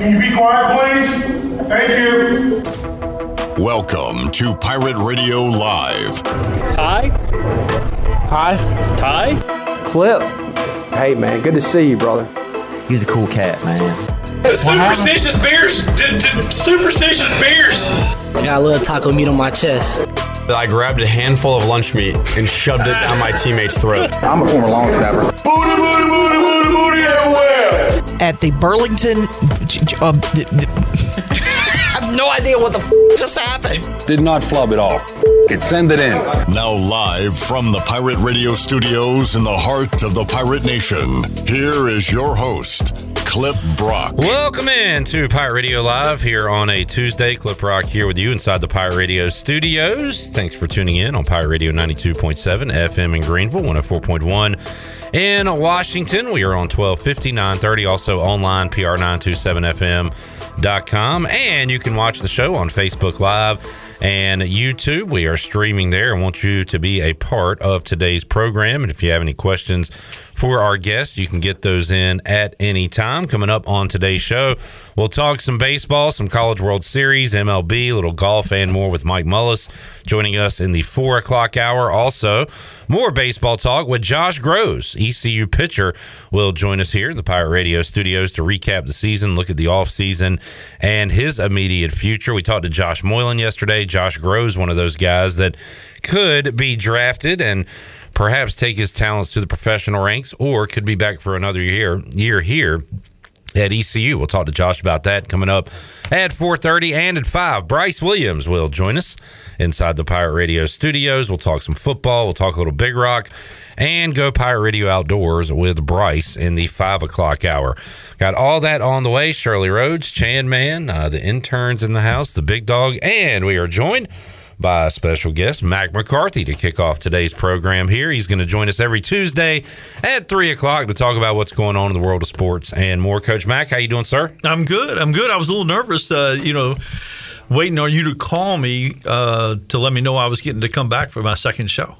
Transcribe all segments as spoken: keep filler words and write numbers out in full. Can you be quiet, please? Thank you. Welcome to Pirate Radio Live. Ty? Hi. Ty? Clip. Hey, man, good to see you, brother. He's a cool cat, man. The superstitious bears. D- d- superstitious bears. I got a little taco meat on my chest. I grabbed a handful of lunch meat and shoved it down my teammate's throat. I'm a former long snapper. Booty, booty, booty, booty, booty everywhere. At the Burlington... Uh, d- d- I have no idea what the f- just happened. Did not flub it all. F- it, send it in. Now live from the Pirate Radio Studios in the heart of the Pirate Nation, here is your host... Clip Brock. Welcome in to Pirate Radio Live here on a Tuesday. Clip Brock here with you inside the Pirate Radio Studios. Thanks for tuning in on Pirate Radio ninety-two point seven F M in Greenville, one oh four point one in Washington. We are on twelve fifty, nine thirty, also online, P R nine two seven F M dot com. And you can watch the show on Facebook Live and YouTube. We are streaming there and want you to be a part of today's program. And if you have any questions for our guests, you can get those in at any time. Coming up on today's show, we'll talk some baseball, some College World Series, M L B, a little golf, and more with Mike Mullis joining us in the four o'clock hour. Also, more baseball talk with Josh Grosz, E C U pitcher, will join us here in the Pirate Radio Studios to recap the season, look at the offseason, and his immediate future. We talked to Josh Moylan yesterday. Josh Grosz, one of those guys that could be drafted and perhaps take his talents to the professional ranks, or could be back for another year year here at E C U. We'll talk to Josh about that coming up at four thirty, and at five, Bryce Williams will join us inside the Pirate Radio Studios. We'll talk some football. We'll talk a little Big Rock and go Pirate Radio Outdoors with Bryce in the five o'clock hour. Got all that on the way. Shirley Rhodes, Chan Man, uh, the interns in the house, the big dog, and we are joined by a special guest, Mack McCarthy, to kick off today's program here. He's going to join us every Tuesday at three o'clock to talk about what's going on in the world of sports and more. Coach Mack, how you doing, sir? I'm good. I'm good. I was a little nervous, uh, you know, waiting on you to call me uh, to let me know I was getting to come back for my second show.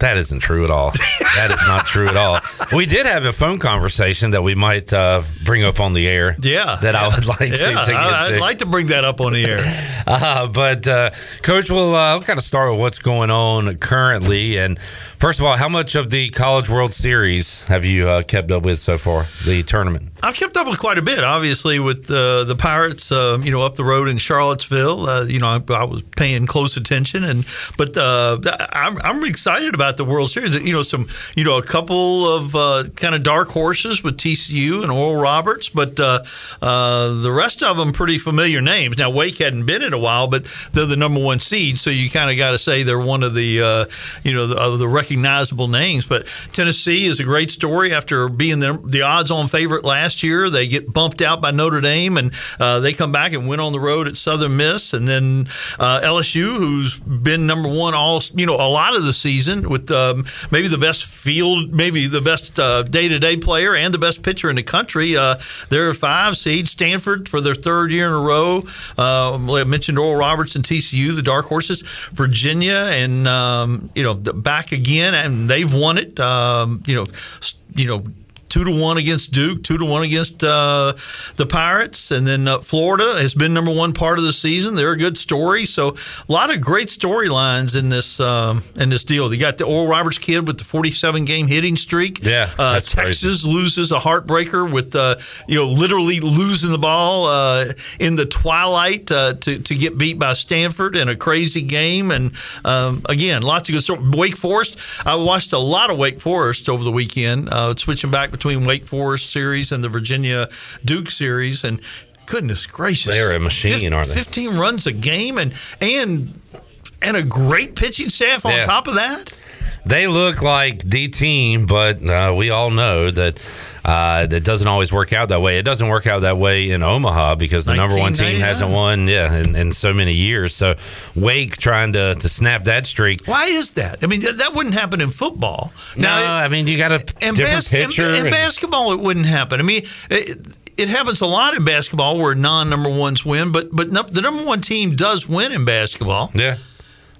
That isn't true at all. That is not true at all. We did have a phone conversation that we might uh, bring up on the air. Yeah. That I would like to, yeah, to get I'd to. I'd like to bring that up on the air. uh, but, uh, Coach, we'll, uh, we'll kind of start with what's going on currently. And, first of all, how much of the College World Series have you uh, kept up with so far, the tournament? I've kept up with quite a bit, obviously, with uh, the Pirates, uh, you know, up the road in Charlottesville. Uh, you know, I, I was paying close attention. and But uh, I'm, I'm excited about the World Series. You know, some, you know, a couple of uh, kind of dark horses with T C U and Oral Roberts, but uh, uh, the rest of them pretty familiar names. Now, Wake hadn't been in a while, but they're the number one seed, so you kind of got to say they're one of the, uh, you know, the, of the recognizable names. But Tennessee is a great story. After being the, the odds-on favorite last year, they get bumped out by Notre Dame, and uh, they come back and win on the road at Southern Miss. And then uh, L S U, who's been number one all, you know, a lot of the season, with With, um, maybe the best field, maybe the best uh, day-to-day player and the best pitcher in the country. Uh, they're a five seed. Stanford for their third year in a row. Uh, I mentioned Oral Roberts and T C U, the dark horses. Virginia and, um, you know, back again, and they've won it. Um, you know, you know, Two to one against Duke, two to one against uh, the Pirates, and then uh, Florida has been number one part of the season. They're a good story, so a lot of great storylines in this um, in this deal. They got the Oral Roberts kid with the forty-seven game hitting streak. Yeah, uh, Texas crazy. Loses a heartbreaker with uh, you know literally losing the ball uh, in the twilight uh, to to get beat by Stanford in a crazy game. And um, again, lots of good stories. Wake Forest. I watched a lot of Wake Forest over the weekend, uh, switching back between Wake Forest series and the Virginia Duke series, and goodness gracious, they're a machine, aren't they? fifteen runs a game, and and and a great pitching staff on yeah. top of that. They look like the team, but uh, we all know that uh, that doesn't always work out that way. It doesn't work out that way in Omaha because the number one team hasn't won yeah, in, in so many years. So Wake trying to, to snap that streak. Why is that? I mean, th- that wouldn't happen in football. Now, no, it, I mean, you got a p- different bas- pitcher. In, in and, basketball, it wouldn't happen. I mean, it, it happens a lot in basketball where non-number ones win, but, but no, the number one team does win in basketball. Yeah.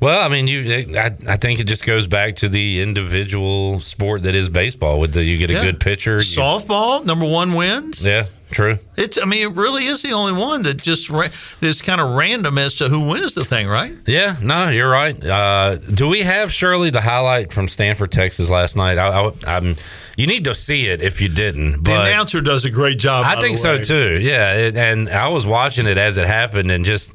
Well, I mean, you. I, I think it just goes back to the individual sport that is baseball. With the, you get a yeah. good pitcher. Softball, you, number one wins. Yeah, true? It's, I mean, it really is the only one that just ra- is kind of random as to who wins the thing, right? Yeah, no, you're right. Uh, do we have, Shirley, the highlight from Stanford, Texas last night? I, I, I'm, you need to see it if you didn't. But the announcer does a great job. I think so, too. Yeah, it, and I was watching it as it happened and just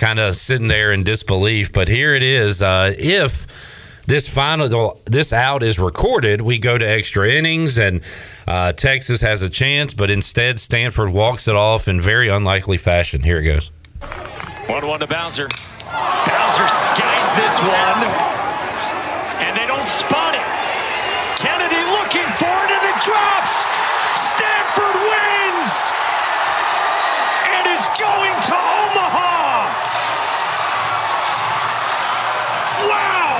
kind of sitting there in disbelief. But here it is. Uh, if... This final, this out is recorded. We go to extra innings, and uh, Texas has a chance, but instead Stanford walks it off in very unlikely fashion. Here it goes. one one to Bowser. Bowser skies this one, and they don't spot it. Kennedy looking for it, and it drops. Stanford wins, and is going to Omaha. Wow.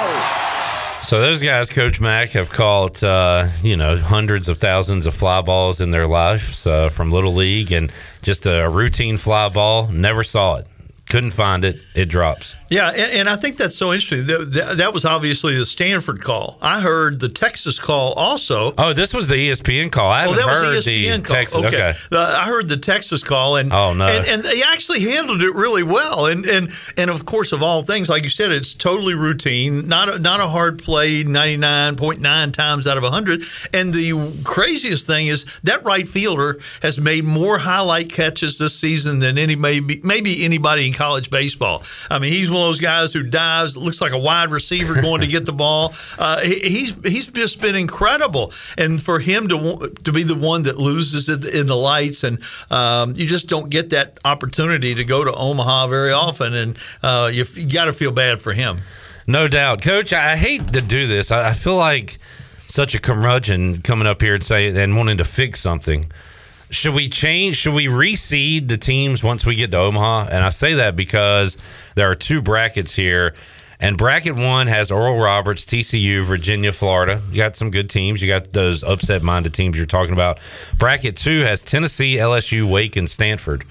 So those guys, Coach Mack, have caught, uh, you know, hundreds of thousands of fly balls in their lives uh, from Little League, and just a routine fly ball. Never saw it. Couldn't find it. It drops. Yeah, and, and I think that's so interesting. That, that, that was obviously the Stanford call. I heard the Texas call also. Oh, this was the E S P N call. I haven't oh, that heard was the E S P N call. Texas. Okay, okay. The, I heard the Texas call, and oh no, and, and they actually handled it really well. And and and of course, of all things, like you said, it's totally routine. Not a, not a hard play. ninety-nine point nine times out of one hundred. And the craziest thing is that right fielder has made more highlight catches this season than any maybe maybe anybody in college baseball. I mean, he's one of those guys who dives, looks like a wide receiver going to get the ball. Uh, he, he's he's just been incredible, and for him to to be the one that loses it in the lights, and um, you just don't get that opportunity to go to Omaha very often, and uh, you, you got to feel bad for him. No doubt, Coach. I hate to do this. I, I feel like such a curmudgeon coming up here and saying and wanting to fix something. Should we change? Should we reseed the teams once we get to Omaha? And I say that because there are two brackets here. And bracket one has Oral Roberts, T C U, Virginia, Florida. You got some good teams. You got those upset-minded teams you're talking about. Bracket two has Tennessee, L S U, Wake, and Stanford.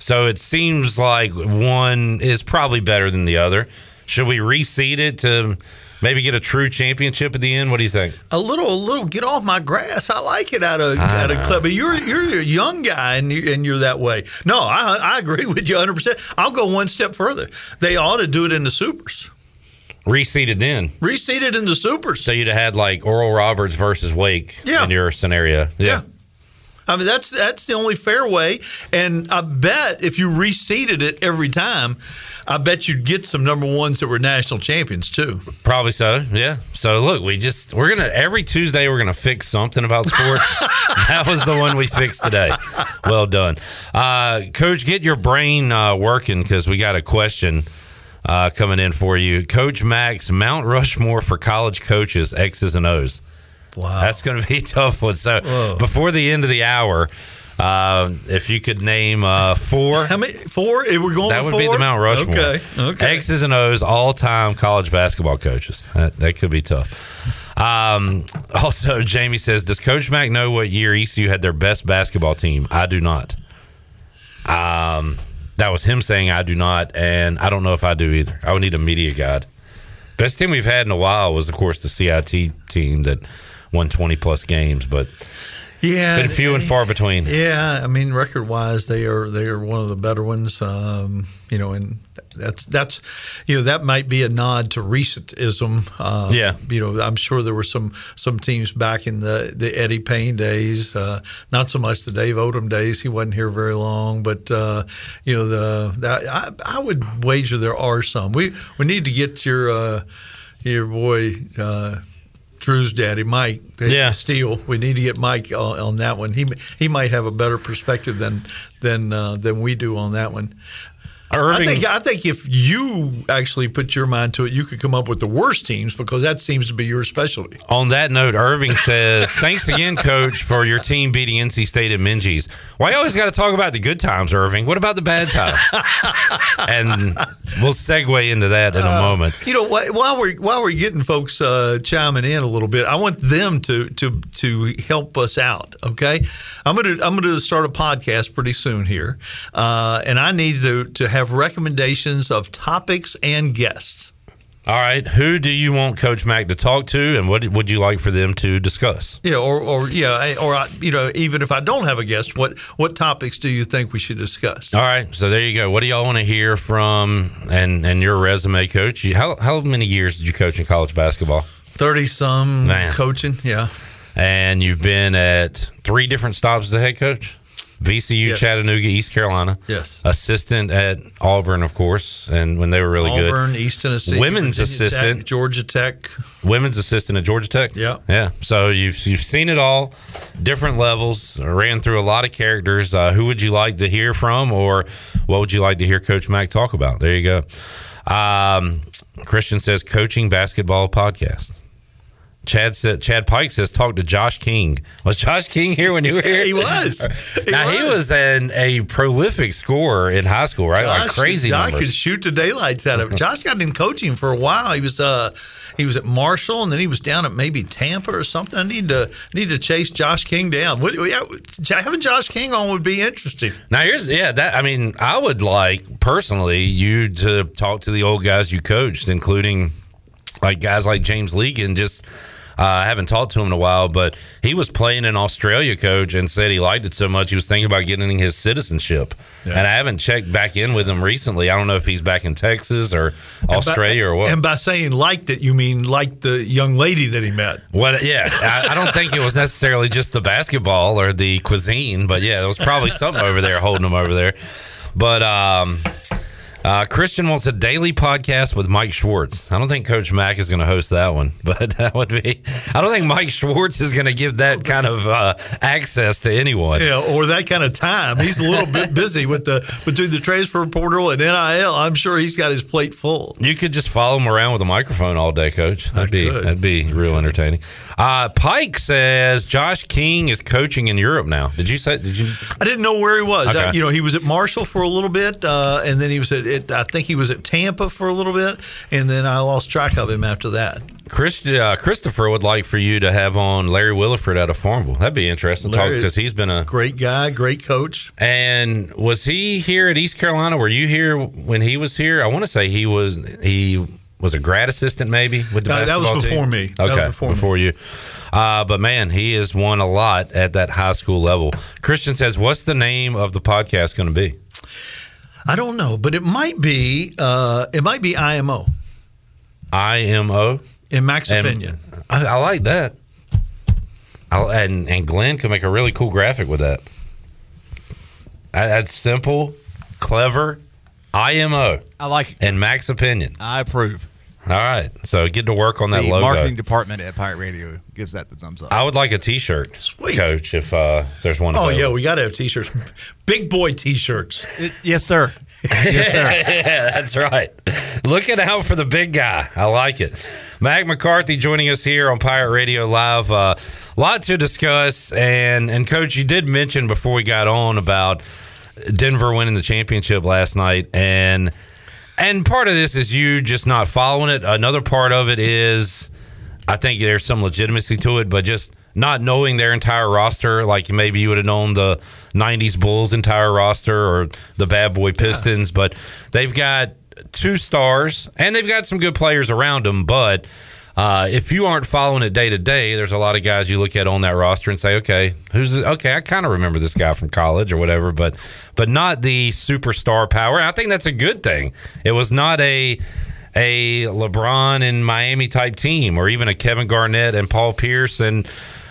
So it seems like one is probably better than the other. Should we reseed it to maybe get a true championship at the end? What do you think? A little, a little. Get off my grass. I like it out of I out of club. But you're you're a young guy, and you, and you're that way. No, I I agree with you one hundred percent. I'll go one step further. They ought to do it in the supers. Reseated then. Reseated in the supers. So you'd have had like Oral Roberts versus Wake yeah. in your scenario. Yeah. yeah. I mean, that's that's the only fair way, and I bet if you reseeded it every time, I bet you'd get some number ones that were national champions too. Probably so, yeah. So look, we just we're gonna every Tuesday we're gonna fix something about sports. That was the one we fixed today. Well done, uh, Coach. Get your brain uh, working because we got a question uh, coming in for you, Coach Max. Mount Rushmore for college coaches, X's and O's. Wow. That's going to be a tough one. So Whoa. Before the end of the hour, uh, if you could name uh, four. How many? Four? If we're going that would four? Be the Mount Rushmore. Okay. okay. X's and O's, all-time college basketball coaches. That, that could be tough. Um, also, Jamie says, does Coach Mack know what year E C U had their best basketball team? I do not. Um, that was him saying I do not, and I don't know if I do either. I would need a media guide. Best team we've had in a while was, of course, the C I T team that – won twenty plus games, but yeah, been few and far between. Yeah, I mean, record wise, they are they are one of the better ones. Um, you know, and that's that's you know that might be a nod to recentism. Uh, yeah, you know, I'm sure there were some some teams back in the, the Eddie Payne days, uh, not so much the Dave Odom days. He wasn't here very long, but uh, you know the that, I I would wager there are some. We we need to get your uh, your boy. Uh, Drew's daddy, Mike yeah. Steele. We need to get Mike on, on that one. He he might have a better perspective than than uh, than we do on that one. Irving. I think I think if you actually put your mind to it, you could come up with the worst teams because that seems to be your specialty. On that note, Irving says, thanks again, Coach, for your team beating N C State at Menzies. Why you always got to talk about the good times, Irving? What about the bad times? And we'll segue into that in a uh, moment. You know, while we're, while we're getting folks uh, chiming in a little bit, I want them to to to help us out, okay? I'm going to I'm gonna start a podcast pretty soon here, uh, and I need to, to have have recommendations of topics and guests. All right. Who do you want Coach Mack to talk to, and what would you like for them to discuss? Yeah, or, or yeah, or I, you know, even if I don't have a guest, what what topics do you think we should discuss? All right. So there you go. What do y'all want to hear from and and your resume, Coach? You, how how many years did you coach in college basketball? Thirty some Man. coaching, yeah. And you've been at three different stops as a head coach. V C U, yes. Chattanooga, East Carolina. Yes. Assistant at Auburn, of course, and when they were really Auburn, good. Auburn, East Tennessee. Women's Virginia assistant. Tech, Georgia Tech. Women's assistant at Georgia Tech. Yeah. Yeah. So you've you've seen it all, different levels, ran through a lot of characters. Uh, who would you like to hear from, or what would you like to hear Coach Mack talk about? There you go. Um, Christian says, coaching basketball podcast. Chad said, Chad Pike says, talk to Josh King. Was Josh King here when you were here? He was. He now, was. he was an, a prolific scorer in high school, right? Josh, like crazy Josh numbers. Josh could shoot the daylights out of it. Josh got in coaching for a while. He was uh, he was at Marshall, and then he was down at maybe Tampa or something. I need to need to chase Josh King down. What, yeah, having Josh King on would be interesting. Now, here's, yeah, that I mean, I would like, personally, you to talk to the old guys you coached, including like guys like James Legan, just – I uh, haven't talked to him in a while, but he was playing in Australia, Coach, and said he liked it so much he was thinking about getting his citizenship. Yeah. And I haven't checked back in with him recently. I don't know if he's back in Texas or Australia by, or what. And by saying liked it, you mean like the young lady that he met. Well, yeah. I, I don't think it was necessarily just the basketball or the cuisine, but, yeah, there was probably something over there holding him over there. But um, uh, Christian wants a daily podcast with Mike Schwartz. I don't think Coach Mack is going to host that one, but that would be. I don't think Mike Schwartz is going to give that kind of uh, access to anyone. Yeah, or that kind of time. He's a little bit busy with the between the transfer portal and N I L. I'm sure he's got his plate full. You could just follow him around with a microphone all day, Coach. That'd I be could. that'd be real entertaining. Uh, Pike says Josh King is coaching in Europe now. Did you say? Did you? I didn't know where he was. Okay. I, you know, he was at Marshall for a little bit, uh, and then he was at. It, I think he was at Tampa for a little bit, and then I lost track of him after that. Chris, uh, Christopher would like for you to have on Larry Williford out of Farmville. That'd be interesting to talk because he's been a great guy, great coach. And was he here at East Carolina? Were you here when he was here? I want to say he was he was a grad assistant maybe with the uh, basketball team. That was before team. me. Okay, was before, before me. you. Uh, but, man, he has won a lot at that high school level. Christian says, what's the name of the podcast going to be? I don't know, but it might be uh, it might be I M O. I M O? In Mack's and, opinion. I, I like that. I'll, and, and Glenn can make a really cool graphic with that. I, that's simple, clever, I M O. I like it. And Mack's opinion. I approve. All right. So get to work on that the logo. The marketing department at Pirate Radio gives that the thumbs up. I would like a T-shirt, Sweet. Coach, if uh, there's one available. Oh, yeah, we got to have T-shirts. Big boy T-shirts. It, yes, sir. Yes, sir. Yeah, that's right. Looking out for the big guy. I like it. Mack McCarthy joining us here on Pirate Radio Live. A uh, lot to discuss. And, and, Coach, you did mention before we got on about Denver winning the championship last night, and – And part of this is you just not following it. Another part of it is I think there's some legitimacy to it, but just not knowing their entire roster. Like maybe you would have known the nineties Bulls entire roster or the bad boy Pistons, yeah. But they've got two stars and they've got some good players around them. But uh, if you aren't following it day to day, there's a lot of guys you look at on that roster and say, okay, who's it? Okay, I kind of remember this guy from college or whatever, but but not the superstar power. I think that's a good thing. It was not a a LeBron and Miami type team, or even a Kevin Garnett and Paul Pierce and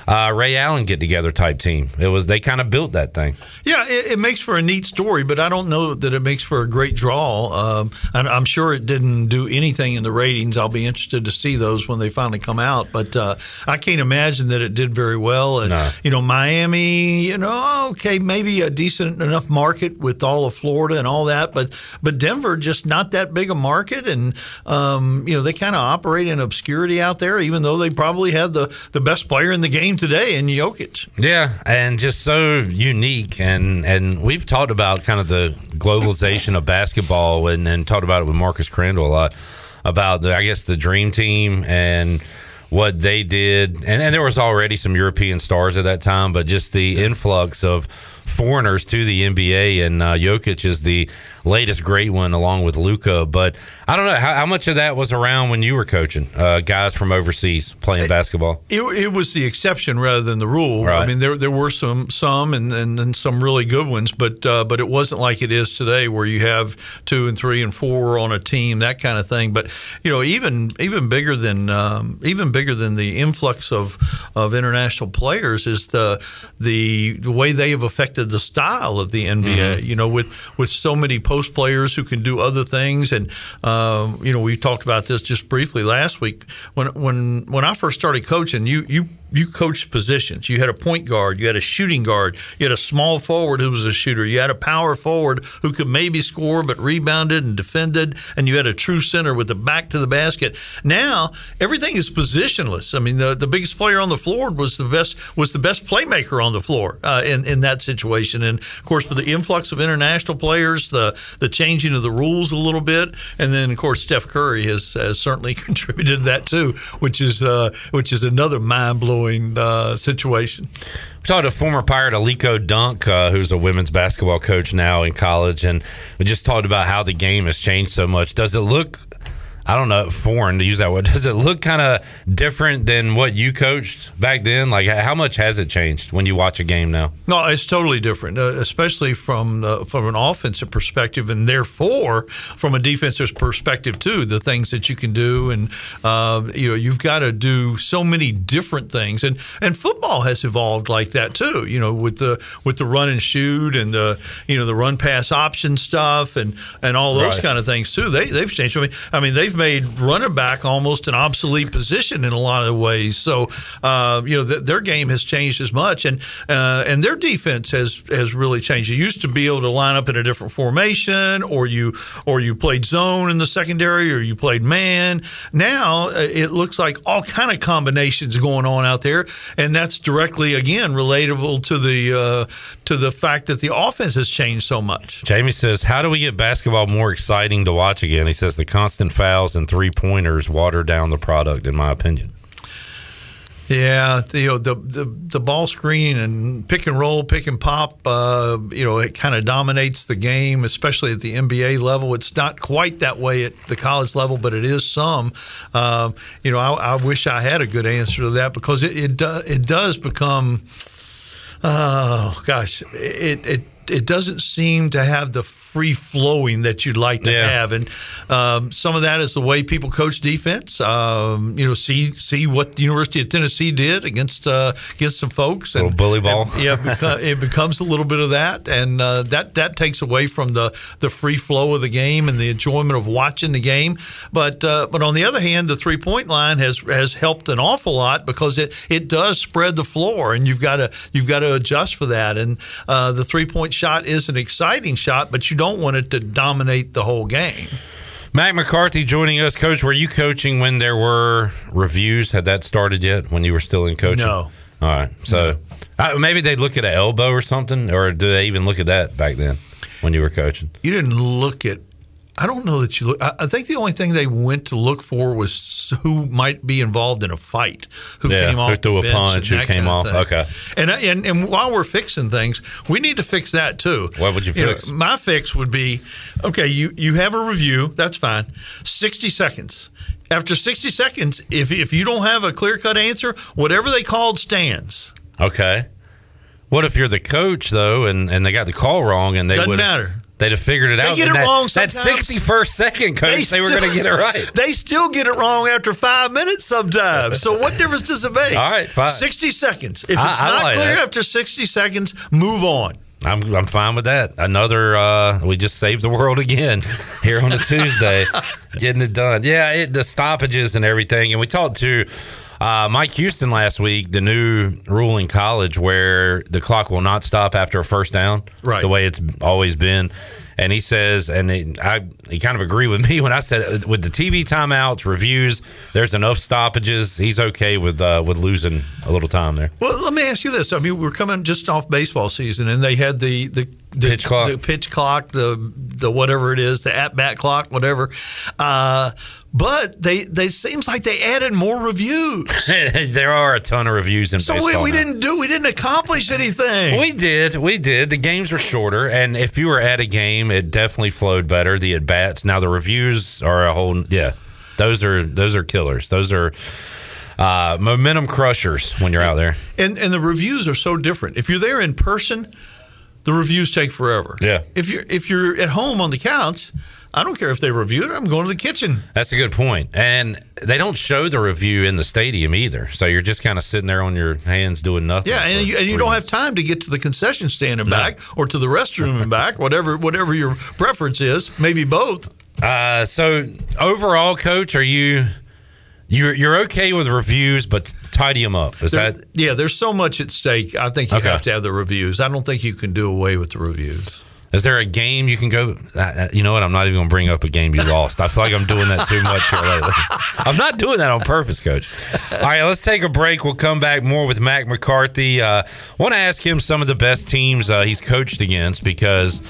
uh, Ray Allen get together type team. It was they kind of built that thing. Yeah, it, it makes for a neat story, but I don't know that it makes for a great draw. Um, and I'm sure it didn't do anything in the ratings. I'll be interested to see those when they finally come out. But uh, I can't imagine that it did very well. And no. you know, Miami, you know, okay, maybe a decent enough market with all of Florida and all that, but but Denver just not that big a market, and um, you know they kind of operate in obscurity out there, even though they probably have the the best player in the game today in Jokic. Yeah, and just so unique. And, and we've talked about kind of the globalization of basketball and, and talked about it with Marcus Crandall a lot about, the I guess, the Dream Team and what they did. And, and there was already some European stars at that time, but just the influx of foreigners to the N B A, and uh, Jokic is the latest great one, along with Luka. But I don't know how, how much of that was around when you were coaching uh, guys from overseas playing it, basketball. It, it was the exception rather than the rule. Right. I mean, there there were some some and, and, and some really good ones, but uh, but it wasn't like it is today, where you have two and three and four on a team, that kind of thing. But you know, even even bigger than um, even bigger than the influx of of international players is the the, the way they have affected the style of the N B A. Mm-hmm. You know, with with so many post players who can do other things, and um, you know, we talked about this just briefly last week. When when when I first started coaching, you you. You coached positions. You had a point guard. You had a shooting guard. You had a small forward who was a shooter. You had a power forward who could maybe score but rebounded and defended, and you had a true center with the back to the basket. Now, everything is positionless. I mean, the, the biggest player on the floor was the best was the best playmaker on the floor uh, in, in that situation. And, of course, with the influx of international players, the, the changing of the rules a little bit, and then, of course, Steph Curry has, has certainly contributed to that too, which is, uh, which is another mind-blowing Uh, situation. We talked to former Pirate Aliko Dunk, uh, who's a women's basketball coach now in college, and we just talked about how the game has changed so much. Does it look, I don't know, foreign to use that word, does it look kind of different than what you coached back then? Like, how much has it changed when you watch a game now? No, it's totally different, uh, especially from uh, from an offensive perspective, and therefore from a defensive perspective too. The things that you can do, and uh, you know, you've got to do so many different things, and and football has evolved like that too. You know, with the with the run and shoot, and the you know the run pass option stuff, and, and all those right. kind of things too. They they've changed. I mean, I mean they've made running back almost an obsolete position in a lot of ways. So, uh, you know, th- their game has changed as much, and uh, and their defense has, has really changed. You used to be able to line up in a different formation, or you or you played zone in the secondary, or you played man. Now it looks like all kind of combinations going on out there, and that's directly again relatable to the uh, to the fact that the offense has changed so much. Jamie says, "How do we get basketball more exciting to watch again?" He says, "The constant fouls and three-pointers water down the product, in my opinion." Yeah, the, you know, the the the ball screen and pick and roll, pick and pop, uh, you know, it kind of dominates the game, especially at the N B A level. It's not quite that way at the college level, but it is some. Um, you know, I, I wish I had a good answer to that, because it it, do, it does become, oh gosh, it it it doesn't seem to have the free flowing that you'd like to yeah. have, and um, some of that is the way people coach defense. Um, you know, see see what the University of Tennessee did against uh, against some folks, and a little bully ball. And, yeah, it becomes a little bit of that, and uh, that that takes away from the, the free flow of the game and the enjoyment of watching the game. But uh, but on the other hand, the three point line has has helped an awful lot, because it, it does spread the floor, and you've got to you've got to adjust for that. And uh, the three point shot is an exciting shot, but you don't. Don't want it to dominate the whole game. Mack McCarthy joining us. Coach, were you coaching when there were reviews? Had that started yet when you were still in coaching? No. All right. So no. uh, maybe they'd look at an elbow or something, or do they even look at that back then when you were coaching? You didn't look at – I don't know that you – look. I, I think the only thing they went to look for was who might be involved in a fight, who yeah, came off who threw a punch, who came off. Okay. And, and and while we're fixing things, we need to fix that too. What would you, you fix? Know, my fix would be, okay, you, you have a review. That's fine. sixty seconds. After sixty seconds, if if you don't have a clear-cut answer, whatever they called stands. Okay. What if you're the coach, though, and, and they got the call wrong, and they would – doesn't matter. They'd have figured it they out. They get it that, wrong sometimes. That sixty-first second, Coach, they, still, they were going to get it right. They still get it wrong after five minutes sometimes. So what difference does it make? All right, fine. sixty seconds. If I, it's I not like clear that. After sixty seconds, move on. I'm I'm fine with that. Another, uh, we just saved the world again here on a Tuesday. Getting it done. Yeah, it, the stoppages and everything. And we talked to uh, Mike Houston last week, the new rule in college where the clock will not stop after a first down, right. The way it's always been. And he says, and he, I, he kind of agreed with me when I said, with the T V timeouts, reviews, there's enough stoppages. He's okay with uh, with losing a little time there. Well, let me ask you this. I mean, we're coming just off baseball season, and they had the, the – The pitch clock, the pitch clock, the the whatever it is, the at bat clock, whatever. Uh, But they, they seems like they added more reviews. There are a ton of reviews in so baseball. So we, we didn't do we didn't accomplish anything. We did, we did. The games were shorter, and if you were at a game, it definitely flowed better. The at bats. Now the reviews are a whole yeah. Those are those are killers. Those are uh, momentum crushers when you're out there. And and the reviews are so different. If you're there in person, the reviews take forever. Yeah. If you're if you're at home on the couch, I don't care if they review it. I'm going to the kitchen. That's a good point. And they don't show the review in the stadium either. So you're just kind of sitting there on your hands doing nothing. Yeah, and you, and you don't have time to get to the concession stand and back no. or to the restroom and back, whatever whatever your preference is, maybe both. Uh, so overall, Coach, are you you're, you're okay with reviews, but tidy them up? Is there, that yeah? There's so much at stake. I think you okay. have to have the reviews. I don't think you can do away with the reviews. Is there a game you can go? Uh, you know what? I'm not even going to bring up a game you lost. I feel like I'm doing that too much here lately. I'm not doing that on purpose, Coach. All right, let's take a break. We'll come back more with Mack McCarthy. I uh, want to ask him some of the best teams uh, he's coached against, because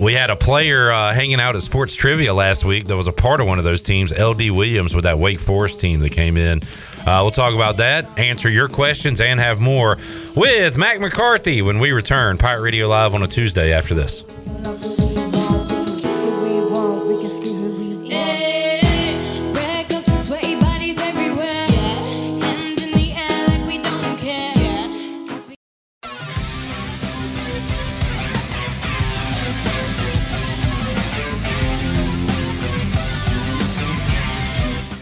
we had a player uh, hanging out at Sports Trivia last week that was a part of one of those teams, L D Williams, with that Wake Forest team that came in. Uh, we'll talk about that, answer your questions, and have more with Mack McCarthy when we return. Pirate Radio Live on a Tuesday after this.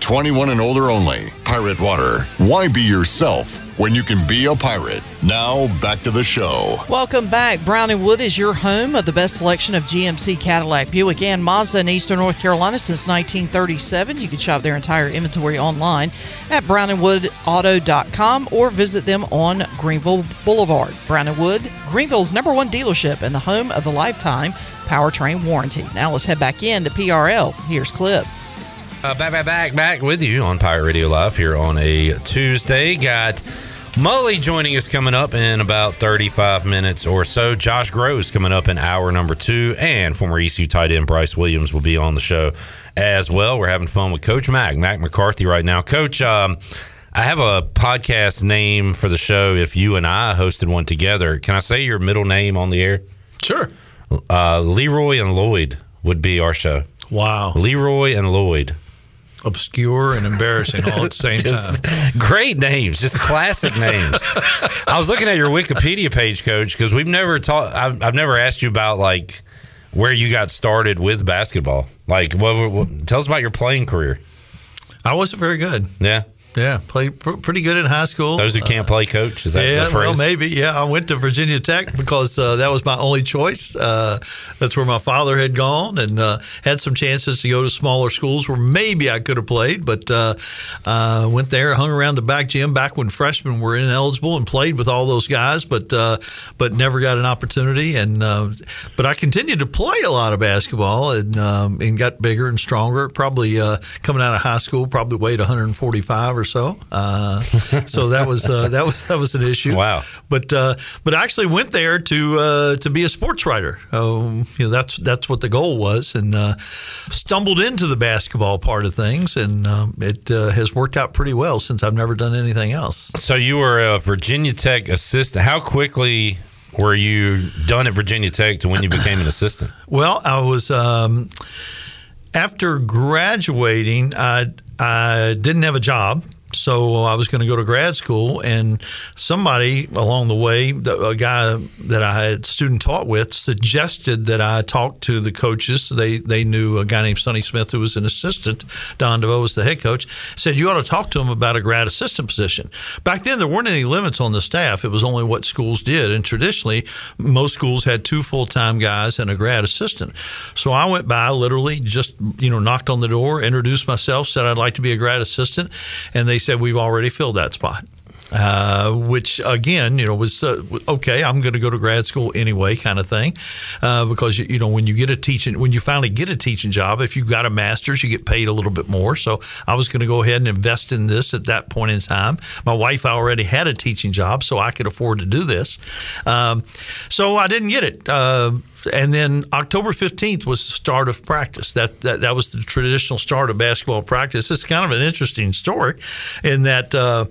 twenty-one and older only. Pirate Water. Why be yourself when you can be a pirate? Now, back to the show. Welcome back. Brown and Wood is your home of the best selection of G M C, Cadillac, Buick, and Mazda in eastern North Carolina since nineteen thirty-seven. You can shop their entire inventory online at brown and wood auto dot com or visit them on Greenville Boulevard. Brown and Wood, Greenville's number one dealership and the home of the lifetime powertrain warranty. Now let's head back in to P R L. Here's Clip. Uh, back, back, back, back with you on Pirate Radio Live here on a Tuesday. Got Mully joining us coming up in about thirty-five minutes or so. Josh Grosz coming up in hour number two. And former E C U tight end Bryce Williams will be on the show as well. We're having fun with Coach Mack, Mack McCarthy right now. Coach, um, I have a podcast name for the show if you and I hosted one together. Can I say your middle name on the air? Sure. Uh, Leroy and Lloyd would be our show. Wow. Leroy and Lloyd. Obscure and embarrassing all at the same just, time. Great names, just classic names. I was looking at your Wikipedia page, Coach, because we've never talked. I've, I've never asked you about like where you got started with basketball. Like, what, what, tell us about your playing career. I wasn't very good. Yeah, yeah, played pr- pretty good in high school. Those who can't uh, play, Coach, is that yeah, the phrase? Well, maybe. Yeah, I went to Virginia Tech because uh, that was my only choice. Uh, that's where my father had gone, and uh, had some chances to go to smaller schools where maybe I could have played, but uh, uh, went there, hung around the back gym back when freshmen were ineligible, and played with all those guys, but uh, but never got an opportunity. And uh, but I continued to play a lot of basketball, and um, and got bigger and stronger. Probably uh, coming out of high school, probably weighed one forty-five or Or so, uh, so that was uh, that was that was an issue. Wow! But uh, but I actually went there to uh, to be a sports writer. Um, you know, that's that's what the goal was, and uh, stumbled into the basketball part of things, and um, it uh, has worked out pretty well since I've never done anything else. So you were a Virginia Tech assistant. How quickly were you done at Virginia Tech to when you became an assistant? Well, I was um, after graduating, I. I didn't have a job, so I was going to go to grad school, and somebody along the way, a guy that I had student taught with, suggested that I talk to the coaches. They they knew a guy named Sonny Smith, who was an assistant. Don DeVoe was the head coach. Said, you ought to talk to him about a grad assistant position. Back then, there weren't any limits on the staff. It was only what schools did, and traditionally, most schools had two full-time guys and a grad assistant. So I went by, literally, just you know, knocked on the door, introduced myself, said I'd like to be a grad assistant, and they said, we've already filled that spot. uh, which again, you know, was uh, okay. I'm going to go to grad school anyway, kind of thing, uh, because you, you know when you get a teaching, when you finally get a teaching job, if you've got a master's, you get paid a little bit more. So I was going to go ahead and invest in this at that point in time. My wife already had a teaching job, so I could afford to do this. Um, so I didn't get it. Uh, And then October fifteenth was the start of practice. That, that that was the traditional start of basketball practice. It's kind of an interesting story in that uh,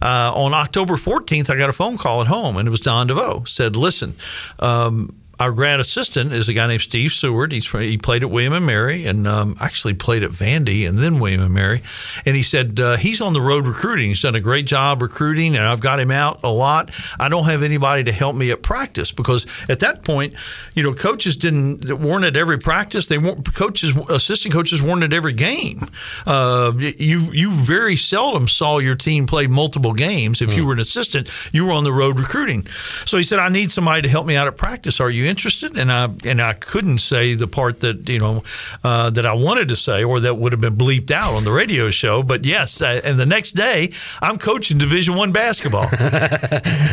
uh, on October fourteenth, I got a phone call at home, and it was Don DeVoe. Said, listen, um, our grad assistant is a guy named Steve Seward. He's, he played at William and Mary and um, actually played at Vandy and then William and Mary. And he said, uh, he's on the road recruiting. He's done a great job recruiting, and I've got him out a lot. I don't have anybody to help me at practice because at that point, you know, coaches didn't weren't at every practice. They weren't coaches, assistant coaches weren't at every game. Uh, you you very seldom saw your team play multiple games. If mm. you were an assistant, you were on the road recruiting. So he said, I need somebody to help me out at practice. Are you interested? And I and I couldn't say the part that you know uh, that I wanted to say, or that would have been bleeped out on the radio show. But yes, I, and the next day I'm coaching Division I basketball.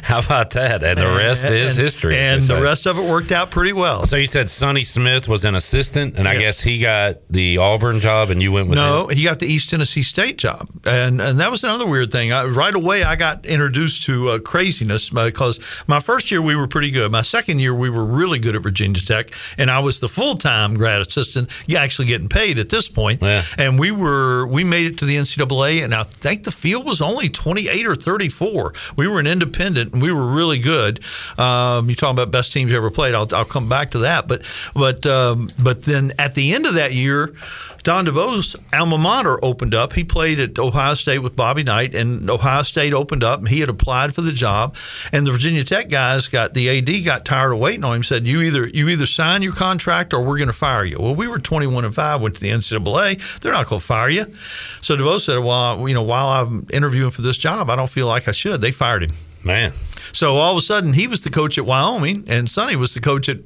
How about that? And the rest and, is and, history. And the rest of it worked out pretty well. So you said Sonny Smith was an assistant, and yeah. I guess he got the Auburn job, and you went with no, him. No, he got the East Tennessee State job, and and that was another weird thing. I, right away, I got introduced to uh, craziness because my first year we were pretty good. My second year we were really really good at Virginia Tech, and I was the full-time grad assistant, actually getting paid at this point. Yeah. And we were we made it to the N C double A, and I think the field was only twenty-eight or thirty-four. We were an independent, and we were really good. Um, you're talking about best teams you ever played. I'll, I'll come back to that. But but um, but then at the end of that year, Don DeVoe's alma mater opened up. He played at Ohio State with Bobby Knight, and Ohio State opened up, and he had applied for the job. And the Virginia Tech guys got the A D got tired of waiting on him, said, you either you either sign your contract or we're going to fire you. Well, we were twenty-one and five, went to the N C double A. They're not going to fire you. So DeVoe said, well, you know, while I'm interviewing for this job, I don't feel like I should. They fired him. Man. So all of a sudden, he was the coach at Wyoming, and Sonny was the coach at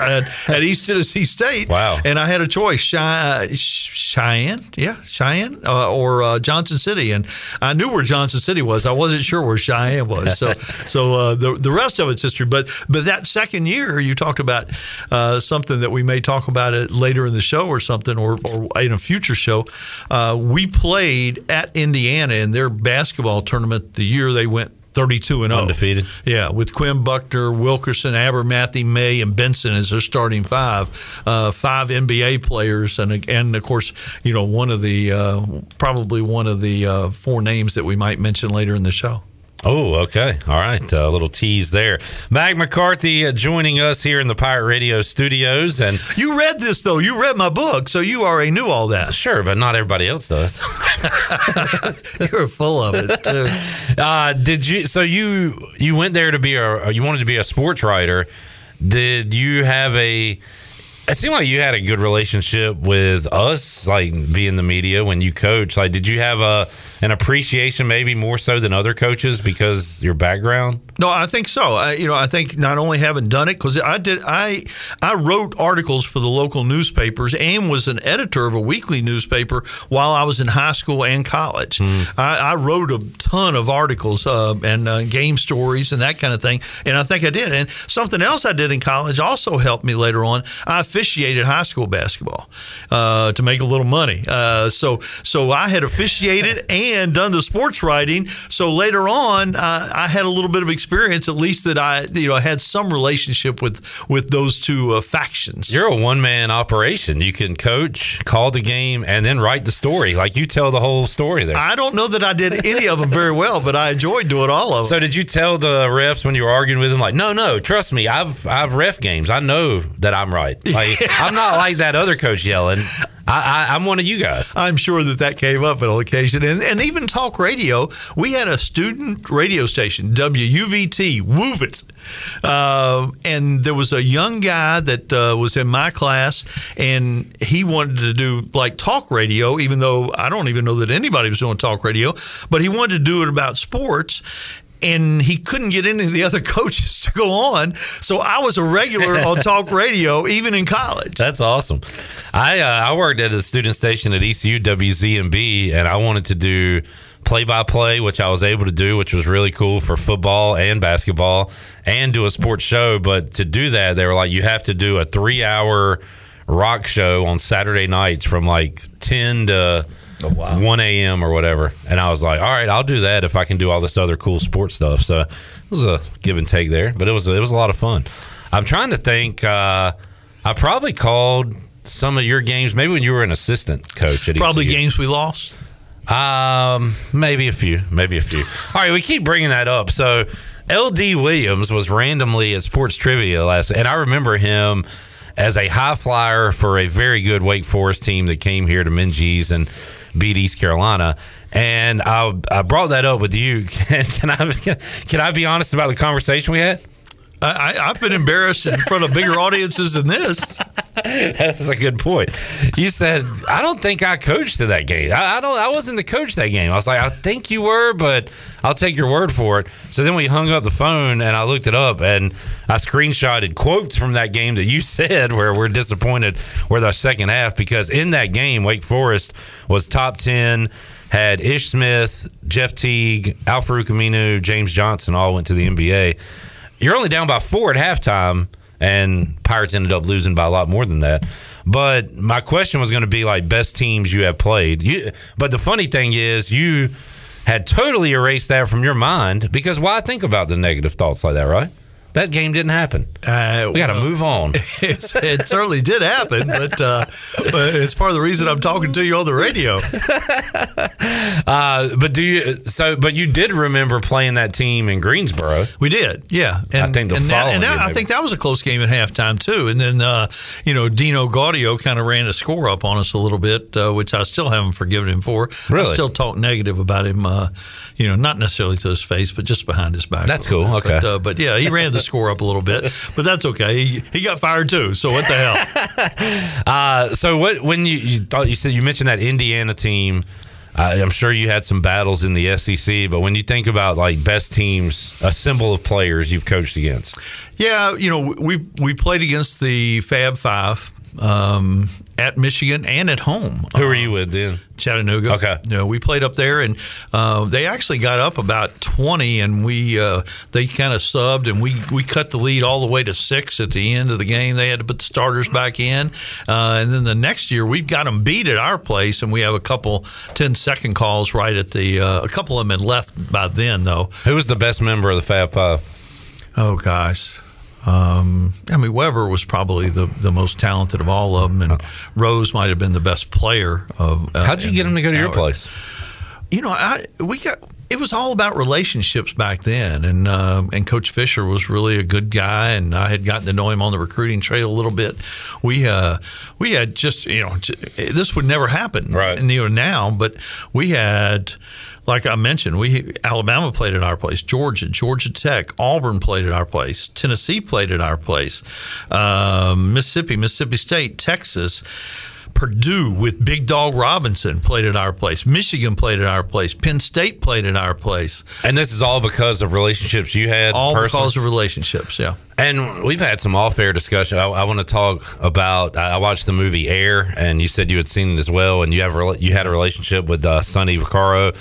at, at East Tennessee State. Wow! And I had a choice: Chey- Cheyenne, yeah, Cheyenne, uh, or uh, Johnson City. And I knew where Johnson City was. I wasn't sure where Cheyenne was. So, so uh, the the rest of it's history. But but that second year, you talked about uh, something that we may talk about it later in the show or something, or, or in a future show. Uh, we played at Indiana in their basketball tournament the year they went thirty-two and oh. Undefeated. Yeah, with Quinn Buckner, Wilkerson, Abernathy, May, and Benson as their starting five. Uh, five N B A players, and, and of course, you know, one of the uh, probably one of the uh, four names that we might mention later in the show. Oh, okay. All right. A uh, little tease there. Mack McCarthy uh, joining us here in the Pirate Radio Studios. And you read this, though. You read my book, so you already knew all that. Sure, but not everybody else does. You're full of it, too. Uh, did you? So you you went there to be a – you wanted to be a sports writer. Did you have a – it seemed like you had a good relationship with us, like being the media when you coach. Like, did you have a an appreciation, maybe more so than other coaches, because your background? No, I think so. I, you know, I think not only having done it, because I did, I I wrote articles for the local newspapers and was an editor of a weekly newspaper while I was in high school and college. Mm. I, I wrote a ton of articles uh, and uh, game stories and that kind of thing, and I think I did. And something else I did in college also helped me later on. I officiated high school basketball uh, to make a little money. Uh, so so I had officiated and done the sports writing. So later on, uh, I had a little bit of experience, at least that I you know had some relationship with with those two uh, factions. You're a one-man operation. You can coach, call the game, and then write the story. Like, you tell the whole story there. I don't know that I did any of them very well, but I enjoyed doing all of them. So did you tell the refs when you were arguing with them, like, no, no, trust me, I've I've ref games. I know that I'm right. Like, yeah. I'm not like that other coach yelling. I, I, I'm one of you guys. I'm sure that that came up on occasion. And, and even talk radio, we had a student radio station, W U V T, Woovit. Uh, and there was a young guy that uh, was in my class, and he wanted to do like talk radio, even though I don't even know that anybody was doing talk radio, but he wanted to do it about sports. And he couldn't get any of the other coaches to go on, so I was a regular on talk radio even in college. That's awesome. I uh, I worked at a student station at E C U W Z M B, and I wanted to do play-by-play, which I was able to do, which was really cool for football and basketball, and do a sports show. But to do that, they were like, you have to do a three-hour rock show on Saturday nights from like ten to oh, wow. one a.m. or whatever. And I was like, all right, I'll do that if I can do all this other cool sports stuff. So it was a give and take there, but it was, it was a lot of fun. I'm trying to think. Uh, I probably called some of your games, maybe when you were an assistant coach at probably T C U. Games we lost. Um, maybe a few, maybe a few. All right, we keep bringing that up. So L D Williams was randomly at Sports Trivia last, and I remember him as a high flyer for a very good Wake Forest team that came here to Menzies and beat East Carolina. And I, I brought that up with you. Can, can I can I be honest about the conversation we had? I, I've been embarrassed in front of bigger audiences than this. That's a good point. You said, I don't think I coached in that game. I, I don't. I wasn't the coach that game. I was like, I think you were, but I'll take your word for it. So then we hung up the phone, and I looked it up, and I screenshotted quotes from that game that you said where we're disappointed with our second half, because in that game, Wake Forest was top ten, had Ish Smith, Jeff Teague, Al-Farouq Aminu, James Johnson all went to the N B A. You're only down by four at halftime, and Pirates ended up losing by a lot more than that. But my question was going to be, like, best teams you have played. You, but the funny thing is you had totally erased that from your mind, because why think about the negative thoughts like that, right? That game didn't happen. Uh, we got to well, move on. It's, it certainly did happen, but, uh, but it's part of the reason I'm talking to you on the radio. uh, but do you? So, but you did remember playing that team in Greensboro. We did, yeah. And I think the and following, that, and that, I think that was a close game at halftime too. And then uh, you know, Dino Gaudio kind of ran a score up on us a little bit, uh, which I still haven't forgiven him for. Really? I still talk negative about him. Uh, you know, not necessarily to his face, but just behind his back. That's cool. Bit. Okay. But, uh, but yeah, he ran the score up a little bit, but that's okay. He, he got fired too, so what the hell. uh so what when you, you thought you said you mentioned that Indiana team, uh, I'm sure you had some battles in the S E C, but when you think about like best teams, a symbol of players you've coached against. Yeah, you know, we we played against the Fab Five um at Michigan and at home. Who were you with then? Chattanooga. Okay. You know, we played up there, and uh, they actually got up about twenty, and we uh, they kind of subbed, and we, we cut the lead all the way to six at the end of the game. They had to put the starters back in. Uh, and then the next year, we've got them beat at our place, and we have a couple ten-second calls right at the uh, – a couple of them had left by then, though. Who was the best member of the Fab Five? Oh, gosh. Um, I mean, Weber was probably the, the most talented of all of them, and oh. Rose might have been the best player. Of uh, How'd you get him to go to your place? You know, I we got it was all about relationships back then, and uh, and Coach Fisher was really a good guy, and I had gotten to know him on the recruiting trail a little bit. We uh, we had just you know this would never happen right and, you know, now, but we had. Like I mentioned, we Alabama played at our place, Georgia, Georgia Tech, Auburn played at our place, Tennessee played at our place, uh, Mississippi, Mississippi State, Texas, Purdue with Big Dog Robinson played at our place, Michigan played at our place, Penn State played at our place. And this is all because of relationships you had? All personally? Because of relationships, yeah. And we've had some off-air discussion. I, I want to talk about. I watched the movie Air, and you said you had seen it as well, and you have you had a relationship with uh, Sonny Vaccaro.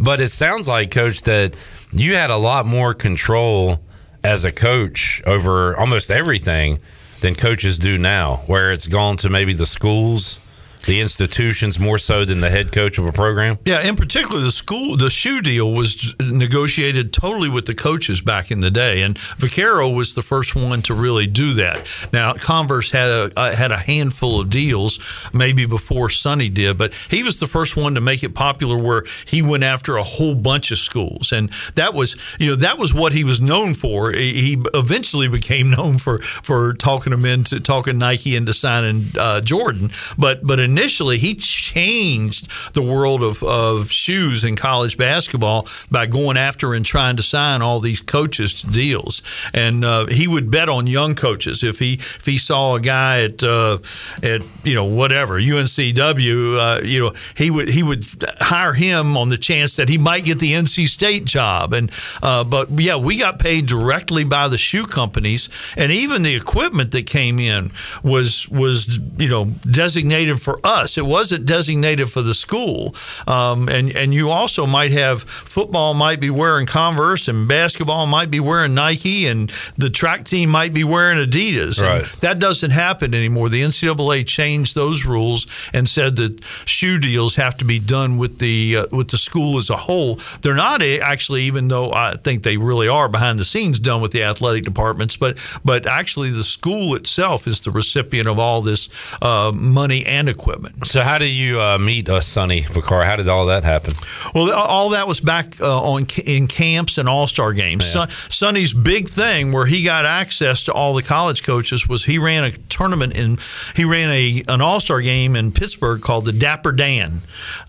But it sounds like, Coach, that you had a lot more control as a coach over almost everything than coaches do now, where it's gone to maybe the schools, the institutions more so than the head coach of a program? Yeah, in particular, the school, the shoe deal was negotiated totally with the coaches back in the day, and Vaccaro was the first one to really do that. Now, Converse had a, uh, had a handful of deals maybe before Sonny did, but he was the first one to make it popular where he went after a whole bunch of schools, and that was, you know, that was what he was known for. He eventually became known for, for talking them into talking Nike into signing uh, Jordan, but but in Initially, he changed the world of, of shoes in college basketball by going after and trying to sign all these coaches to deals. And uh, he would bet on young coaches. If he if he saw a guy at uh, at you know whatever U N C W, uh, you know he would he would hire him on the chance that he might get the N C State job. And uh, but yeah, we got paid directly by the shoe companies, and even the equipment that came in was was you know designated for us. It wasn't designated for the school. Um, and, and you also might have football might be wearing Converse and basketball might be wearing Nike and the track team might be wearing Adidas. Right. That doesn't happen anymore. The N C double A changed those rules and said that shoe deals have to be done with the uh, with the school as a whole. They're not actually, even though I think they really are behind the scenes done with the athletic departments, but but actually the school itself is the recipient of all this uh, money and equipment. So how do you uh, meet uh, Sonny Vaccaro? How did all that happen? Well, all that was back uh, on in camps and all-star games. Son, Sonny's big thing where he got access to all the college coaches was he ran a tournament in he ran a an all-star game in Pittsburgh called the Dapper Dan,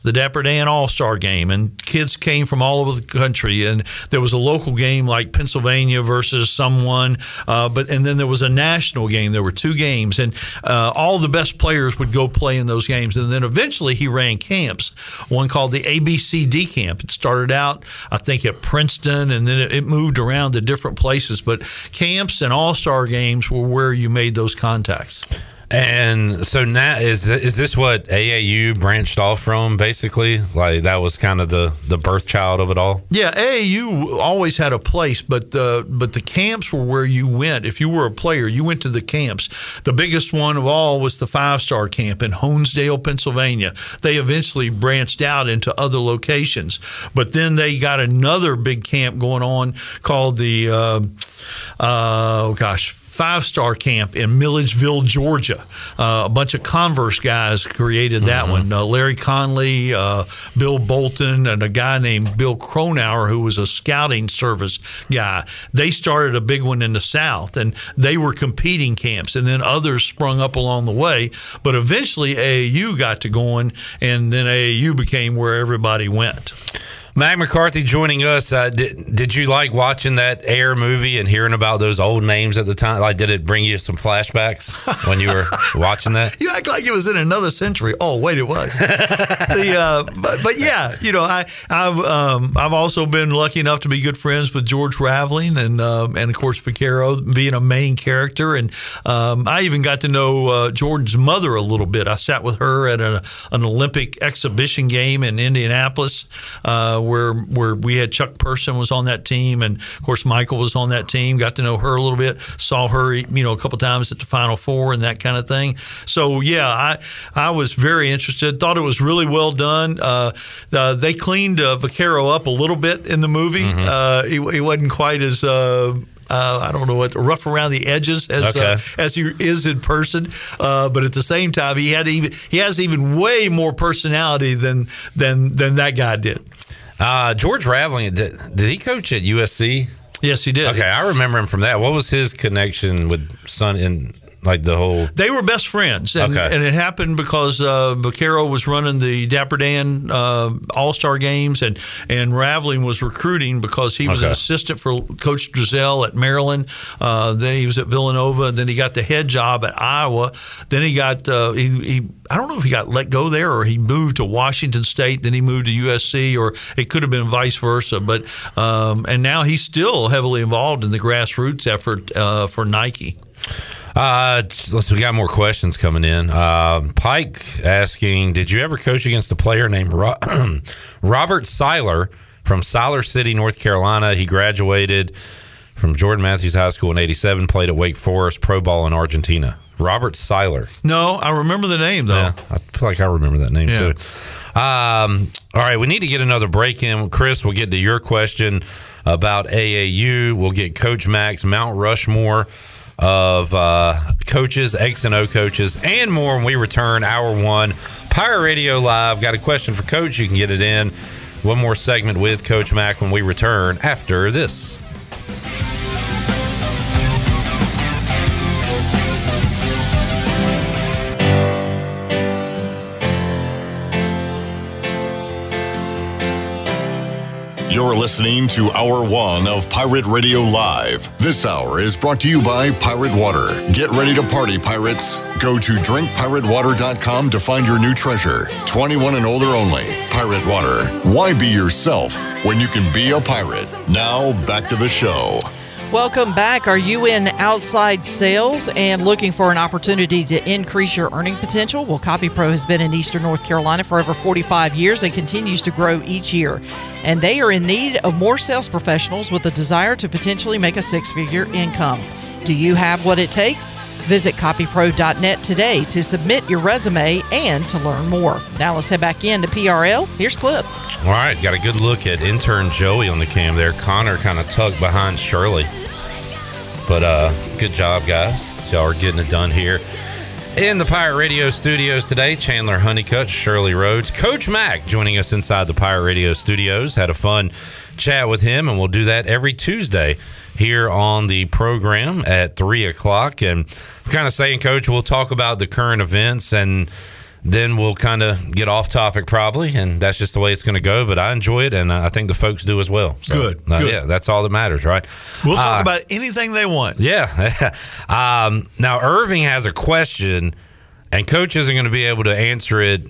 the Dapper Dan All-Star Game, and kids came from all over the country, and there was a local game like Pennsylvania versus someone, uh, but and then there was a national game. There were two games, and uh, all the best players would go play in those games, and then eventually he ran camps, one called the A B C D camp. It started out, I think, at Princeton, and then it, it moved around to different places, but camps and all-star games were where you made those contacts. And so now, is is this what A A U branched off from, basically? Like, that was kind of the, the birth child of it all? Yeah, A A U always had a place, but the, but the camps were where you went. If you were a player, you went to the camps. The biggest one of all was the five-star camp in Honesdale, Pennsylvania. They eventually branched out into other locations. But then they got another big camp going on called the, uh, uh, oh gosh, five-star camp in Milledgeville, Georgia. Uh, a bunch of Converse guys created that mm-hmm. one. Uh, Larry Conley, uh, Bill Bolton, and a guy named Bill Cronauer, who was a scouting service guy. They started a big one in the South, and they were competing camps, and then others sprung up along the way. But eventually, A A U got to going, and then A A U became where everybody went. Mack McCarthy joining us. Uh, did, did you like watching that Air movie and hearing about those old names at the time? Like, did it bring you some flashbacks when you were watching that? You act like it was in another century. Oh, wait, it was. the, uh, but, but yeah, you know, I, I've um, I've also been lucky enough to be good friends with George Raveling and um, and of course Vaccaro being a main character, and um, I even got to know uh, Jordan's mother a little bit. I sat with her at a, an Olympic exhibition game in Indianapolis. Uh, Where where we had Chuck Person was on that team, and of course Michael was on that team. Got to know her a little bit. Saw her, you know, a couple times at the Final Four and that kind of thing. So yeah, I I was very interested. Thought it was really well done. Uh, uh, they cleaned uh, Vaccaro up a little bit in the movie. Mm-hmm. Uh, he, he wasn't quite as. Uh, Uh, I don't know what rough around the edges as okay. uh, as he is in person, uh, but at the same time he had even he has even way more personality than than than that guy did. Uh, George Raveling, did, did he coach at U S C? Yes, he did. Okay, I remember him from that. What was his connection with Son and? Like the whole... They were best friends, and, okay. and it happened because uh, Vaccaro was running the Dapper Dan uh, All-Star Games, and, and Raveling was recruiting because he was okay. an assistant for Coach Drizel at Maryland. Uh, then he was at Villanova. Then he got the head job at Iowa. Then he got... Uh, he, he I don't know if he got let go there or he moved to Washington State. Then he moved to U S C, or it could have been vice versa. But um, and now he's still heavily involved in the grassroots effort uh, for Nike. Uh, let's, we got more questions coming in. Uh, Pike asking, did you ever coach against a player named Ro- Robert Seiler from Seiler City, North Carolina? He graduated from Jordan Matthews High School in eighty-seven, played at Wake Forest, pro ball in Argentina. Robert Seiler. No, I remember the name, though. Yeah, I feel like I remember that name, yeah. too. Um, all right, we need to get another break in. Chris, we'll get to your question about A A U. We'll get Coach Mack's Mount Rushmore of uh, coaches, X and O coaches, and more when we return. Hour one, Pirate Radio Live. Got a question for Coach? You can get it in. One more segment with Coach Mack when we return after this. You're listening to Hour One of Pirate Radio Live. This hour is brought to you by Pirate Water. Get ready to party, pirates. Go to drink pirate water dot com to find your new treasure. twenty-one and older only. Pirate Water. Why be yourself when you can be a pirate? Now, back to the show. Welcome back. Are you in outside sales and looking for an opportunity to increase your earning potential? Well, CopyPro has been in Eastern North Carolina for over forty-five years and continues to grow each year. And they are in need of more sales professionals with a desire to potentially make a six-figure income. Do you have what it takes? Visit copy pro dot net today to submit your resume and to learn more. Now let's head back in to P R L. Here's Clip. All right, got a good look at intern Joey on the cam there. Connor kind of tugged behind Shirley. But uh, good job, guys. Y'all are getting it done here. In the Pirate Radio Studios today, Chandler Honeycutt, Shirley Rhodes, Coach Mack joining us inside the Pirate Radio Studios. Had a fun chat with him, and we'll do that every Tuesday here on the program at three o'clock. And I'm kind of saying, Coach, we'll talk about the current events, and then we'll kind of get off topic probably, and that's just the way it's going to go. But I enjoy it, and I think the folks do as well. So, good, uh, good. Yeah, that's all that matters, right? We'll talk uh, about anything they want. Yeah. um, now, Irving has a question, and Coach isn't going to be able to answer it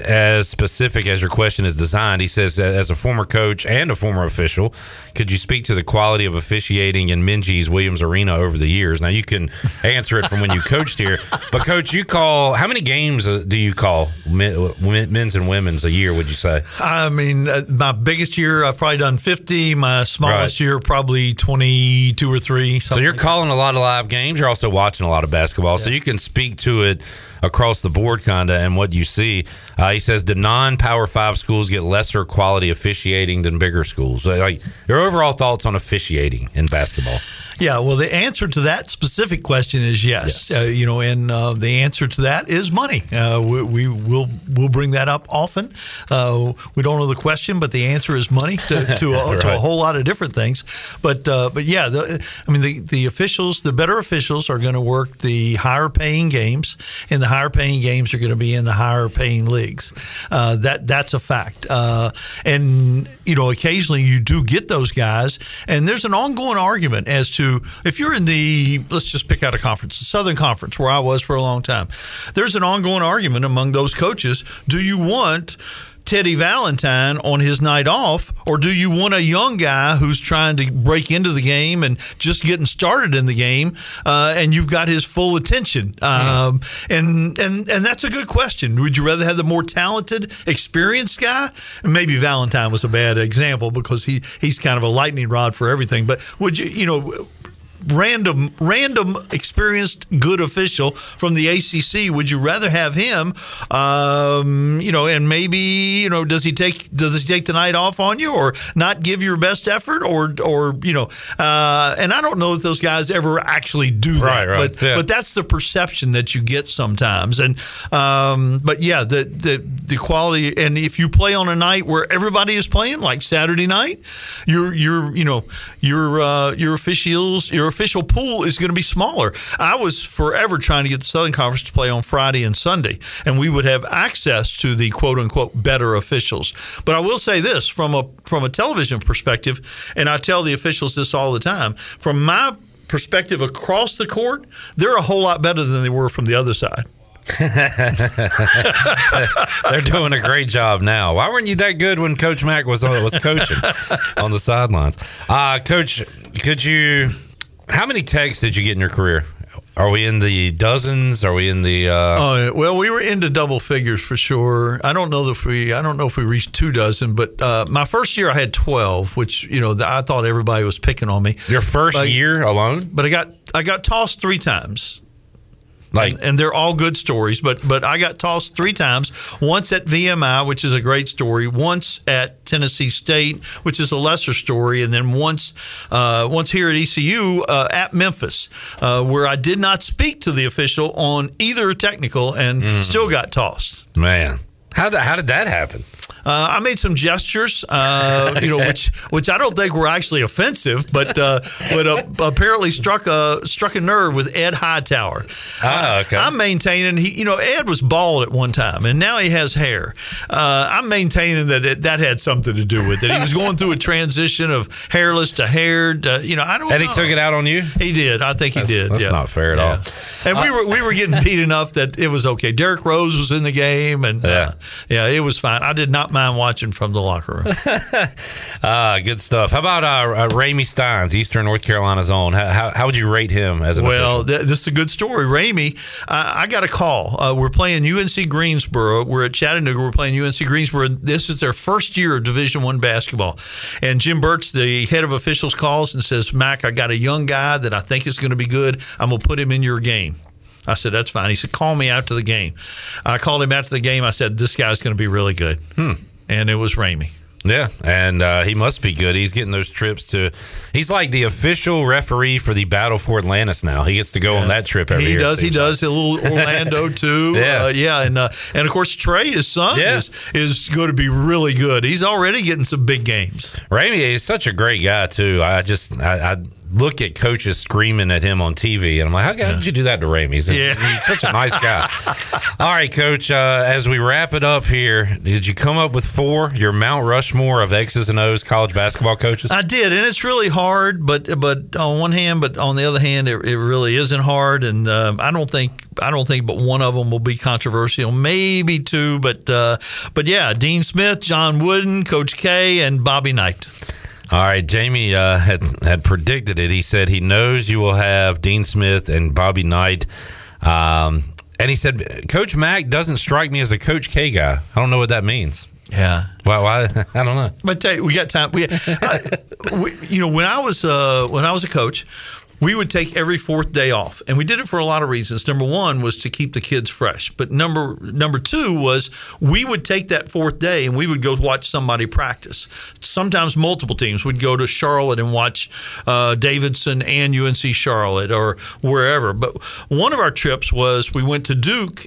as specific as your question is designed. He says, as a former coach and a former official, could you speak to the quality of officiating in Minji's Williams Arena over the years? Now, you can answer it from when you coached here, but Coach, you call, how many games do you call men's and women's a year, would you say? I mean, my biggest year, I've probably done fifty. My smallest right. year, probably twenty-two or three. So you're like calling that. a lot of live games. You're also watching a lot of basketball, yeah. So you can speak to it across the board kind of and what you see. Uh, he says, do non-Power five schools get lesser quality officiating than bigger schools? Like, your overall thoughts on officiating in basketball? Yeah, well, the answer to that specific question is yes. yes. Uh, you know, and uh, the answer to that is money. Uh, we, we will we'll bring that up often. Uh, we don't know the question, but the answer is money to, to, a, right. to a whole lot of different things. But uh, but yeah, the, I mean, the, the officials, the better officials are going to work the higher-paying games, and the higher-paying games are going to be in the higher-paying leagues. Uh, that that's a fact. Uh, and you know, occasionally you do get those guys, and there's an ongoing argument as to if you're in the, let's just pick out a conference, the Southern Conference, where I was for a long time, there's an ongoing argument among those coaches. Do you want Teddy Valentine on his night off, or do you want a young guy who's trying to break into the game and just getting started in the game, uh, and you've got his full attention? Um, yeah. And and and that's a good question. Would you rather have the more talented, experienced guy? And maybe Valentine was a bad example because he he's kind of a lightning rod for everything. But would you, you know, Random, random, experienced, good official from the A C C. Would you rather have him? Um, you know, and maybe you know, does he take does he take the night off on you, or not give your best effort, or or you know? Uh, and I don't know if those guys ever actually do that, right, right. but yeah. but that's the perception that you get sometimes. And um, but yeah, the, the the quality, and if you play on a night where everybody is playing, like Saturday night, your your you know your uh, your officials your official pool is going to be smaller. I was forever trying to get the Southern Conference to play on Friday and Sunday, and we would have access to the quote-unquote better officials. But I will say this from a from a television perspective, and I tell the officials this all the time, from my perspective across the court, they're a whole lot better than they were from the other side. They're doing a great job now. Why weren't you that good when Coach Mack was on, was coaching on the sidelines? Uh, Coach, could you... How many texts did you get in your career? Are we in the dozens? Are we in the? Uh... Oh well, we were into double figures for sure. I don't know if we. I don't know if we reached two dozen, but uh, my first year I had twelve, which you know I thought everybody was picking on me. Your first but, year alone? But I got I got tossed three times. Like, and, and they're all good stories, but but I got tossed three times, once at V M I, which is a great story, once at Tennessee State, which is a lesser story, and then once uh, once here at E C U uh, at Memphis, uh, where I did not speak to the official on either technical and mm. still got tossed. Man, how did, how did that happen? Uh, I made some gestures, uh, you know, which which I don't think were actually offensive, but uh, but uh, apparently struck a struck a nerve with Ed Hightower. Ah, okay. I, I'm maintaining he, you know, Ed was bald at one time, and now he has hair. Uh, I'm maintaining that it, that had something to do with it. He was going through a transition of hairless to haired. Uh, you know, I don't. And know. he took it out on you. He did. I think he that's, did. That's yeah. not fair at yeah. all. And uh, we were we were getting beat enough that it was okay. Derrick Rose was in the game, and yeah, uh, yeah it was fine. I did not not mind watching from the locker room. uh, good stuff. How about uh, uh, Ramey Steins, Eastern North Carolina's own? How, how, how would you rate him as an well, official? Well, th- this is a good story. Ramey, uh, I got a call. Uh, we're playing U N C Greensboro. We're at Chattanooga. We're playing U N C Greensboro. This is their first year of Division I basketball. And Jim Burt's, the head of officials, calls and says, Mac, I got a young guy that I think is going to be good. I'm going to put him in your game. I said, that's fine. He said, call me after the game. I called him after the game. I said, this guy's going to be really good. Hmm. And it was Ramey. Yeah, and uh, he must be good. He's getting those trips to – he's like the official referee for the Battle for Atlantis now. He gets to go yeah. on that trip every he year. Does, he does. He like. does. A little Orlando, too. yeah. Uh, yeah, and, uh, and, of course, Trey, his son, yeah. is, is going to be really good. He's already getting some big games. Ramey is such a great guy, too. I just – I. I look at coaches screaming at him on T V, and I'm like, how, how did you do that to Ramey? He's, yeah. he's such a nice guy. All right, Coach, uh, as we wrap it up here, did you come up with four, your Mount Rushmore of X's and O's college basketball coaches? I did, and it's really hard, but but on one hand, but on the other hand, it, it really isn't hard, and um, I don't think I don't think but one of them will be controversial, maybe two, but uh, but yeah, Dean Smith, John Wooden, Coach K, and Bobby Knight. All right, Jamie uh, had had predicted it. He said he knows you will have Dean Smith and Bobby Knight. Um, and he said, Coach Mack doesn't strike me as a Coach K guy. I don't know what that means. Yeah. Well, I, I don't know. But tell you, we got time. We, I, we, you know, when I was uh, when I was a coach, we would take every fourth day off, and we did it for a lot of reasons. Number one was to keep the kids fresh, but number number two was we would take that fourth day and we would go watch somebody practice. Sometimes multiple teams would go to Charlotte and watch uh, Davidson and U N C Charlotte or wherever. But one of our trips was we went to Duke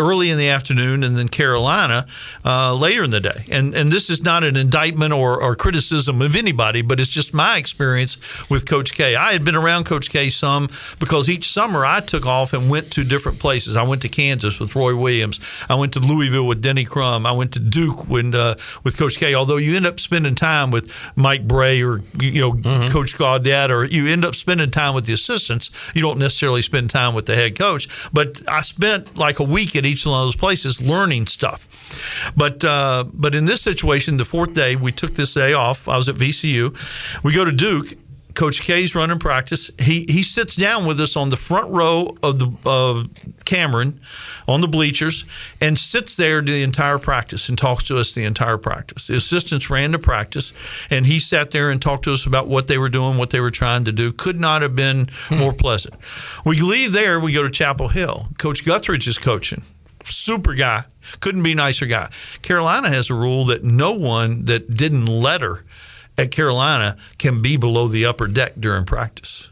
early in the afternoon and then Carolina uh, later in the day. And and this is not an indictment or, or criticism of anybody, but it's just my experience with Coach K. I had been around Coach K some because each summer I took off and went to different places. I went to Kansas with Roy Williams. I went to Louisville with Denny Crum. I went to Duke when, uh, with Coach K, although you end up spending time with Mike Bray or you know mm-hmm. Coach Gaudet, or you end up spending time with the assistants. You don't necessarily spend time with the head coach. But I spent like a week at each one of those places learning stuff. But uh, but in this situation, the fourth day, we took this day off. I was at V C U. We go to Duke. Coach K's running practice. He he sits down with us on the front row of the of Cameron on the bleachers and sits there the entire practice and talks to us the entire practice. The assistants ran the practice, and he sat there and talked to us about what they were doing, what they were trying to do. Could not have been more pleasant. We leave there. We go to Chapel Hill. Coach Guthridge is coaching. Super guy. Couldn't be nicer guy. Carolina has a rule that no one that didn't letter at Carolina can be below the upper deck during practice.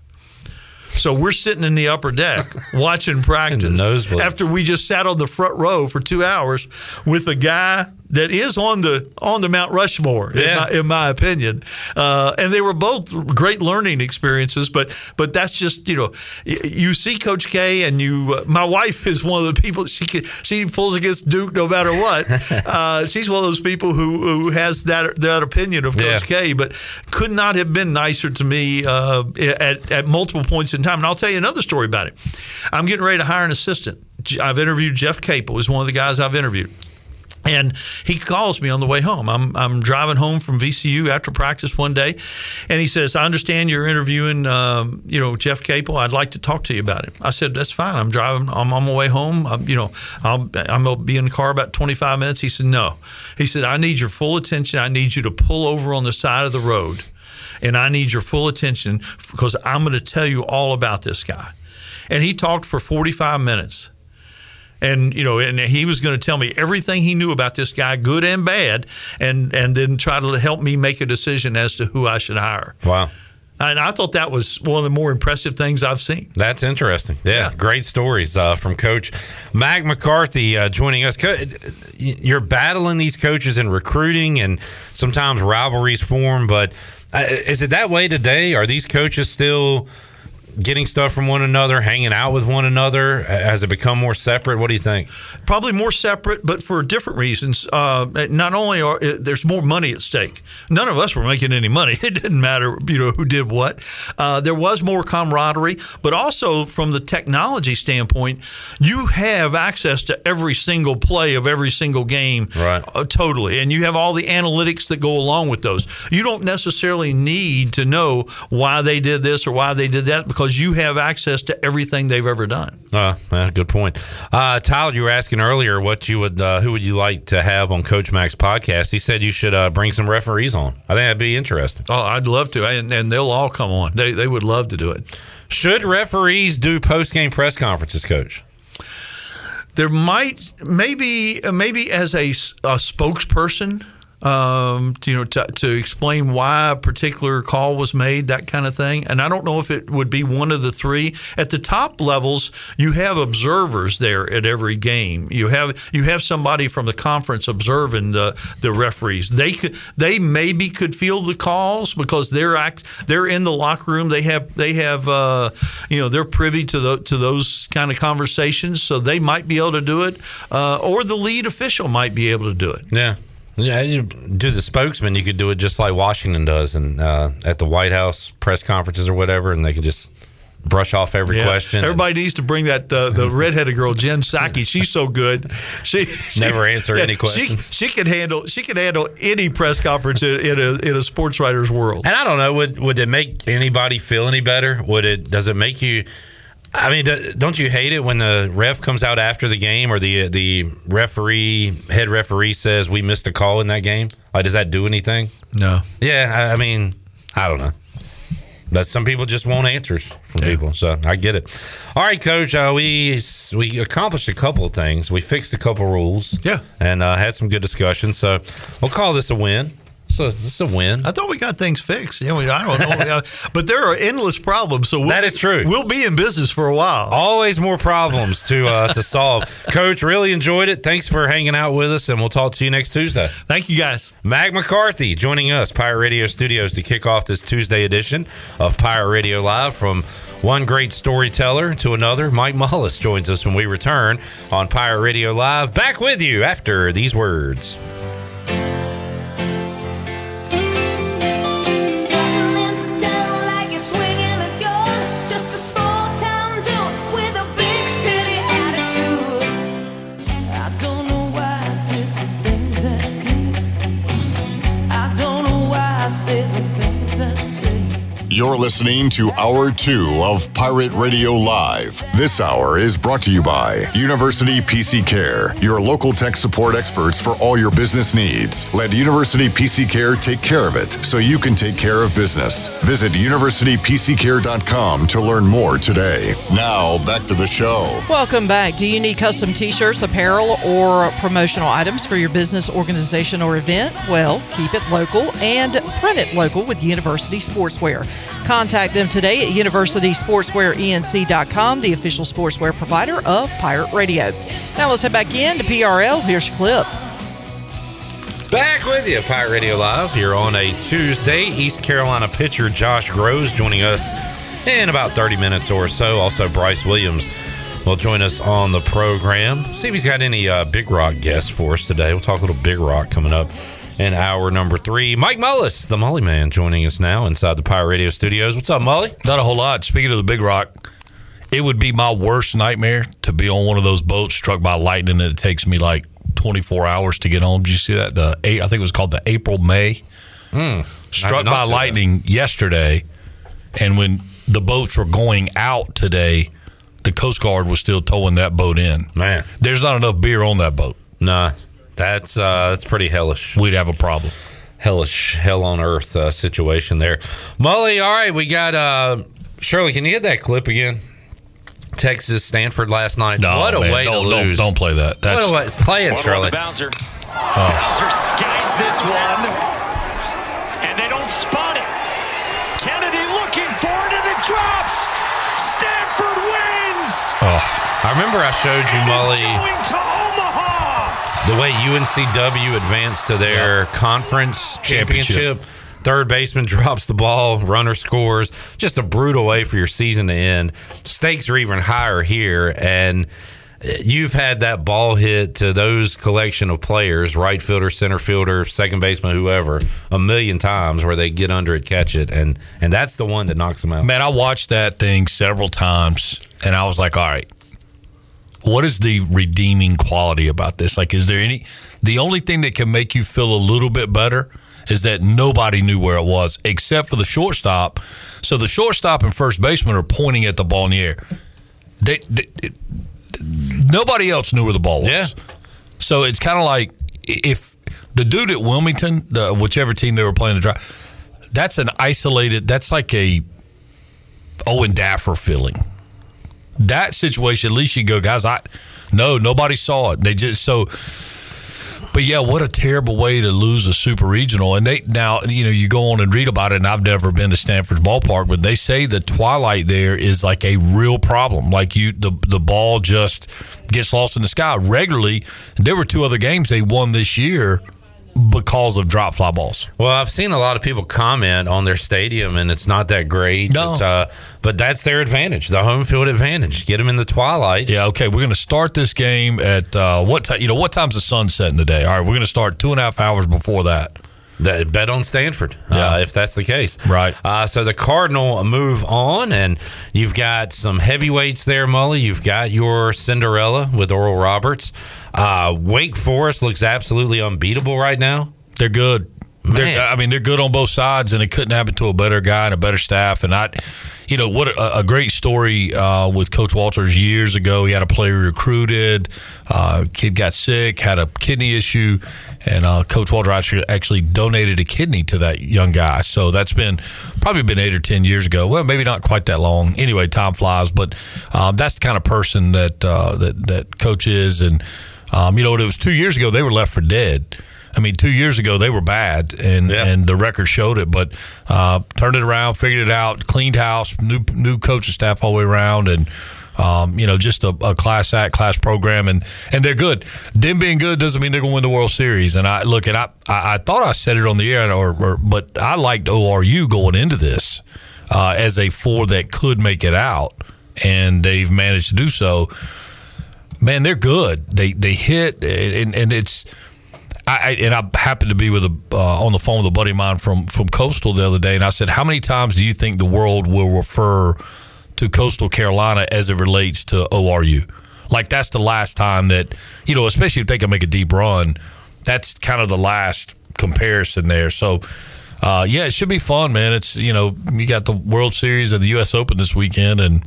So we're sitting in the upper deck watching practice after we just sat on the front row for two hours with a guy that is on the on the Mount Rushmore, yeah. in, my, in my opinion. Uh, and they were both great learning experiences, but but that's just, you know, you see Coach K and you, uh, my wife is one of the people, she she pulls against Duke no matter what. uh, she's one of those people who, who has that that opinion of Coach yeah. K, but could not have been nicer to me uh, at, at multiple points in time. And I'll tell you another story about it. I'm getting ready to hire an assistant. I've interviewed Jeff Capel, who's one of the guys I've interviewed. And he calls me on the way home. I'm I'm driving home from V C U after practice one day, and he says, "I understand you're interviewing, um, you know, Jeff Capel. I'd like to talk to you about him." I said, "That's fine. I'm driving. I'm on my way home. I'm, you know, I'll, I'm gonna be in the car about twenty-five minutes." He said, "No." He said, "I need your full attention. I need you to pull over on the side of the road, and I need your full attention because I'm going to tell you all about this guy." And he talked for forty-five minutes. And you know, and he was going to tell me everything he knew about this guy, good and bad, and and then try to help me make a decision as to who I should hire. Wow. And I thought that was one of the more impressive things I've seen. That's interesting. Yeah, yeah. Great stories uh, from Coach Mack McCarthy uh, joining us. Co- you're battling these coaches in recruiting, and sometimes rivalries form, but uh, is it that way today? Are these coaches still getting stuff from one another, hanging out with one another? Has it become more separate? What do you think? Probably more separate, but for different reasons. Uh, not only are there's more money at stake. None of us were making any money. It didn't matter, you know, who did what. Uh, there was more camaraderie, but also from the technology standpoint, you have access to every single play of every single game, right? Uh, totally, and you have all the analytics that go along with those. You don't necessarily need to know why they did this or why they did that because you have access to everything they've ever done. Uh, uh, good point. Uh, Tyler, you were asking earlier what you would, uh, who would you like to have on Coach Mack's podcast? He said you should uh, bring some referees on. I think that'd be interesting. Oh, I'd love to, and, and they'll all come on. They they would love to do it. Should referees do post-game press conferences, Coach? There might, maybe, maybe as a, a spokesperson, um, you know, to, to explain why a particular call was made, that kind of thing. And I don't know if it would be one of the three. At the top levels, you have observers there at every game. You have you have somebody from the conference observing the, the referees. They could they maybe could feel the calls because they're act, they're in the locker room. They have they have uh, you know, they're privy to the, to those kind of conversations, so they might be able to do it. Uh, or the lead official might be able to do it. Yeah. Yeah, you do the spokesman. You could do it just like Washington does, and uh, at the White House press conferences or whatever, and they could just brush off every yeah. question. Everybody and, needs to bring that uh, the redheaded girl Jen Psaki. She's so good. She, she never answer yeah, any questions. She, she could handle she could handle any press conference in, in a in a sports writer's world. And I don't know. Would would it make anybody feel any better? Would it? Does it make you? I mean, don't you hate it when the ref comes out after the game or the the referee, head referee says, we missed a call in that game? Like, does that do anything? No. Yeah, I, I mean, I don't know. But some people just want answers from yeah. people, so I get it. All right, Coach, uh, we we accomplished a couple of things. We fixed a couple of rules. Yeah. And uh, had some good discussion, so we'll call this a win. So it's a win. I thought we got things fixed. Yeah, we, I don't know, but there are endless problems. So we'll, that is true. We'll be in business for a while. Always more problems to uh, to solve. Coach, really enjoyed it. Thanks for hanging out with us, and we'll talk to you next Tuesday. Thank you, guys. Mack McCarthy joining us, Pirate Radio Studios, to kick off this Tuesday edition of Pirate Radio Live. From one great storyteller to another, Mike Mullis joins us when we return on Pirate Radio Live. Back with you after these words. You're listening to Hour two of Pirate Radio Live. This hour is brought to you by University P C Care, your local tech support experts for all your business needs. Let University P C Care take care of it so you can take care of business. Visit university p c care dot com to learn more today. Now, back to the show. Welcome back. Do you need custom t-shirts, apparel, or promotional items for your business, organization, or event? Well, keep it local and print it local with University Sportswear. Contact them today at university sportswear e n c dot com, the official sportswear provider of Pirate Radio. Now let's head back in to P R L. Here's your clip. Back with you, Pirate Radio Live, here on a Tuesday. East Carolina pitcher Josh Grosz joining us in about thirty minutes or so. Also, Bryce Williams will join us on the program. See if he's got any uh, Big Rock guests for us today. We'll talk a little Big Rock coming up in hour number three. Mike Mullis, the Mully Man, joining us now inside the Pirate Radio Studios. What's up, Mully? Not a whole lot. Speaking of the Big Rock, it would be my worst nightmare to be on one of those boats struck by lightning and it takes me like twenty-four hours to get on. Did you see that? The eight, I think it was called the April May. Mm, struck by lightning that. yesterday. And when the boats were going out today, the Coast Guard was still towing that boat in. Man. There's not enough beer on that boat. Nah. That's uh, that's pretty hellish. We'd have a problem. Hellish, hell on earth uh, situation there. Mully, all right, we got... Uh, Shirley, can you hit that clip again? Texas, Stanford last night. No, what a man. way don't, to don't, lose. Don't play that. That's, what a way. Play it, Shirley. Bouncer. Oh. Bouncer skies this one, and they don't spot it. Kennedy looking for it, and it drops. Stanford wins. Oh. I remember I showed you, and Mully... It's going to Omaha. The way U N C W advanced to their yep. conference championship. championship, Third baseman drops the ball, runner scores. Just a brutal way for your season to end. Stakes are even higher here, and you've had that ball hit to those collection of players, right fielder, center fielder, second baseman, whoever, a million times where they get under it, catch it, and and that's the one that knocks them out. Man, I watched that thing several times, and I was like, all right, what is the redeeming quality about this? Like, is there any – the only thing that can make you feel a little bit better is that nobody knew where it was except for the shortstop. So the shortstop and first baseman are pointing at the ball in the air. They, they – Nobody else knew where the ball was. Yeah. So it's kind of like if the dude at Wilmington, the, whichever team they were playing to drive, that's an isolated, that's like a Owen Daffer feeling. That situation, at least you go, guys, I no, nobody saw it. They just, so, but yeah, what a terrible way to lose a super regional. And they, now, you know, you go on and read about it, and I've never been to Stanford's ballpark, but they say the twilight there is like a real problem. Like you, the, the ball just gets lost in the sky regularly. There were two other games they won this year because of drop fly balls. Well, I've seen a lot of people comment on their stadium, and it's not that great. No. It's, uh, but that's their advantage, the home field advantage. Get them in the twilight. Yeah, okay, we're going to start this game at uh, what time? You know, what time's the sun setting today? All right, we're going to start two and a half hours before that. That, bet on Stanford, yeah. uh, if that's the case. Right. Uh, so the Cardinal move on, and you've got some heavyweights there, Mully. You've got your Cinderella with Oral Roberts. Uh, Wake Forest looks absolutely unbeatable right now. They're good. They're, I mean, they're good on both sides, and it couldn't happen to a better guy and a better staff. And I, you know, what a, a great story uh, with Coach Walters years ago. He had a player recruited, uh, kid got sick, had a kidney issue, and uh, Coach Walters actually donated a kidney to that young guy. So that's been probably been eight or ten years ago. Well, maybe not quite that long. Anyway, time flies, but um, that's the kind of person that uh, that that Coach is. And um, you know, it was two years ago they were left for dead. I mean, two years ago, they were bad, and, yeah. and the record showed it. But uh, turned it around, figured it out, cleaned house, new new coaching staff all the way around, and, um, you know, just a, a class act, class program. And, and they're good. Them being good doesn't mean they're going to win the World Series. And, I look, and I, I, I thought I said it on the air, or, or, but I liked O R U going into this uh, as a four that could make it out, and they've managed to do so. Man, they're good. They, they hit, and, and it's – I, and I happened to be with a, uh, on the phone with a buddy of mine from, from Coastal the other day, and I said, how many times do you think the world will refer to Coastal Carolina as it relates to O R U? Like, that's the last time that, you know, especially if they can make a deep run, that's kind of the last comparison there. So, uh, yeah, it should be fun, man. It's, you know, you got the World Series and the U S Open this weekend, and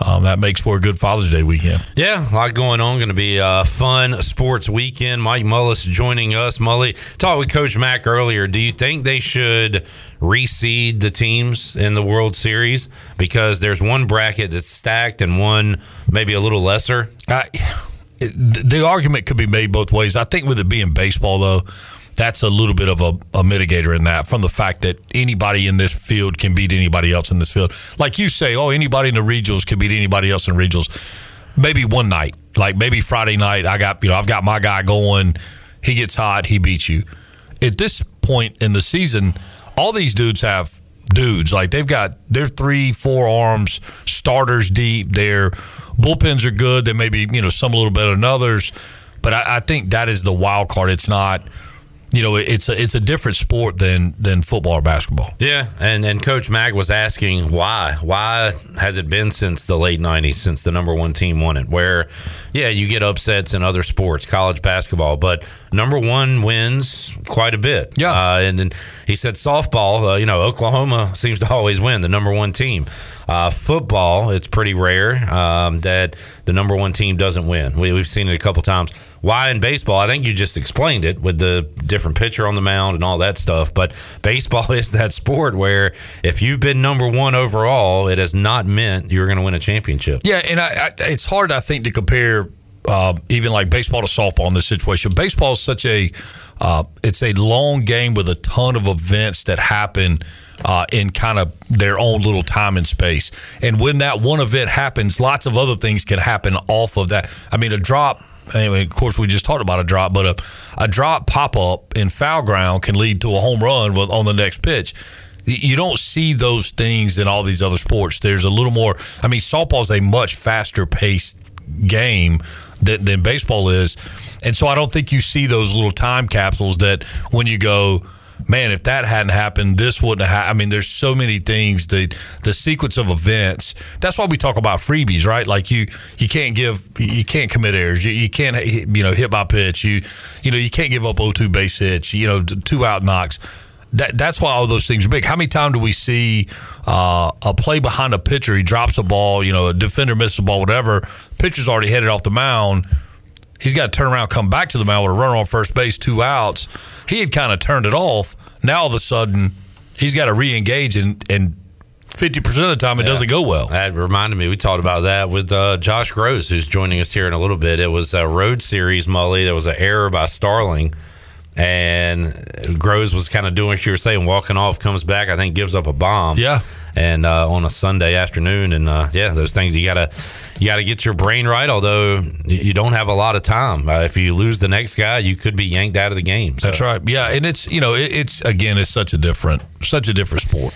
Um, that makes for a good Father's Day weekend. Yeah, a lot going on. Going to be a fun sports weekend. Mike Mullis joining us. Mully, talked with Coach Mack earlier. Do you think they should reseed the teams in the World Series? Because there's one bracket that's stacked and one maybe a little lesser. I, the argument could be made both ways. I think with it being baseball, though, that's a little bit of a, a mitigator in that, from the fact that anybody in this field can beat anybody else in this field. Like you say, oh, anybody in the regionals can beat anybody else in regionals. Maybe one night, like maybe Friday night, I got, you know, I've got my guy going. He gets hot. He beats you. At this point in the season, all these dudes have dudes. Like they've got their three, four arms, starters deep. Their bullpens are good. They may be, you know, some a little better than others. But I, I think that is the wild card. It's not... You know, it's a it's a different sport than than football or basketball. Yeah, and and Coach Mack was asking why. Why has it been since the late nineties, since the number one team won it? Where, yeah, you get upsets in other sports, college basketball, but number one wins quite a bit. Yeah, uh, and, and he said softball. Uh, you know, Oklahoma seems to always win the number one team. Uh, football, it's pretty rare um, that the number one team doesn't win. We, we've seen it a couple times. Why in baseball? I think you just explained it with the different pitcher on the mound and all that stuff. But baseball is that sport where if you've been number one overall, it has not meant you're going to win a championship. Yeah, and I, I, it's hard, I think, to compare uh, even like baseball to softball in this situation. Baseball is such a uh, it's a long game with a ton of events that happen uh, in kind of their own little time and space. And when that one event happens, lots of other things can happen off of that. I mean, a drop anyway, of course, we just talked about a drop, but a, a drop pop-up in foul ground can lead to a home run with, on the next pitch. You don't see those things in all these other sports. There's a little more – I mean, softball is a much faster-paced game than, than baseball is. And so I don't think you see those little time capsules that when you go – man, if that hadn't happened, this wouldn't have happened. I mean, there's so many things, the the sequence of events. That's why we talk about freebies, right? Like you, you can't give, you can't commit errors. You, you can't, you know, hit by pitch. You, you know, you can't give up oh two base hits. You know, two out knocks. That that's why all those things are big. How many times do we see uh, a play behind a pitcher? He drops a ball. You know, a defender misses a ball. Whatever. Pitcher's already headed off the mound. He's got to turn around, come back to the mound with a runner on first base, two outs. He had kind of turned it off. Now, all of a sudden, he's got to re-engage, and, and fifty percent of the time, it yeah. doesn't go well. That reminded me, we talked about that with uh, Josh Grosz, who's joining us here in a little bit. It was a road series, Mully. There was an error by Starling, and Grosz was kind of doing what you were saying, walking off, comes back, I think gives up a bomb. Yeah. And uh, on a Sunday afternoon, and uh, yeah, those things you gotta you gotta get your brain right. Although you don't have a lot of time. Uh, if you lose the next guy, you could be yanked out of the game. So. That's right. Yeah, and it's you know it, it's again it's such a different such a different sport.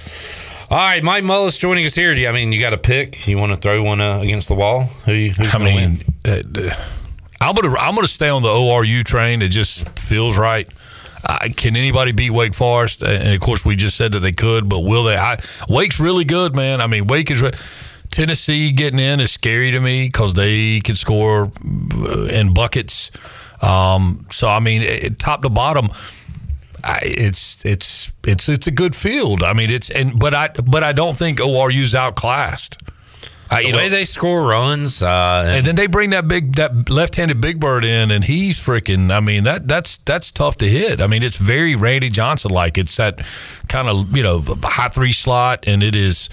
All right, Mike Mullis joining us here. Do you, I mean you got a pick? You want to throw one uh, against the wall? Who? You, who's I mean, win? Uh, I'm gonna I'm gonna stay on the O R U train. It just feels right. Uh, can anybody beat Wake Forest? And, of course, we just said that they could, but will they? I, Wake's really good, man. I mean, Wake is re- – Tennessee getting in is scary to me because they can score in buckets. Um, so, I mean, it, top to bottom, I, it's it's it's it's a good field. I mean, it's and but I but I don't think O R U's outclassed. I, the way know, they score runs, uh, and, and then they bring that big, that left-handed big bird in, and he's freaking. I mean, that that's that's tough to hit. I mean, it's very Randy Johnson-like. It's that kind of you know high three slot, and it is.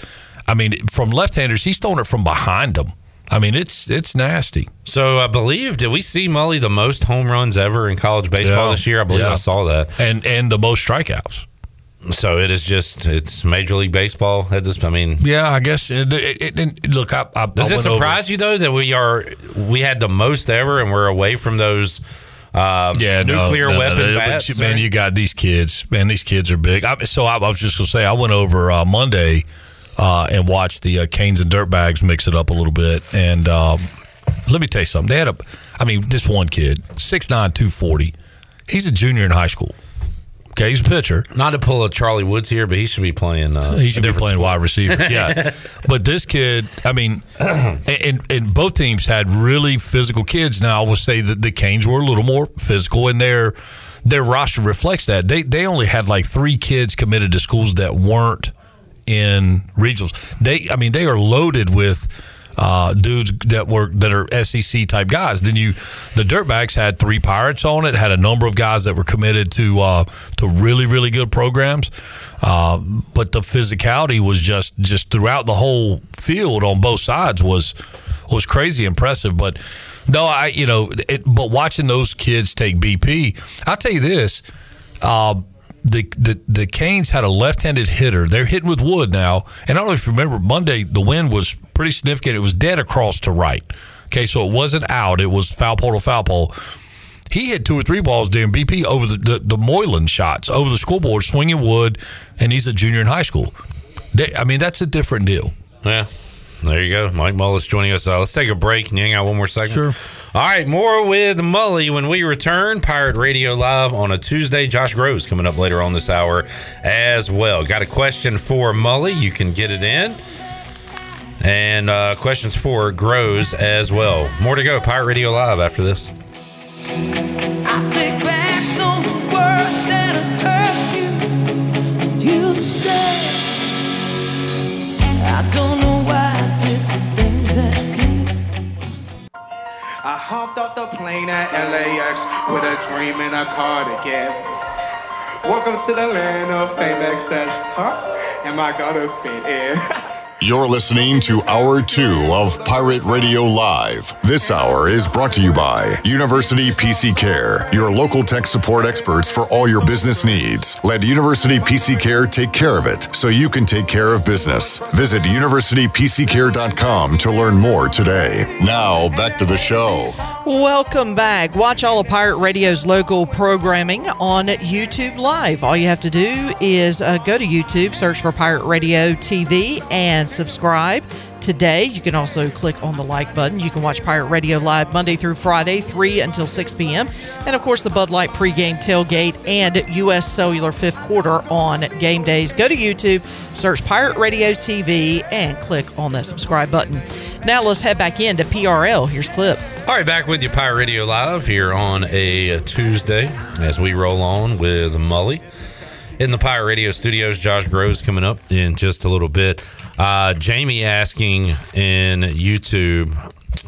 I mean, from left-handers, he's throwing it from behind them. I mean, it's it's nasty. So I believe did we see Mully the most home runs ever in college baseball yeah. this year? I believe yeah. I saw that, and and the most strikeouts. So it is just it's Major League Baseball at this. I mean, yeah, I guess. It, it, it, look, I, I does I it surprise over. you though that we are we had the most ever and we're away from those um, yeah nuclear no, no, weapon no, no, bats? You, man, you got these kids. Man, these kids are big. I, so I, I was just gonna say I went over uh, Monday uh, and watched the uh, Canes and Dirtbags mix it up a little bit. And um, let me tell you something. They had a. I mean, this one kid, six nine, two forty. He's a junior in high school. Okay, he's a pitcher. Not to pull a Charlie Woods here, but he should be playing. Uh, he should be playing sport. Wide receiver. Yeah, but this kid, I mean, and, and both teams had really physical kids. Now I will say that the Canes were a little more physical, and their their roster reflects that. They they only had like three kids committed to schools that weren't in regionals. They, I mean, they are loaded with. Uh, dudes that were that are S E C type guys. Then you, the Dirtbags had three Pirates on it. Had a number of guys that were committed to uh, to really really good programs, uh, but the physicality was just just throughout the whole field on both sides was was crazy impressive. But no, I you know, it, but watching those kids take B P, I'll tell you this, uh, the the the Canes had a left-handed hitter. They're hitting with wood now, and I don't know if you remember Monday the wind was. Pretty significant. It was dead across to right. Okay, so it wasn't out. It was foul pole to foul pole. He hit two or three balls during B P over the, the, the Moylan shots, over the scoreboard, swinging wood, and he's a junior in high school. They, I mean, that's a different deal. Yeah. There you go. Mike Mullis joining us. Uh, let's take a break. Can you hang out one more second? Sure. All right, more with Mully when we return. Pirate Radio Live on a Tuesday. Josh Grosz coming up later on this hour as well. Got a question for Mully. You can get it in. And uh, questions for Grosz as well. More to go. Pirate Radio Live after this. I take back those words that hurt you and you stay. I don't know why I did the things I did. I hopped off the plane at L A X with a dream and a cardigan. Welcome to the land of fame excess. Huh? Am I gonna fit in? You're listening to Hour two of Pirate Radio Live. This hour is brought to you by University P C Care, your local tech support experts for all your business needs. Let University P C Care take care of it so you can take care of business. Visit university p c care dot com to learn more today. Now, back to the show. Welcome back. Watch all of Pirate Radio's local programming on YouTube Live. All you have to do is uh, go to YouTube, search for Pirate Radio T V, and subscribe. Today, you can also click on the like button. You can watch Pirate Radio Live Monday through Friday, three until six p.m. And, of course, the Bud Light pregame tailgate and U S Cellular fifth quarter on game days. Go to YouTube, search Pirate Radio T V, and click on that subscribe button. Now let's head back into P R L. Here's Clip. All right, back with you, Pirate Radio Live, here on a Tuesday as we roll on with Mully. In the Pirate Radio Studios, Josh Grosz coming up in just a little bit. Uh, Jamie asking in YouTube,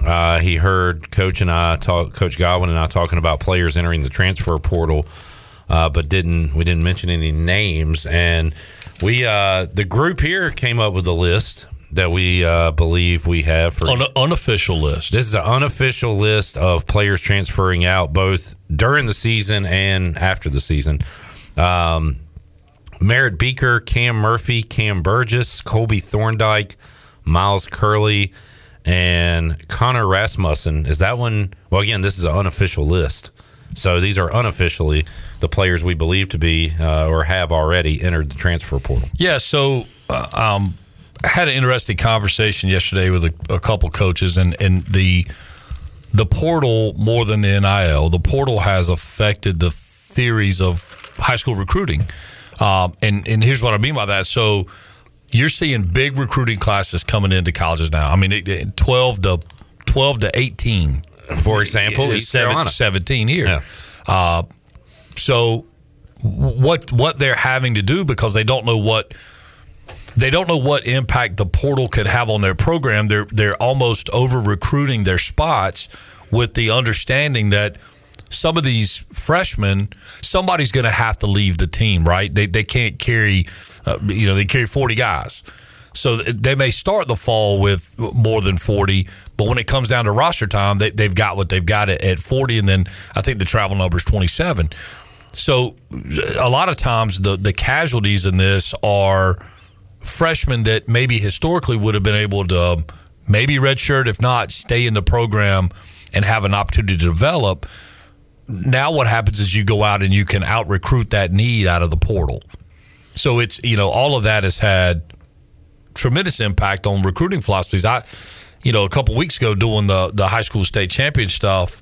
uh, he heard Coach and I talk, Coach Godwin and I talking about players entering the transfer portal, uh, but didn't we didn't mention any names. And we uh, the group here came up with a list that we uh, believe we have for an unofficial list. This is an unofficial list of players transferring out both during the season and after the season. Um, Merritt Beaker, Cam Murphy, Cam Burgess, Colby Thorndike, Miles Curley, and Connor Rasmussen. Is that one? Well, again, this is an unofficial list. So these are unofficially the players we believe to be uh, or have already entered the transfer portal. Yeah, so uh, um, I had an interesting conversation yesterday with a, a couple coaches, and, and the, the portal, more than the N I L, the portal has affected the theories of high school recruiting. Um, and, and here's what I mean by that. So you're seeing big recruiting classes coming into colleges now. I mean, it, it, twelve to eighteen, for example, is seventeen here. Yeah. Uh, so what what they're having to do, because they don't know what they don't know what impact the portal could have on their program. They're they're almost over recruiting their spots with the understanding that some of these freshmen, somebody's going to have to leave the team, right? They they can't carry, uh, you know, they carry forty guys. So they may start the fall with more than forty, but when it comes down to roster time, they, they've got what they've got at, at forty, and then I think the travel number is twenty-seven. So a lot of times the, the casualties in this are freshmen that maybe historically would have been able to maybe redshirt, if not stay in the program and have an opportunity to develop. Now what happens is you go out and you can out-recruit that need out of the portal. So it's, you know, all of that has had tremendous impact on recruiting philosophies. I, you know, a couple of weeks ago doing the, the high school state champion stuff,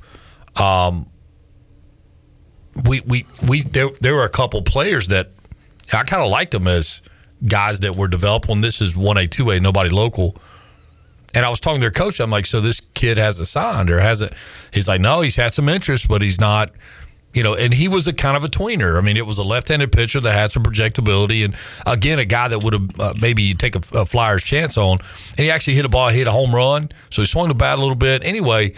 um, we we we there there were a couple players that I kind of liked them as guys that were developed when this is one A, two A, nobody local. And I was talking to their coach. I'm like, so this kid hasn't signed or hasn't. He's like, no, he's had some interest, but he's not, you know, and he was a kind of a tweener. I mean, it was a left-handed pitcher that had some projectability. And again, a guy that would have uh, maybe you take a, a Flyers chance on. And he actually hit a ball, hit a home run. So he swung the bat a little bit. Anyway,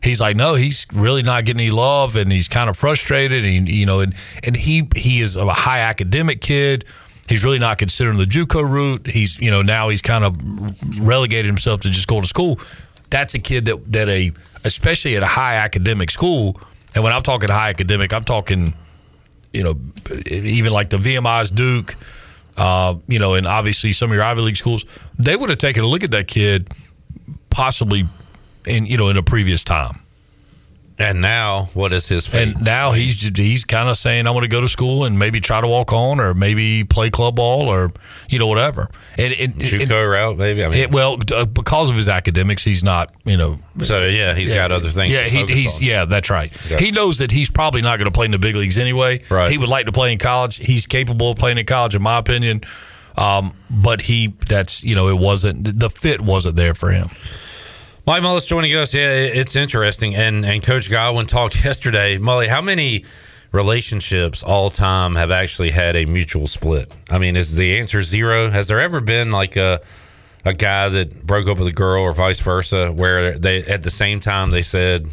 he's like, no, he's really not getting any love. And he's kind of frustrated. And, you know, and, and he, he is a high academic kid. He's really not considering the JUCO route. He's, you know, now he's kind of relegated himself to just going to school. That's a kid that that a, especially at a high academic school. And when I'm talking high academic, I'm talking, you know, even like the V M I's, Duke, uh, you know, and obviously some of your Ivy League schools, they would have taken a look at that kid possibly in, you know, in a previous time. And now, what is his fate? And now he's he's kind of saying, I want to go to school and maybe try to walk on, or maybe play club ball, or you know whatever. And, and JUCO route, maybe. I mean, it, well, uh, because of his academics, he's not, you know. So yeah, he's yeah, got other things. Yeah, to he, he's on. yeah, that's right. Okay. He knows that he's probably not going to play in the big leagues anyway. Right. He would like to play in college. He's capable of playing in college, in my opinion. Um, but he, that's you know, it wasn't the fit wasn't there for him. Mike Mullis joining us. Yeah, it's interesting. And and Coach Godwin talked yesterday. Mully, how many relationships all time have actually had a mutual split? I mean, is the answer zero? Has there ever been like a a guy that broke up with a girl or vice versa where they at the same time they said,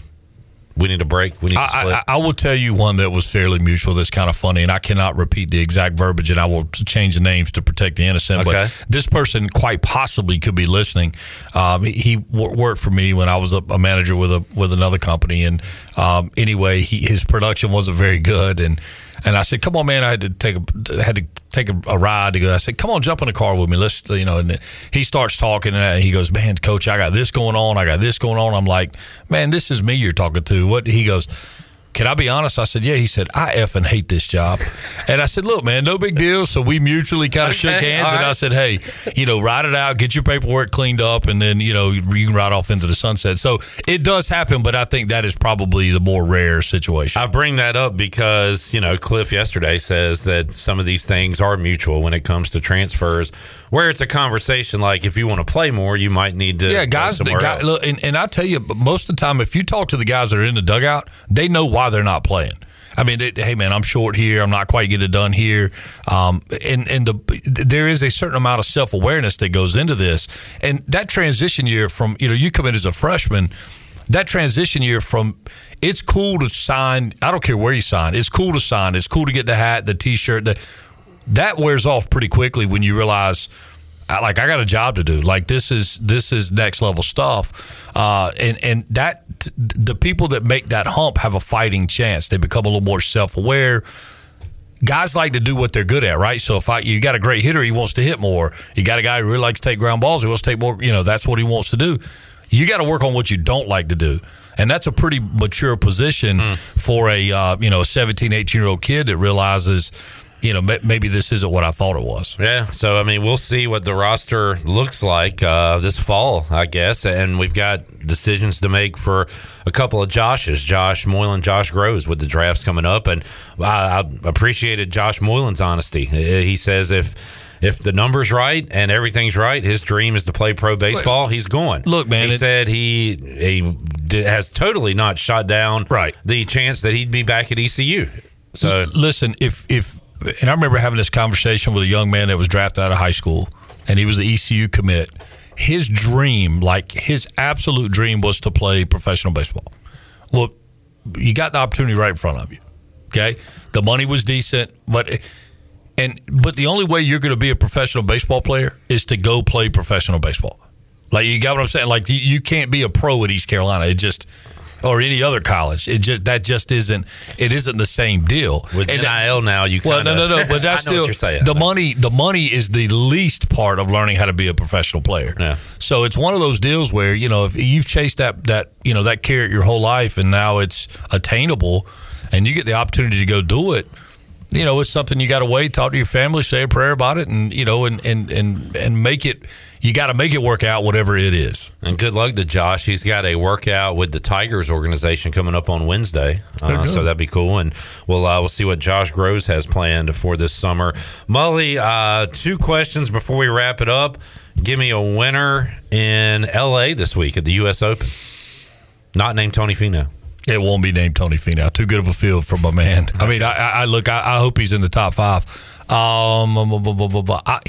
we need a break. We need to split. I, I, I will tell you one that was fairly mutual that's kind of funny, and I cannot repeat the exact verbiage, and I will change the names to protect the innocent. Okay. But this person quite possibly could be listening. Um, he, he worked for me when I was a, a manager with a with another company, and um, anyway, he, his production wasn't very good, and and I said, "Come on, man! I had to take a had to take a, a ride to go." I said, "Come on, jump in the car with me. Let's you know." And he starts talking, and he goes, "Man, coach, I got this going on. I got this going on." I'm like, "Man, this is me you're talking to." What he goes, "Can I be honest?" I said, "Yeah." He said, "I effing hate this job." And I said, "Look, man, no big deal." So we mutually kind of okay, shook hands, right. And I said, "Hey, you know, ride it out, get your paperwork cleaned up, and then, you know, you can ride off into the sunset." So it does happen, but I think that is probably the more rare situation. I bring that up because, you know, Cliff yesterday says that some of these things are mutual when it comes to transfers, where it's a conversation like, if you want to play more, you might need to yeah, guys, go somewhere guy, else. Look, and, and I tell you, most of the time, if you talk to the guys that are in the dugout, they know why they're not playing. I mean, it, hey, man, I'm short here. I'm not quite getting it done here. Um, and and the, there is a certain amount of self-awareness that goes into this. And that transition year from, you know, you come in as a freshman, that transition year from it's cool to sign. I don't care where you sign. It's cool to sign. It's cool to get the hat, the T-shirt. The, that wears off pretty quickly when you realize, like, I got a job to do. Like, this is this is next level stuff, uh, and and that the people that make that hump have a fighting chance. They become a little more self aware. Guys like to do what they're good at, right? So if I, you got a great hitter, he wants to hit more. You got a guy who really likes to take ground balls, he wants to take more. You know, that's what he wants to do. You got to work on what you don't like to do. And that's a pretty mature position mm. for a uh, you know a seventeen, eighteen year old kid that realizes, you know, maybe this isn't what I thought it was. Yeah. So, I mean, we'll see what the roster looks like uh, this fall, I guess. And we've got decisions to make for a couple of Joshes, Josh Moylan, Josh Grosz, with the drafts coming up. And I, I appreciated Josh Moylan's honesty. He says if if the number's right and everything's right, his dream is to play pro baseball. He's going. Look, man. He it, said he he has totally not shot down right. the chance that he'd be back at E C U. So, listen, if if and I remember having this conversation with a young man that was drafted out of high school, and he was the E C U commit. His dream, like his absolute dream, was to play professional baseball. Well, you got the opportunity right in front of you. Okay, the money was decent, but and but the only way you're going to be a professional baseball player is to go play professional baseball. Like, you got what I'm saying? Like, you, you can't be a pro at East Carolina. It just or any other college, it just that just isn't it isn't the same deal. With and N I L now, you kind of well, no, no, no, but that's still the money. The money is the least part of learning how to be a professional player. Yeah. So it's one of those deals where, you know, if you've chased that that you know that carrot your whole life, and now it's attainable, and you get the opportunity to go do it, you know, it's something you got to wait, talk to your family, say a prayer about it, and you know, and and and and make it. You got to make it work out, whatever it is. And good luck to Josh. He's got a workout with the Tigers organization coming up on Wednesday, uh, so that'd be cool. And we'll uh, we'll see what Josh Grosz has planned for this summer. Mully, uh, two questions before we wrap it up. Give me a winner in L A this week at the U S Open. Not named Tony Finau. It won't be named Tony Finau. Too good of a field for my man. I mean, I, I look. I, I hope he's in the top five. Um, I,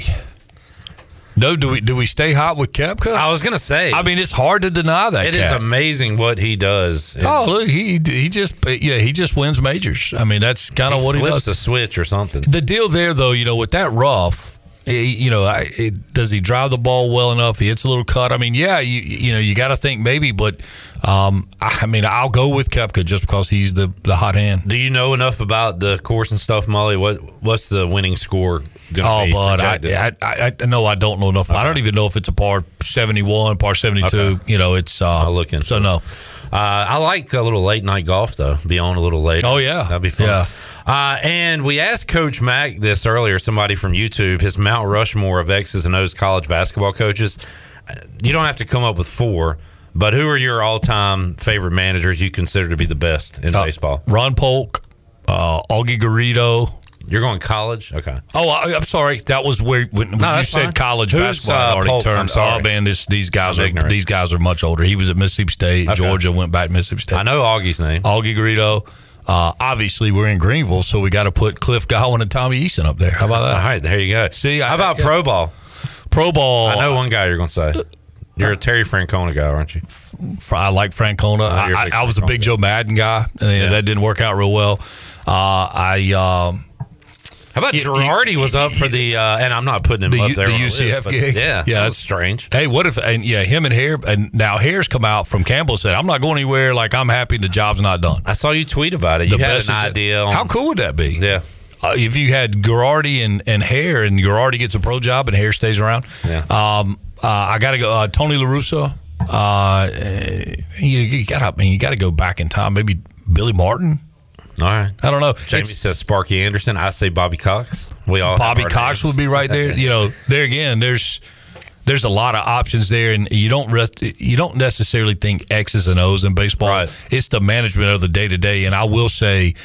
No, do we do we stay hot with Koepka? I was gonna say. I mean, it's hard to deny that. It Koepka. Is amazing what he does. Oh, look, he he just yeah he just wins majors. I mean, that's kind of what he does. Flips a switch or something. The deal there, though, you know, with that rough, it, you know, I, it, does he drive the ball well enough? He hits a little cut. I mean, yeah, you you know, you got to think maybe, but um, I, I mean, I'll go with Koepka just because he's the the hot hand. Do you know enough about the course and stuff, Mully? What what's the winning score? Oh, but I, I I know I don't know enough. Okay. I don't even know if it's a par seventy-one, par seventy-two. Okay. You know, it's uh, I'll look into so it. No. Uh, I like a little late night golf though. Be on a little late. Oh yeah, that'd be fun. Yeah. Uh, and we asked Coach Mack this earlier. Somebody from YouTube, his Mount Rushmore of X's and O's college basketball coaches. You don't have to come up with four, but who are your all-time favorite managers you consider to be the best in uh, baseball? Ron Polk, uh, Augie Garrido. You're going college? Okay. Oh, I, I'm sorry. That was where when, when no, you said fine. College Who's, basketball uh, already Polk, turned. Oh man, this, these guys I'm are ignorant. These guys are much older. He was at Mississippi State, okay. Georgia, went back to Mississippi State. I know Augie's name. Augie Garrido. Uh, obviously, we're in Greenville, so we got to put Cliff Godwin and Tommy Eason up there. How about that? All right, there you go. See, how I, about yeah. pro ball? Pro ball. I know one guy you're going to say. You're a Terry Francona guy, aren't you? I like Francona. Oh, I, I, I was Francona. a big Joe Madden guy. And yeah. That didn't work out real well. Uh, I um, How about Girardi was up for the, uh, and I'm not putting him the, up there. The U C F list, gig? Yeah, yeah, that's strange. Hey, what if, and yeah, him and Hare, and now Hare's come out from Campbell said, I'm not going anywhere, like I'm happy the job's not done. I saw you tweet about it. The you had an idea. That, on, how cool would that be? Yeah. Uh, if you had Girardi and, and Hare, and Girardi gets a pro job and Hare stays around. Yeah. Um, uh, I got to go, uh, Tony La Russa, uh, you, you got to, I mean, you got to go back in time. Maybe Billy Martin. All right. I don't know. Jamie it's, says Sparky Anderson. I say Bobby Cox. We all Bobby Cox names. Would be right there. You know, there again, there's there's a lot of options there, and you don't re- you don't necessarily think X's and O's in baseball. Right. It's the management of the day to day. And I will say,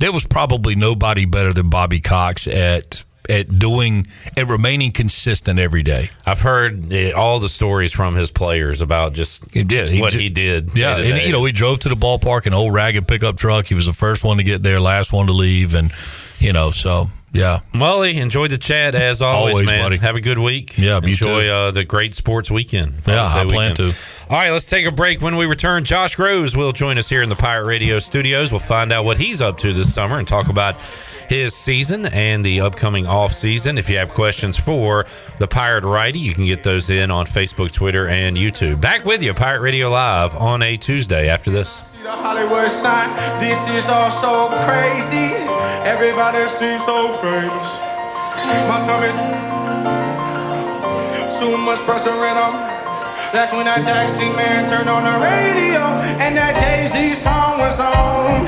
there was probably nobody better than Bobby Cox at at doing at remaining consistent every day. I've heard all the stories from his players about just he did. He what just, he did. Yeah, and you know, he drove to the ballpark in an old ragged pickup truck. He was the first one to get there, last one to leave, and you know, so yeah. Mully, enjoyed the chat as always, always man. Buddy. Have a good week. Yeah, enjoy uh, the great sports weekend. Yeah, I plan weekend. to. All right, let's take a break. When we return, Josh Grosz will join us here in the Pirate Radio Studios. We'll find out what he's up to this summer and talk about his season and the upcoming off season. If you have questions for the Pirate Righty, you can get those in on Facebook, Twitter, and YouTube. Back with you, Pirate Radio Live on a Tuesday after this. The Hollywood sign, this is all so crazy. Everybody seems so famous. My tummy, too much pressure in them. That's when that taxi man turned on the radio, and that Jay-Z song was on,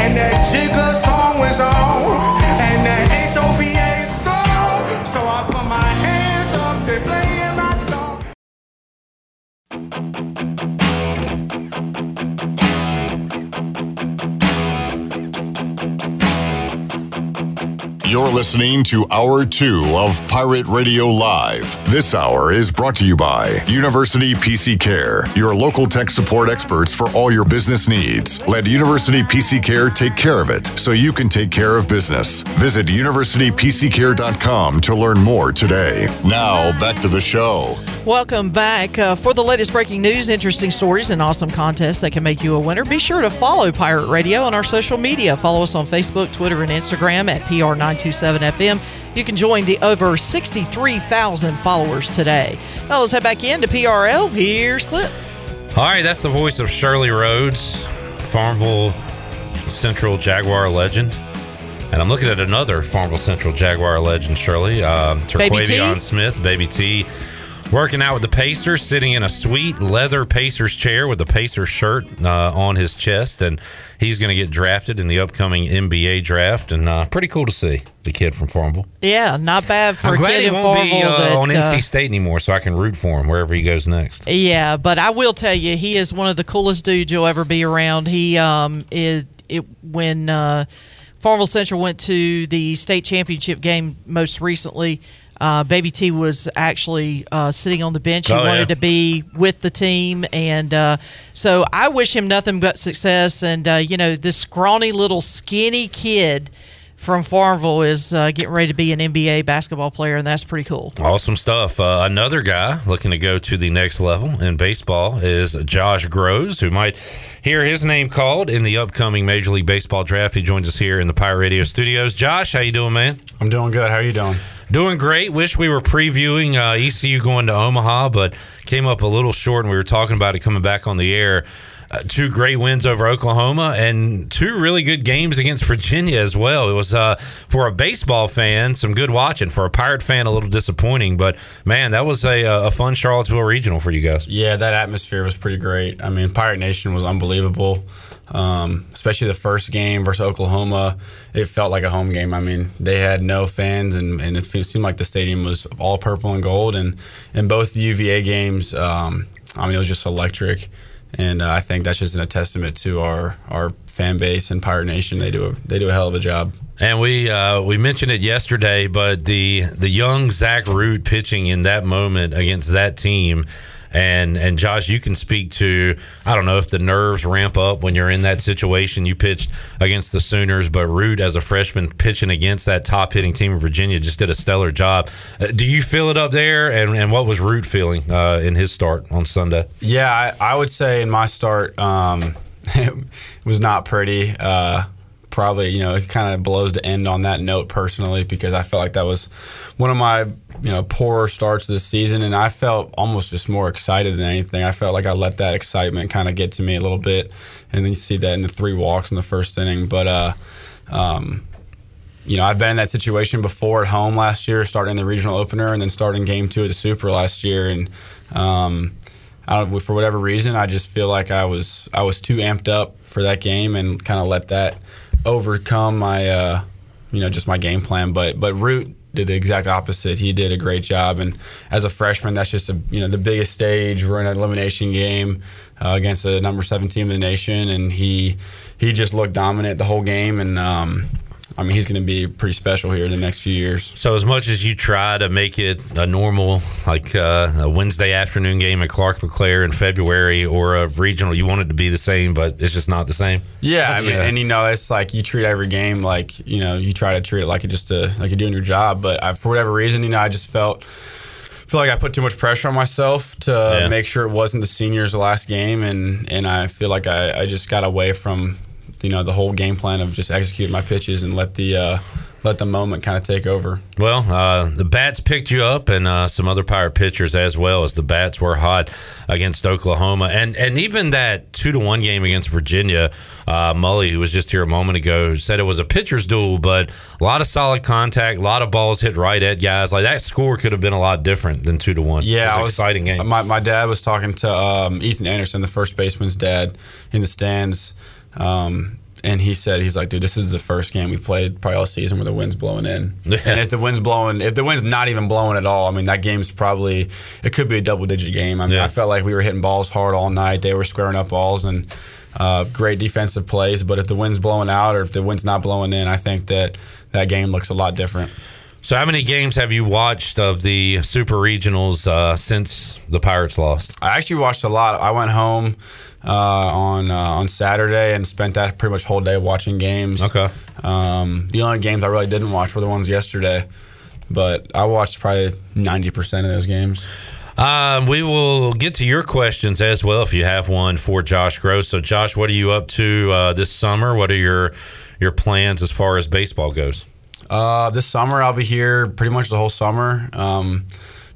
and that Chico's song was on, and that H O V A song. So I put my hands up, they playing my song. You're listening to Hour two of Pirate Radio Live. This hour is brought to you by University P C Care, your local tech support experts for all your business needs. Let University P C Care take care of it so you can take care of business. Visit university p c care dot com to learn more today. Now, back to the show. Welcome back. Uh, for the latest breaking news, interesting stories, and awesome contests that can make you a winner, be sure to follow Pirate Radio on our social media. Follow us on Facebook, Twitter, and Instagram at P R nine two seven F M. You can join the over sixty-three thousand followers today. Now let's head back into P R L. Here's Clip. All right, that's the voice of Shirley Rhodes, Farmville Central Jaguar legend. And I'm looking at another Farmville Central Jaguar legend, Shirley. Um, Terquavion Smith, Baby T. Working out with the Pacers, sitting in a sweet leather Pacers chair with the Pacers shirt uh, on his chest, and he's going to get drafted in the upcoming N B A draft, and uh, pretty cool to see the kid from Farmville. Yeah, not bad for I'm a glad kid he in won't Farmville. Be, uh, that, on N C uh, State anymore, so I can root for him wherever he goes next. Yeah, but I will tell you, he is one of the coolest dudes you'll ever be around. He um, it, it when uh, Farmville Central went to the state championship game most recently. Uh, Baby T was actually uh, sitting on the bench. He oh, wanted yeah. to be with the team. And uh, so I wish him nothing but success. And, uh, you know, this scrawny little skinny kid from Farmville is uh, getting ready to be an N B A basketball player, and that's pretty cool. Awesome stuff. Uh, another guy looking to go to the next level in baseball is Josh Grosz, who might hear his name called in the upcoming Major League Baseball draft. He joins us here in the Pirate Radio Studios. Josh, how you doing, man? I'm doing good. How are you doing? Doing great. Wish we were previewing uh, E C U going to Omaha, but came up a little short, and we were talking about it coming back on the air. Uh, two great wins over Oklahoma and two really good games against Virginia as well. It was, uh, for a baseball fan, some good watching. For a Pirate fan, a little disappointing. But, man, that was a, a fun Charlottesville regional for you guys. Yeah, that atmosphere was pretty great. I mean, Pirate Nation was unbelievable. Um, especially the first game versus Oklahoma, it felt like a home game. I mean, they had no fans, and, and it seemed like the stadium was all purple and gold. And in both the U V A games, um, I mean, it was just electric. And uh, I think that's just a testament to our, our fan base and Pirate Nation. They do a they do a hell of a job. And we uh, we mentioned it yesterday, but the the young Zach Root pitching in that moment against that team. And and Josh, you can speak to, I don't know if the nerves ramp up when you're in that situation. You pitched against the Sooners, but Root as a freshman pitching against that top hitting team of Virginia just did a stellar job. Do you feel it up there? And, and what was Root feeling uh, in his start on Sunday? Yeah, I, I would say in my start, um, it was not pretty. Uh, probably, you know, it kind of blows to end on that note personally, because I felt like that was one of my, you know, poorer starts this season, and I felt almost just more excited than anything. I felt like I let that excitement kind of get to me a little bit, and then you see that in the three walks in the first inning. But, uh, um, you know, I've been in that situation before at home last year, starting the regional opener and then starting game two of the Super last year, and um, I don't, for whatever reason, I just feel like I was I was too amped up for that game and kind of let that overcome my, uh, you know, just my game plan. But but Root did the exact opposite. He did a great job, and as a freshman, that's just a, you know, the biggest stage. We're in an elimination game uh, against the number seven team in the nation, and he he just looked dominant the whole game. And um, I mean, he's going to be pretty special here in the next few years. So as much as you try to make it a normal, like uh, a Wednesday afternoon game at Clark LeClaire in February or a regional, you want it to be the same, but it's just not the same. Yeah, I mean, yeah. and you know, it's like you treat every game like, you know, you try to treat it like it just a, like you're doing your job. But I, for whatever reason, you know, I just felt feel like I put too much pressure on myself to yeah. make sure it wasn't the seniors' last game, and and I feel like I, I just got away from, you know, the whole game plan of just executing my pitches and let the uh, let the moment kind of take over. Well, uh, the bats picked you up, and uh, some other Pirate pitchers as well, as the bats were hot against Oklahoma. And and even that two to one game against Virginia, uh, Mully, who was just here a moment ago, said it was a pitcher's duel, but a lot of solid contact, a lot of balls hit right at guys. Like, that score could have been a lot different than two to one. Yeah, it was an was, exciting game. My, my dad was talking to um, Ethan Anderson, the first baseman's dad, in the stands. Um, and he said, he's like, dude, this is the first game we played probably all season where the wind's blowing in. Yeah. And if the wind's blowing, if the wind's not even blowing at all, I mean, that game's probably, it could be a double-digit game. I mean, yeah. I felt like we were hitting balls hard all night. They were squaring up balls and uh, great defensive plays. But if the wind's blowing out or if the wind's not blowing in, I think that that game looks a lot different. So how many games have you watched of the Super Regionals uh, since the Pirates lost? I actually watched a lot. I went home uh, on uh, on Saturday and spent that pretty much whole day watching games. Okay. Um, the only games I really didn't watch were the ones yesterday, but I watched probably ninety percent of those games. Um, we will get to your questions as well if you have one for Josh Grosz. So, Josh, what are you up to uh, this summer? What are your your plans as far as baseball goes? Uh, this summer, I'll be here pretty much the whole summer, um,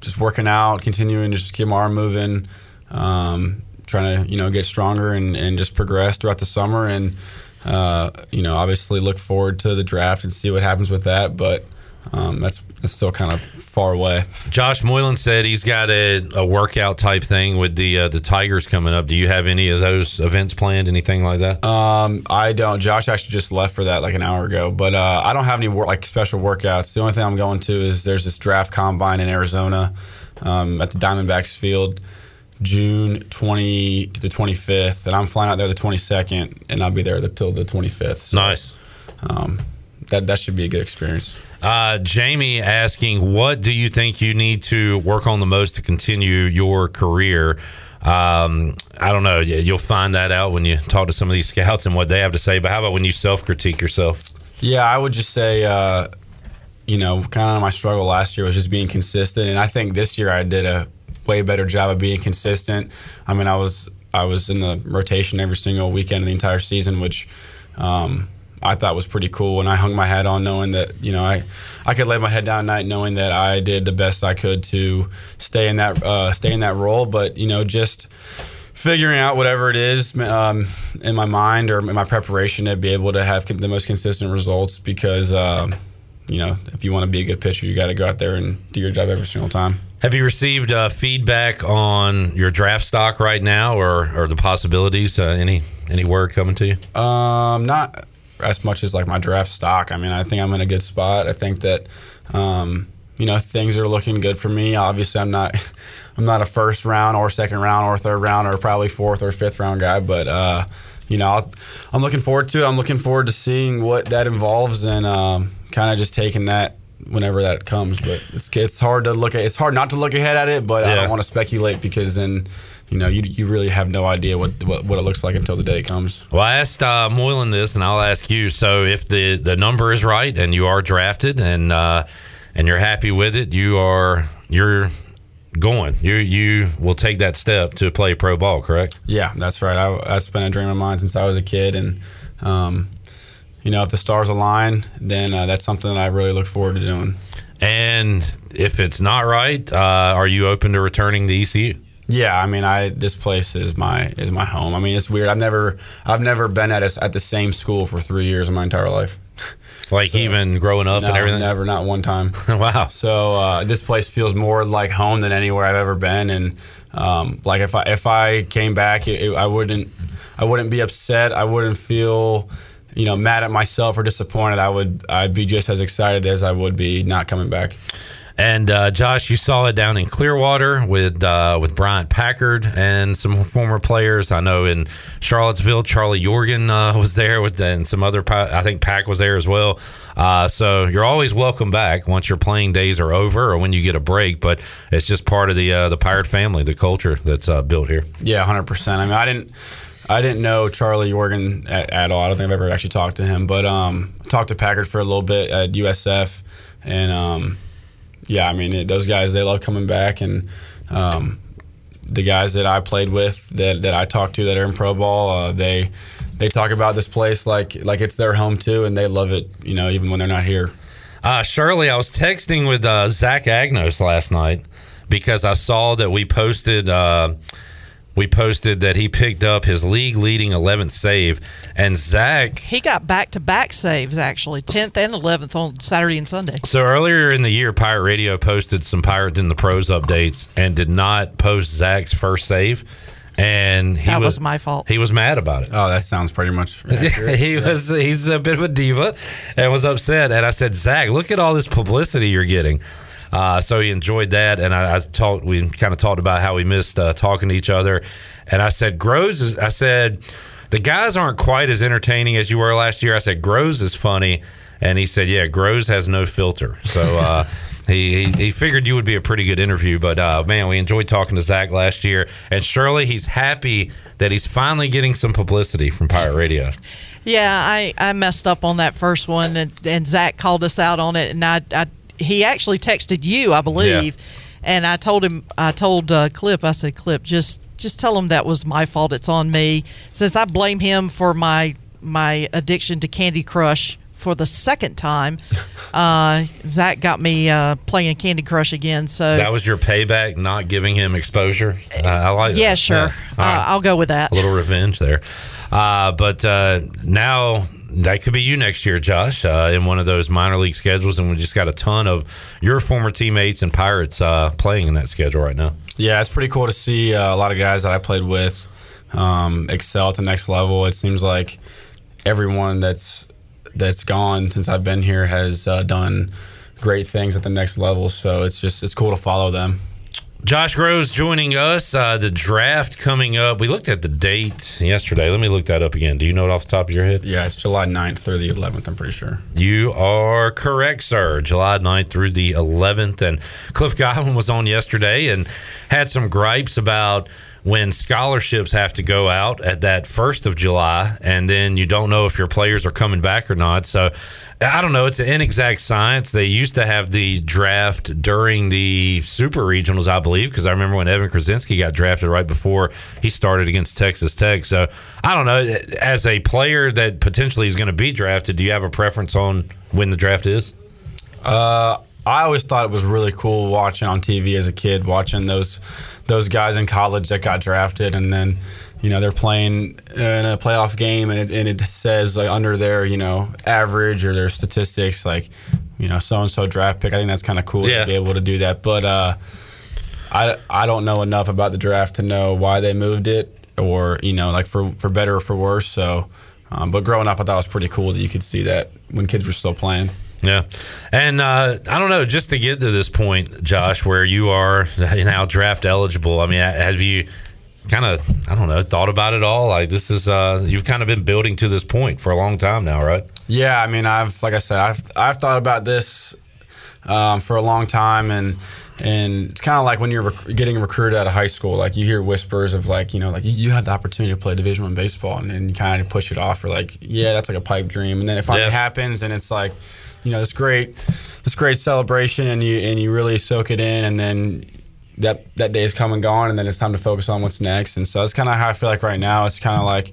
just working out, continuing to just keep my arm moving, um, trying to, you know, get stronger and, and just progress throughout the summer. And, uh, you know, obviously look forward to the draft and see what happens with that. But um, that's, that's still kind of far away. Josh Moylan said he's got a, a workout type thing with the uh, the Tigers coming up. Do you have any of those events planned, anything like that? Um, I don't. Josh actually just left for that like an hour ago. But uh, I don't have any wor- like special workouts. The only thing I'm going to is there's this draft combine in Arizona um, at the Diamondbacks field June twentieth to the twenty-fifth. And I'm flying out there the twenty-second, and I'll be there until the twenty-fifth. So, nice. Um, that, that should be a good experience. Uh, Jamie asking, what do you think you need to work on the most to continue your career? Um, I don't know. You'll find that out when you talk to some of these scouts and what they have to say. But how about when you self-critique yourself? Yeah, I would just say, uh, you know, kind of my struggle last year was just being consistent. And I think this year I did a way better job of being consistent. I mean, I was I was in the rotation every single weekend of the entire season, which um, – I thought was pretty cool, and I hung my hat on knowing that, you know, I, I could lay my head down at night knowing that I did the best I could to stay in that uh, stay in that role. But, you know, just figuring out whatever it is um, in my mind or in my preparation to be able to have the most consistent results, because, uh, you know, if you want to be a good pitcher, you got to go out there and do your job every single time. Have you received uh, feedback on your draft stock right now, or, or the possibilities? Uh, any any word coming to you? Um, not as much as like my draft stock. I mean, I think I'm in a good spot. I think that, um, you know, things are looking good for me. Obviously, I'm not, I'm not a first round or second round or third round or probably fourth or fifth round guy. But uh, you know, I'll, I'm looking forward to it. I'm looking forward to seeing what that involves and um, kind of just taking that whenever that comes. But it's it's hard to look at. It's hard not to look ahead at it, but yeah. I don't want to speculate because then, you know, you you really have no idea what, what, what it looks like until the day it comes. Well, I asked uh, Moylan this, and I'll ask you. So if the, the number is right and you are drafted and uh, and you're happy with it, you are you're going. You you will take that step to play pro ball, correct? Yeah, that's right. I, that's been a dream of mine since I was a kid, and um, you know, if the stars align, then uh, that's something that I really look forward to doing. And if it's not right, uh, are you open to returning to E C U? Yeah, I mean, I this place is my is my home. I mean, it's weird. I've never I've never been at a, at the same school for three years in my entire life. Like so, even growing up no, and everything. Never, not one time. Wow. So uh, this place feels more like home than anywhere I've ever been. And um, like if I if I came back, it, it, I wouldn't I wouldn't be upset. I wouldn't feel, you know, mad at myself or disappointed. I would I'd be just as excited as I would be not coming back. And uh, Josh, you saw it down in Clearwater with uh, with Bryant Packard and some former players. I know in Charlottesville, Charlie Jorgen uh, was there with, and some other. I think Pack was there as well. Uh, so you're always welcome back once your playing days are over or when you get a break. But it's just part of the uh, the Pirate family, the culture that's uh, built here. Yeah, one hundred percent. I mean, I didn't. I didn't know Charlie Jorgen at, at all. I don't think I've ever actually talked to him. But um, I talked to Packard for a little bit at U S F, and. Um, Yeah, I mean, it, those guys, they love coming back. And um, the guys that I played with, that, that I talked to that are in pro ball, uh, they they talk about this place like like it's their home too, and they love it, you know, even when they're not here. Uh, Shirley, I was texting with uh, Zach Agnos last night because I saw that we posted uh, we posted that he picked up his league-leading eleventh save. And Zach... He got back-to-back saves, actually, tenth and eleventh on Saturday and Sunday. So earlier in the year, Pirate Radio posted some Pirate in the Pros updates and did not post Zach's first save. And he that was, was my fault. He was mad about it. Oh, that sounds pretty much accurate. he yeah. was, he's a bit of a diva and was upset. And I said, Zach, look at all this publicity you're getting. Uh, so he enjoyed that, and I, I talked. We kind of talked about how we missed uh, talking to each other. And I said, "Grosz is." I said, "The guys aren't quite as entertaining as you were last year." I said, "Grosz is funny," and he said, "Yeah, Grosz has no filter." So uh, he, he he figured you would be a pretty good interview. But uh, man, we enjoyed talking to Zach last year, and Shirley, he's happy that he's finally getting some publicity from Pirate Radio. Yeah, I, I messed up on that first one, and, and Zach called us out on it, and I. I He actually texted you, I believe, yeah. and I told him, I told uh, Clip, I said, Clip, just just tell him that was my fault. It's on me. Since I blame him for my my addiction to Candy Crush for the second time, uh, Zach got me uh, playing Candy Crush again. So that was your payback, not giving him exposure? Uh, I like that. Yeah, sure. Yeah. Uh, right. I'll go with that. A little revenge there. Uh, but uh, now... That could be you next year, Josh, uh, in one of those minor league schedules. And we just got a ton of your former teammates and Pirates uh, playing in that schedule right now. Yeah, it's pretty cool to see uh, a lot of guys that I played with um, excel at the next level. It seems like everyone that's that's gone since I've been here has uh, done great things at the next level. So it's just it's cool to follow them. Josh Grosz joining us. Uh, the draft coming up. We looked at the date yesterday. Let me look that up again. Do you know it off the top of your head? Yeah, it's July ninth through the eleventh, I'm pretty sure. You are correct, sir. July ninth through the eleventh. And Cliff Godwin was on yesterday and had some gripes about when scholarships have to go out at that first of July, and then you don't know if your players are coming back or not. So I don't know. It's an inexact science. They used to have the draft during the Super Regionals, I believe, because I remember when Evan Krasinski got drafted right before he started against Texas Tech. So I don't know. As a player that potentially is going to be drafted, do you have a preference on when the draft is? Uh I always thought it was really cool watching on T V as a kid, watching those those guys in college that got drafted, and then, you know, they're playing in a playoff game, and it, and it says like under their, you know, average or their statistics, like, you know, so and so draft pick. I think that's kind of cool yeah. to be able to do that, but uh, I I don't know enough about the draft to know why they moved it, or, you know, like for for better or for worse. So, um, but growing up, I thought it was pretty cool that you could see that when kids were still playing. Yeah. And uh, I don't know, just to get to this point, Josh, where you are now draft eligible, I mean, have you kind of, I don't know, thought about it all? Like, this is, uh, you've kind of been building to this point for a long time now, right? Yeah. I mean, I've, like I said, I've, I've thought about this um, for a long time. And and it's kind of like when you're rec- getting recruited out of high school, like you hear whispers of like, you know, like you, you had the opportunity to play Division I baseball, and then you kind of push it off. Or like, yeah, that's like a pipe dream. And then it finally yeah. happens, and it's like, you know, this great, this great celebration, and you and you really soak it in, and then that that day is come and gone, and then it's time to focus on what's next. And so that's kind of how I feel like right now. It's kind of like,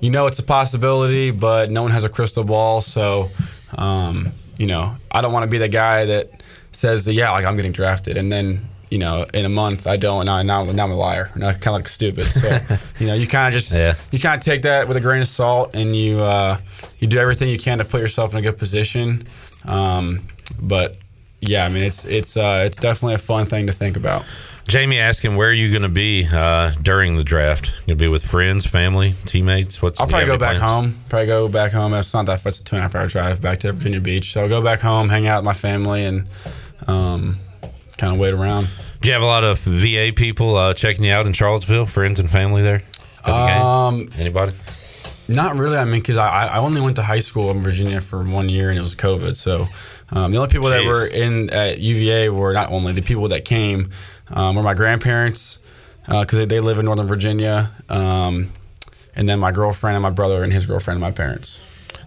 you know, it's a possibility, but no one has a crystal ball. So, um, you know, I don't want to be the guy that says, yeah, like I'm getting drafted, and then, you know, in a month I don't, and I, now, now I'm a liar, and I kind of look stupid. So, you know, you kind of just, yeah. you kind of take that with a grain of salt, and you uh, you do everything you can to put yourself in a good position. Um, but yeah, I mean, it's it's uh, it's definitely a fun thing to think about. Jamie asking, where are you going to be uh, during the draft? Going to be with friends, family, teammates? What's, I'll probably go back plans? home. Probably go back home. It's not that far. It's a two and a half hour drive back to Virginia Beach. So I'll go back home, hang out with my family, and um, kind of wait around. Do you have a lot of V A people uh, checking you out in Charlottesville? Friends and family there? The um, Anybody? Not really. I mean, because I, I only went to high school in Virginia for one year, and it was COVID. So um, the only people Jeez. that were in at U V A were not only the people that came. Um, or my grandparents, because uh, they, they live in Northern Virginia, um, and then my girlfriend and my brother and his girlfriend and my parents.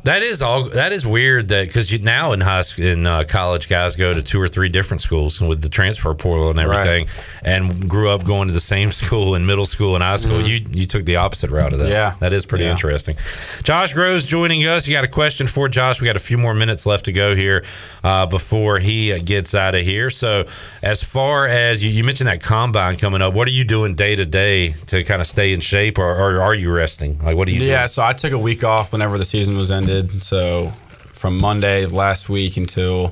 That is all. That is weird. That because now in high in uh, college, guys go to two or three different schools with the transfer portal and everything, right. and grew up going to the same school in middle school and high school. Mm-hmm. You you took the opposite route of that. Yeah, that is pretty yeah. interesting. Josh Grosz joining us. You got a question for Josh? We got a few more minutes left to go here uh, before he gets out of here. So, as far as you, you mentioned that combine coming up, what are you doing day to day to kind of stay in shape, or, or are you resting? Like, what do you? Yeah, doing? So I took a week off whenever the season was ended. So from Monday of last week until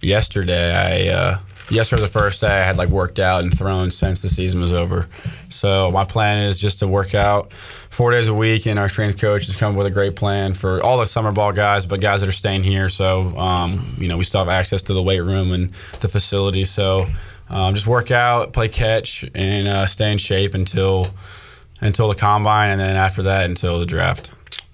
yesterday, I uh, yesterday was the first day I had like worked out and thrown since the season was over. So my plan is just to work out four days a week, and our strength coach has come up with a great plan for all the summer ball guys, but guys that are staying here. So, um, you know, we still have access to the weight room and the facility. So um, just work out, play catch, and uh, stay in shape until until the combine, and then after that until the draft.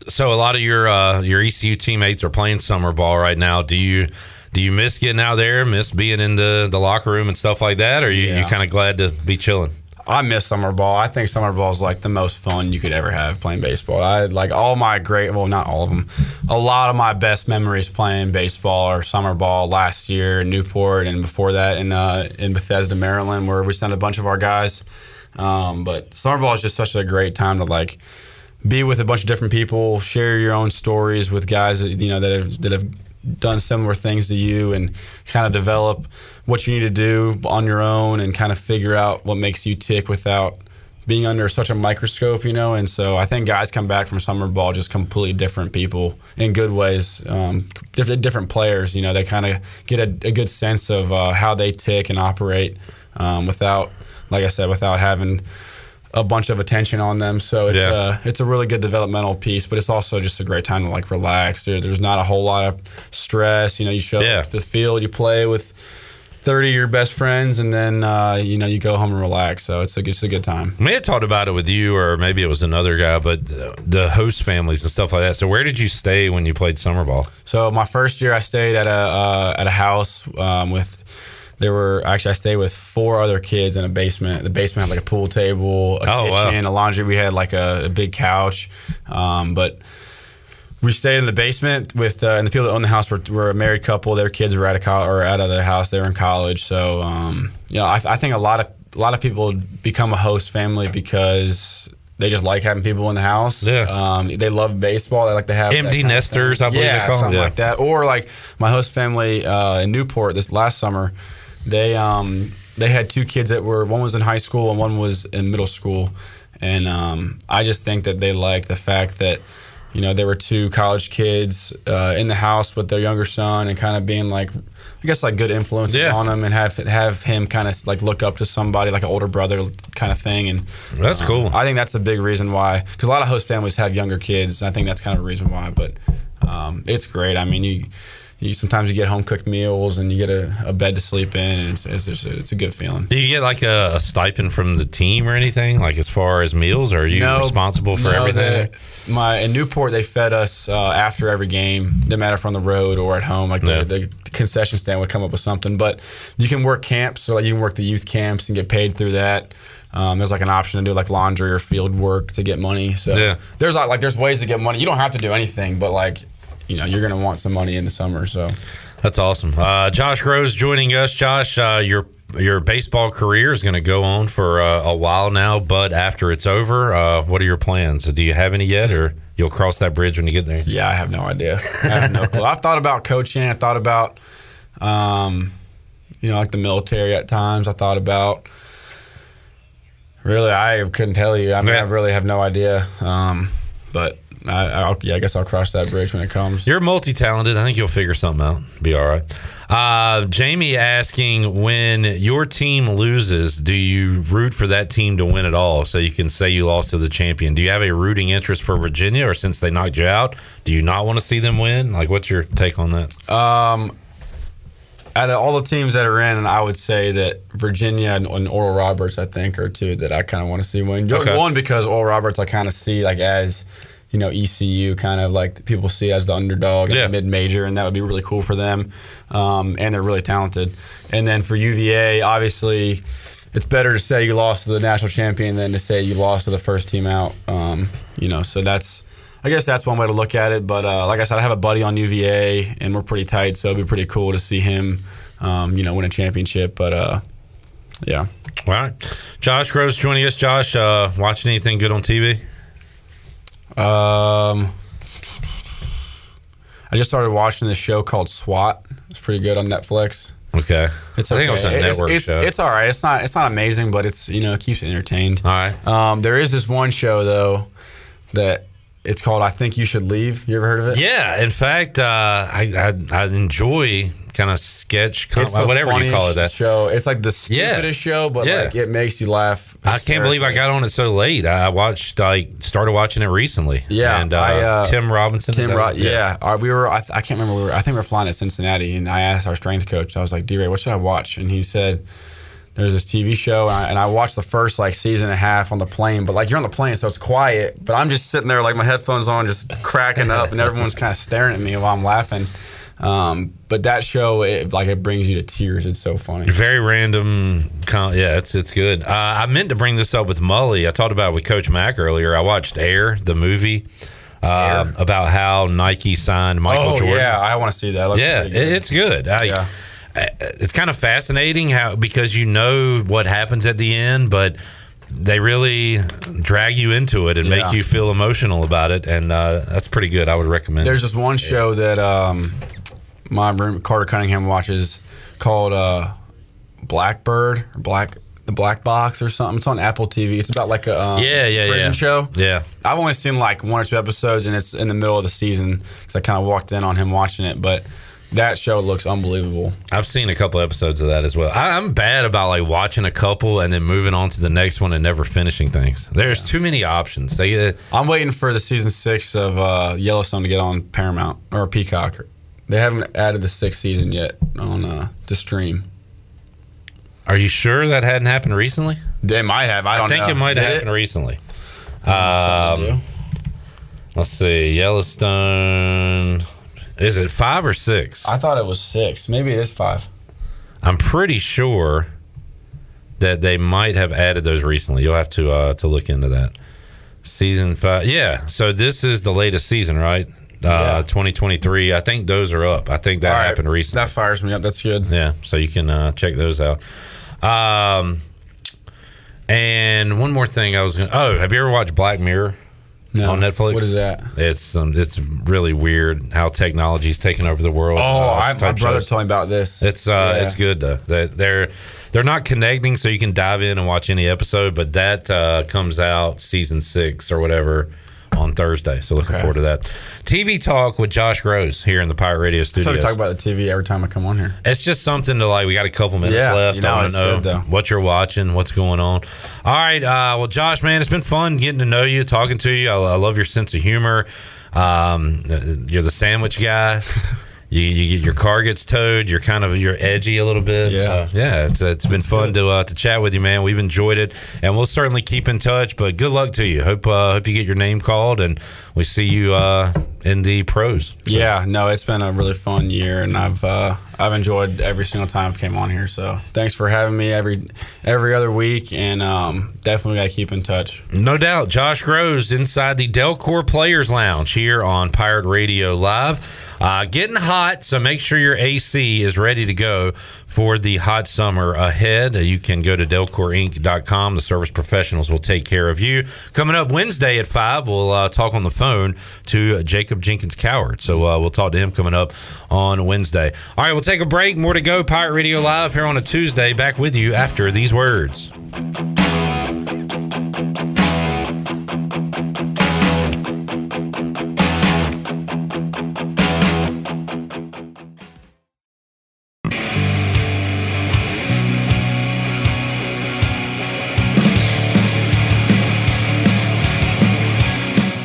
So a lot of your uh, your E C U teammates are playing summer ball right now. Do you do you miss getting out there, miss being in the, the locker room and stuff like that, or are you, yeah. you kind of glad to be chilling? I miss summer ball. I think summer ball is like the most fun you could ever have playing baseball. I like all my great, well, not all of them, a lot of my best memories playing baseball or summer ball last year in Newport and before that in uh, in Bethesda, Maryland, where we sent a bunch of our guys. Um, but summer ball is just such a great time to like – be with a bunch of different people, share your own stories with guys that, you know, that have, that have done similar things to you, and kind of develop what you need to do on your own and kind of figure out what makes you tick without being under such a microscope, you know. And so I think guys come back from summer ball just completely different people in good ways, um, different, different players, you know. They kind of get a, a good sense of uh, how they tick and operate um, without, like I said, without having – a bunch of attention on them, so it's yeah. uh it's a really good developmental piece, but it's also just a great time to like relax. There, there's not a whole lot of stress, you know. You show up yeah. to the field, you play with thirty of your best friends, and then uh, you know, you go home and relax. So it's a it's a good time. I may have talked about it with you, or maybe it was another guy, but the host families and stuff like that. So where did you stay when you played summer ball? So my first year, I stayed at a uh, at a house um, with. There were actually I stayed with four other kids in a basement. The basement had like a pool table, a oh, kitchen, wow. a laundry. We had like a, a big couch, um, but we stayed in the basement with. Uh, and the people that owned the house were, were a married couple. Their kids were out of co- or out of the house. They were in college, so um, you know, I, I think a lot of a lot of people become a host family because they just like having people in the house. Yeah, um, they love baseball. They like to have empty nesters. I believe yeah, they call something them. Yeah. like that. Or like my host family uh, in Newport this last summer. They um they had two kids that were, one was in high school and one was in middle school, and um, I just think that they liked the fact that, you know, there were two college kids uh, in the house with their younger son, and kind of being like, I guess like good influences yeah. on him, and have have him kind of like look up to somebody like an older brother kind of thing. And that's um, cool. I think that's a big reason why, because a lot of host families have younger kids, and I think that's kind of a reason why. But um, it's great. I mean, you. you sometimes you get home cooked meals and you get a, a bed to sleep in, and it's it's, just, it's a good feeling. Do you get like a, a stipend from the team or anything, like as far as meals, or are you no, responsible for no, everything? The, my in Newport they fed us uh, after every game, no matter if on the road or at home. Like no. the, the concession stand would come up with something, but you can work camps, so like you can work the youth camps and get paid through that. Um, there's like an option to do like laundry or field work to get money. So yeah. there's like, like there's ways to get money. You don't have to do anything, but like, you know, you're going to want some money in the summer. So that's awesome. Uh, Josh Grosz joining us. Josh, uh, your your baseball career is going to go on for uh, a while now, but after it's over, uh, what are your plans? Do you have any yet, or you'll cross that bridge when you get there? Yeah, I have no idea. I have no clue. I've thought about coaching. I thought about, um, you know, like the military at times. I thought about. Really, I couldn't tell you. I mean, yeah. I really have no idea. Um, but I, I'll, yeah, I guess I'll cross that bridge when it comes. You're multi-talented. I think you'll figure something out. Be all right. Uh, Jamie asking, when your team loses, do you root for that team to win at all? So you can say you lost to the champion. Do you have a rooting interest for Virginia, or since they knocked you out, do you not want to see them win? Like, what's your take on that? Um, Out of all the teams that are in, I would say that Virginia and, and Oral Roberts, I think, are two that I kind of want to see win. Okay. One, because Oral Roberts, I kind of see like as, you know, E C U kind of like people see as the underdog and yeah. the mid-major, and that would be really cool for them. Um, and they're really talented. And then for U V A, obviously, it's better to say you lost to the national champion than to say you lost to the first team out. Um, you know, so that's. I guess that's one way to look at it, but uh, like I said, I have a buddy on U V A, and we're pretty tight, so it'd be pretty cool to see him, um, you know, win a championship. But uh, yeah, all right. Josh Grosz joining us. Josh, uh, watching anything good on T V? Um, I just started watching this show called SWAT. It's pretty good on Netflix. Okay, it's okay. I think it was a network it's, show. It's, it's all right. It's not. It's not amazing, but it's you know it keeps you entertained. All right. Um, there is this one show though that. It's called I Think You Should Leave. You ever heard of it? Yeah. In fact, uh, I, I I enjoy kind of sketch, com- whatever you call it. That show. It's like the stupidest yeah. show, but yeah. like it makes you laugh. I can't believe I got on it so late. I watched, like, started watching it recently. Yeah. And uh, I, uh, Tim Robinson. Tim Robinson. Yeah. yeah. We were. I, I can't remember. We were. I think we were flying to Cincinnati, and I asked our strength coach. I was like, D-Ray, what should I watch? And he said. There's this T V show, and I, and I watched the first, like, season and a half on the plane. But, like, you're on the plane, so it's quiet. But I'm just sitting there, like, my headphones on, just cracking up, and everyone's kind of staring at me while I'm laughing. Um, but that show, it, like, it brings you to tears. It's so funny. Very random. Con- yeah, it's it's good. Uh, I meant to bring this up with Mully. I talked about it with Coach Mack earlier. I watched Air, the movie. Uh, about how Nike signed Michael oh, Jordan. Oh, yeah, I want to see that. Let's yeah, see it it's good. I, yeah. It's kind of fascinating how because you know what happens at the end, but they really drag you into it and yeah. make you feel emotional about it, and uh, that's pretty good. I would recommend. There's it. This one show that um, my roommate Carter Cunningham watches called uh, Blackbird or Black the Black Box or something. It's on Apple T V. It's about like a um, yeah, yeah, prison yeah. show. Yeah, I've only seen like one or two episodes, and it's in the middle of the season because I kind of walked in on him watching it, but. That show looks unbelievable. I've seen a couple episodes of that as well. I, I'm bad about like watching a couple and then moving on to the next one and never finishing things. There's yeah. too many options. They, uh, I'm waiting for the season six of uh, Yellowstone to get on Paramount or Peacock. They haven't added the sixth season yet on uh, to stream. Are you sure that hadn't happened recently? They might have. I don't know. I think know. it might Did have happened it? recently. Um, let's see. Yellowstone... Is it five or six? I thought it was six. Maybe it is five. I'm pretty sure that they might have added those recently. You'll have to uh, to look into that. Season five. Yeah. So this is the latest season, right? Uh, yeah. twenty twenty-three. I think those are up. I think that All happened right. recently. That fires me up. That's good. Yeah. So you can uh, check those out. Um, and one more thing I was going to... Oh, have you ever watched Black Mirror? No. On Netflix. What is that? It's um, it's really weird how technology's taken over the world. Oh, uh, I, my brother told me about this. It's uh, yeah. it's good though. They, they're they're not connecting, so you can dive in and watch any episode. But that uh, comes out season six or whatever on Thursday. So looking okay. forward to that. T V talk with Josh Grosz here in the Pirate Radio Studios. We talk about the T V every time I come on here. It's just something to like. We got a couple minutes yeah, left. You know, I want to know what you're watching, what's going on. All right, uh, well, Josh, man, it's been fun getting to know you, talking to you. I, I love your sense of humor. Um, you're the sandwich guy. you, you get, your car gets towed. You're kind of you're edgy a little bit. Yeah, so, yeah. It's it's been That's fun good. to uh, to chat with you, man. We've enjoyed it, and we'll certainly keep in touch. But good luck to you. Hope uh, hope you get your name called, and we see you uh, in the pros. So. Yeah, no, it's been a really fun year, and I've uh, I've enjoyed every single time I've came on here. So thanks for having me every every other week, and um, definitely got to keep in touch. No doubt, Josh Grosz inside the Delcor Players Lounge here on Pirate Radio Live. Uh, getting hot, so make sure your A C is ready to go for the hot summer ahead. You can go to Delcor Inc dot com. The service professionals will take care of you. Coming up Wednesday at five, we'll uh, talk on the phone to Jacob Jenkins Coward. So uh, we'll talk to him coming up on Wednesday. All right, we'll take a break. More to go. Pirate Radio Live here on a Tuesday. Back with you after these words.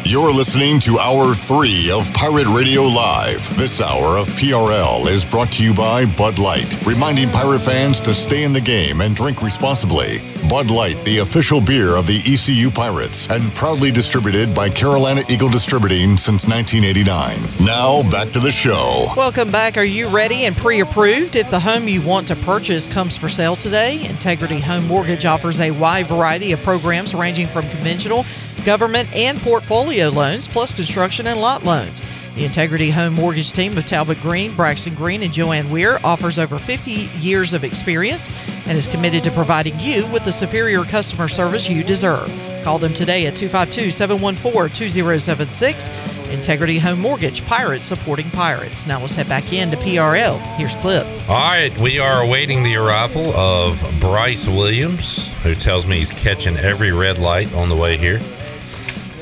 You're listening to Hour three of Pirate Radio Live. This hour of P R L is brought to you by Bud Light, reminding Pirate fans to stay in the game and drink responsibly. Bud Light, the official beer of the E C U Pirates, and proudly distributed by Carolina Eagle Distributing since nineteen eighty-nine. Now, back to the show. Welcome back. Are you ready and pre-approved? If the home you want to purchase comes for sale today, Integrity Home Mortgage offers a wide variety of programs ranging from conventional, government and portfolio loans, plus construction and lot loans. The Integrity Home Mortgage team of Talbot Green, Braxton Green, and Joanne Weir offers over fifty years of experience and is committed to providing you with the superior customer service you deserve. Call them today at two five two, seven one four, two zero seven six. Integrity Home Mortgage, Pirates supporting Pirates. Now let's head back in to P R L. Here's Clip. All right, we are awaiting the arrival of Bryce Williams, who tells me he's catching every red light on the way here.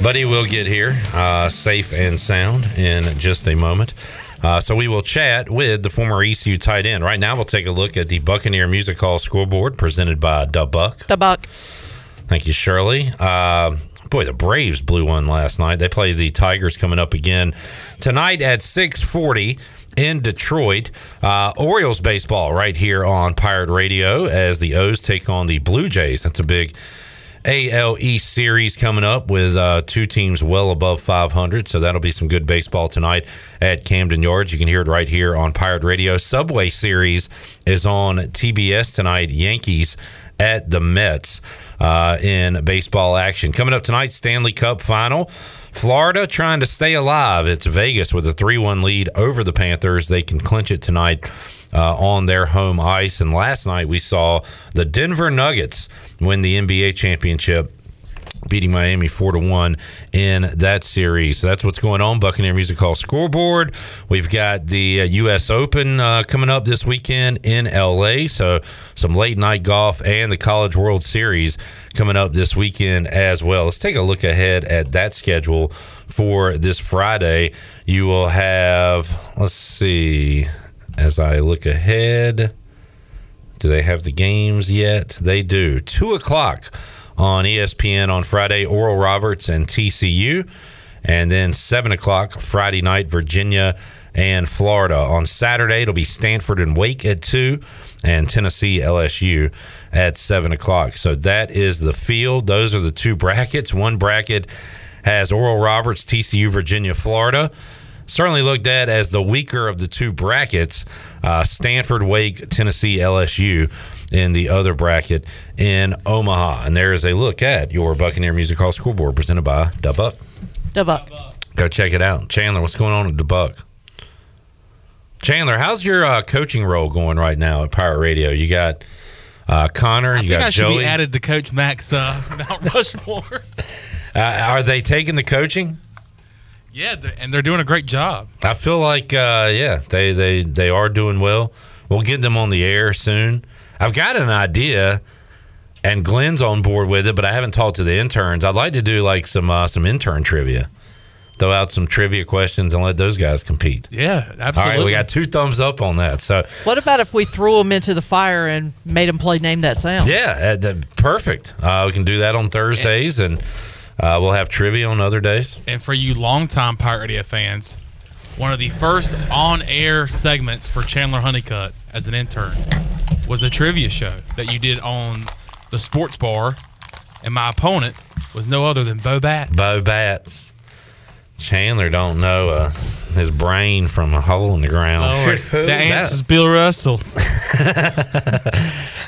But he will get here uh, safe and sound in just a moment. Uh, so we will chat with the former E C U tight end. Right now, we'll take a look at the Buccaneer Music Hall scoreboard presented by Da Buck. Da Buck. Thank you, Shirley. Uh, boy, the Braves blew one last night. They play the Tigers coming up again tonight at six forty. In Detroit. Uh, Orioles baseball right here on Pirate Radio as the O's take on the Blue Jays. That's a big A L East series coming up with uh, two teams well above five hundred, so that'll be some good baseball tonight at Camden Yards. You can hear it right here on Pirate Radio. Subway Series is on T B S tonight, Yankees at the Mets uh, in baseball action. Coming up tonight, Stanley Cup Final. Florida trying to stay alive. It's Vegas with a three one lead over the Panthers. They can clinch it tonight uh, on their home ice. And last night we saw the Denver Nuggets win the N B A championship, beating Miami four to one in that series. So that's what's going on. Buccaneer Music Hall scoreboard. We've got the U S Open uh, coming up this weekend in L A. So some late night golf and the College World Series coming up this weekend as well. Let's take a look ahead at that schedule for this Friday. You will have, let's see, as I look ahead, do they have the games yet? They do. two o'clock on E S P N on Friday, Oral Roberts and T C U. And then seven o'clock Friday night, Virginia and Florida. On Saturday, it'll be Stanford and Wake at two and Tennessee, L S U at seven o'clock. So that is the field. Those are the two brackets. One bracket has Oral Roberts, T C U, Virginia, Florida. Certainly looked at as the weaker of the two brackets, uh, Stanford, Wake, Tennessee, L S U in the other bracket in Omaha. And there is a look at your Buccaneer Music Hall scoreboard presented by Da Buck. Da Buck. Go check it out. Chandler, what's going on at Da Buck? Chandler, how's your uh, coaching role going right now at Pirate Radio? You got uh, Connor, I you got I Joey. I think I should be added to Coach Max uh, Mount Rushmore. uh, are they taking the coaching? Yeah, they're, and they're doing a great job. I feel like, uh, yeah, they, they, they are doing well. We'll get them on the air soon. I've got an idea, and Glenn's on board with it, but I haven't talked to the interns. I'd like to do like some uh, some intern trivia. Throw out some trivia questions and let those guys compete. Yeah, absolutely. All right, we got two thumbs up on that. So, what about if we threw them into the fire and made them play Name That Sound? Yeah, uh, perfect. Uh, we can do that on Thursdays, and... and Uh, we'll have trivia on other days. And for you longtime Pirate Radio fans, one of the first on-air segments for Chandler Honeycutt as an intern was a trivia show that you did on the sports bar, and my opponent was no other than Bo Batts. Bo Batts. Chandler don't know uh, his brain from a hole in the ground. Lord, the answer's Bill Russell.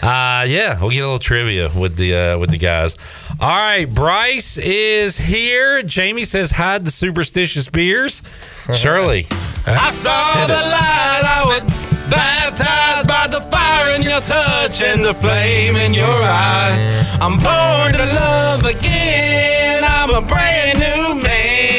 uh, yeah, we'll get a little trivia with the uh, with the guys. All right, Bryce is here. Jamie says, hide the superstitious beers. Shirley. I saw the light. I was baptized by the fire in your touch and the flame in your eyes. I'm born to love again. I'm a brand new man.